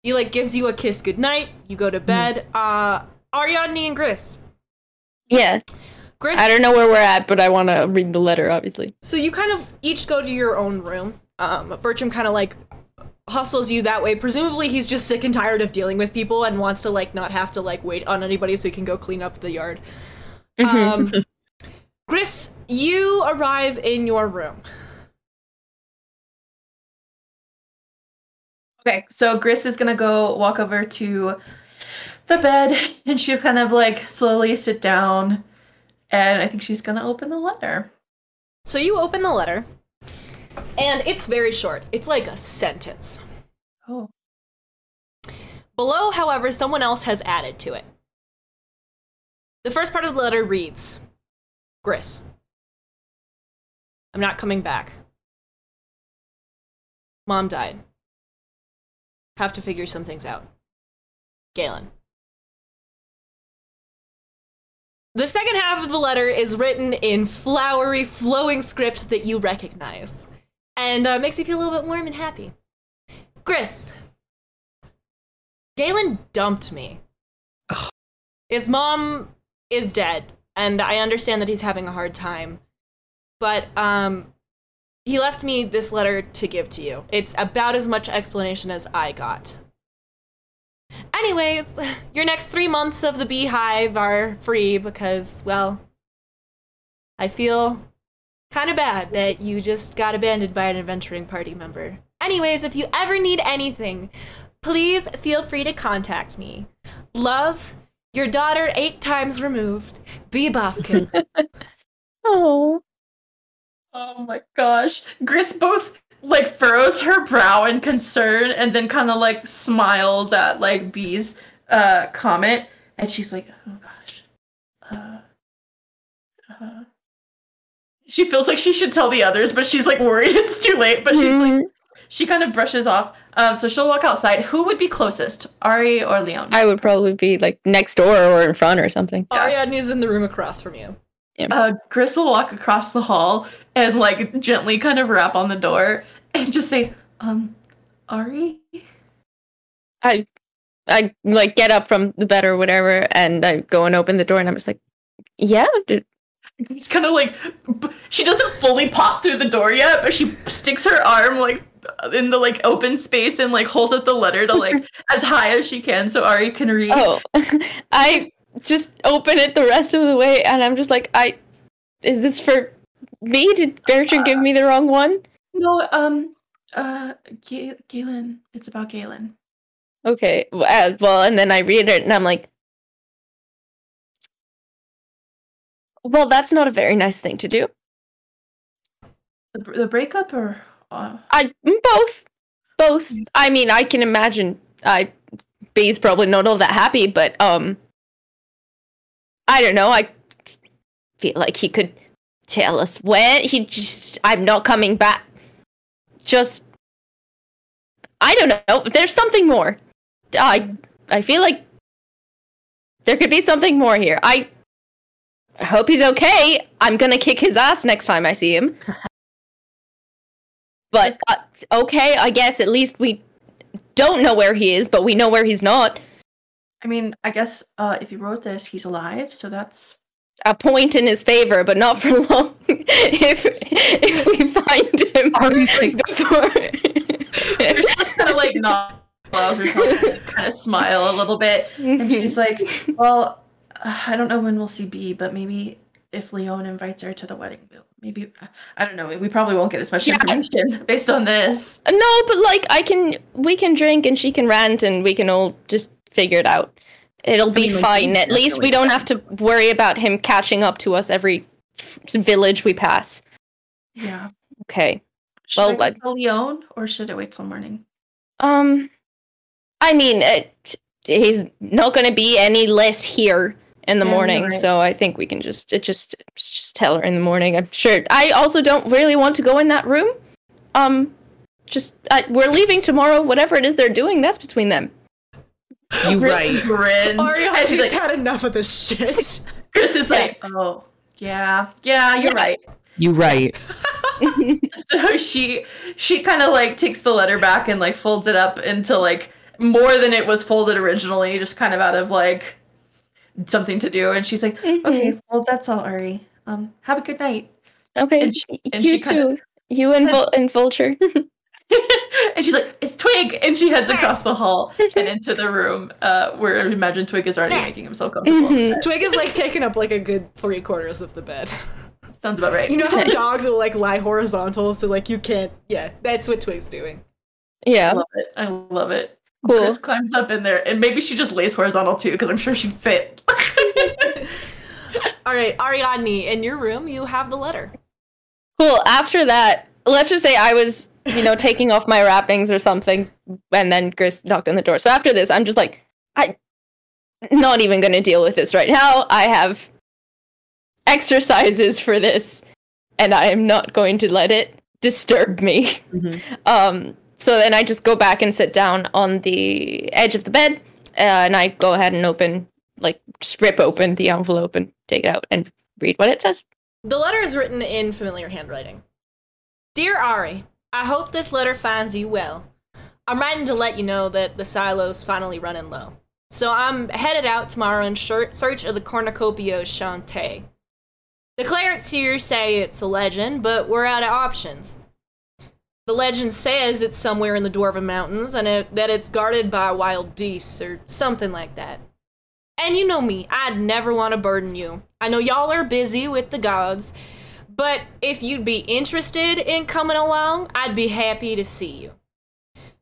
He, like, gives you a kiss goodnight. You go to bed. Mm. Uh, Ariadne and Gris. Yeah. Gris. I don't know where we're at, but I want to read the letter, obviously. So you kind of each go to your own room. Um, Bertram kind of, like, hustles you that way. Presumably he's just sick and tired of dealing with people and wants to, like, not have to, like, wait on anybody so he can go clean up the yard. Um, Gris, you arrive in your room. Okay, so Gris is going to go walk over to the bed, and she'll kind of, like, slowly sit down, and I think she's going to open the letter. So you open the letter, and it's very short. It's like a sentence. Oh. Below, however, someone else has added to it. The first part of the letter reads, Gris, I'm not coming back. Mom died. Have to figure some things out. Galen. The second half of the letter is written in flowery, flowing script that you recognize, and uh, makes you feel a little bit warm and happy. Gris. Galen dumped me. Ugh. His mom is dead, and I understand that he's having a hard time, but, um... he left me this letter to give to you. It's about as much explanation as I got. Anyways, your next three months of the beehive are free because, well, I feel kind of bad that you just got abandoned by an adventuring party member. Anyways, if you ever need anything, please feel free to contact me. Love, your daughter eight times removed, Bee Bofkin. Oh. Oh my gosh. Gris both, like, furrows her brow in concern and then kind of, like, smiles at, like, Bee's uh, comment. And she's like, oh gosh. Uh, uh. She feels like she should tell the others, but she's, like, worried it's too late. But she's mm-hmm. like, she kind of brushes off. Um, so she'll walk outside. Who would be closest? Ari or Leon? I would probably be, like, next door or in front or something. Yeah. Ariadne's in the room across from you. Yeah. Uh, Gris will walk across the hall and, like, gently kind of rap on the door and just say, um, Ari? I, I like, get up from the bed or whatever, and I go and open the door, and I'm just like, yeah. Dude. It's kind of like, she doesn't fully pop through the door yet, but she sticks her arm, like, in the, like, open space and, like, holds up the letter to, like, as high as she can so Ari can read. Oh, I... just open it the rest of the way, and I'm just like, I, is this for me? Did Bertram uh, give me the wrong one? No, um, uh, G- Galen. It's about Galen. Okay, well, and then I read it, and I'm like, well, that's not a very nice thing to do. The, the breakup, or? Uh... I, both. Both. I mean, I can imagine, I, B's probably not all that happy, but, um, I don't know, I feel like he could tell us where. He just, I'm not coming back. Just, I don't know, there's something more. I I feel like There could be something more here. I hope he's okay. I'm gonna kick his ass next time I see him. But, uh, okay, I guess at least we don't know where he is, but we know where he's not. I mean, I guess uh, if you wrote this, he's alive, so that's... a point in his favor, but not for long. if if we find him obviously before... They're just kind of like nod or something, kind of smile a little bit, and she's like, well, I don't know when we'll see B, but maybe if Leon invites her to the wedding, maybe, I don't know, we probably won't get as much yeah. information based on this. No, but like, I can, we can drink and she can rant and we can all just figure it out. It'll I be mean, fine. At least we don't have to worry about him catching up to us every f- village we pass. Yeah. Okay. Should well, I call Leon, or should it wait till morning? Um, I mean, it, he's not going to be any less here in the yeah, morning, right. So I think we can just it just just tell her in the morning. I'm sure. I also don't really want to go in that room. Um, just uh, we're leaving tomorrow. Whatever it is they're doing, that's between them. You right? Grins. Ariadne's she's like, had enough of this shit. Chris is like, oh yeah, yeah, you're yeah. right. You right. So she she kind of like takes the letter back and like folds it up into like more than it was folded originally, just kind of out of like something to do. And she's like, mm-hmm. Okay, well that's all, Ari. Um, have a good night. Okay, and she, and you she too. Kind of, you and, Vul- and Vulture. And she's like, it's Twig, and she heads across the hall and into the room uh, where I imagine Twig is already making himself comfortable. Mm-hmm. Twig is like taking up like a good three quarters of the bed. Sounds about right. You know how dogs will like lie horizontal, so like you can't. Yeah, that's what Twig's doing. Yeah, I love it. I love it. Cool. Chris climbs up in there, and maybe she just lays horizontal too, because I'm sure she'd fit. All right, Ariadne, in your room, you have the letter. Cool. After that, let's just say I was, you know, taking off my wrappings or something, and then Chris knocked on the door. So after this, I'm just like, I'm not even going to deal with this right now. I have exercises for this, and I am not going to let it disturb me. Mm-hmm. Um, so then I just go back and sit down on the edge of the bed, uh, and I go ahead and open, like, just rip open the envelope and take it out and read what it says. The letter is written in familiar handwriting. Dear Ari, I hope this letter finds you well. I'm writing to let you know that the silo's finally running low. So I'm headed out tomorrow in search of the cornucopia of Chauntea. The clerics here say it's a legend, but we're out of options. The legend says it's somewhere in the Dwarven Mountains, and it, that it's guarded by wild beasts, or something like that. And you know me, I'd never want to burden you. I know y'all are busy with the gods, but if you'd be interested in coming along, I'd be happy to see you.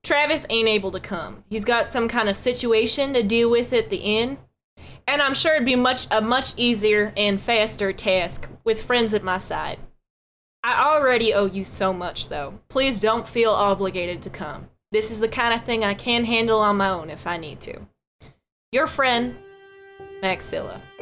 Travis ain't able to come. He's got some kind of situation to deal with at the inn. And I'm sure it'd be much a much easier and faster task with friends at my side. I already owe you so much, though. Please don't feel obligated to come. This is the kind of thing I can handle on my own if I need to. Your friend, Maxilla.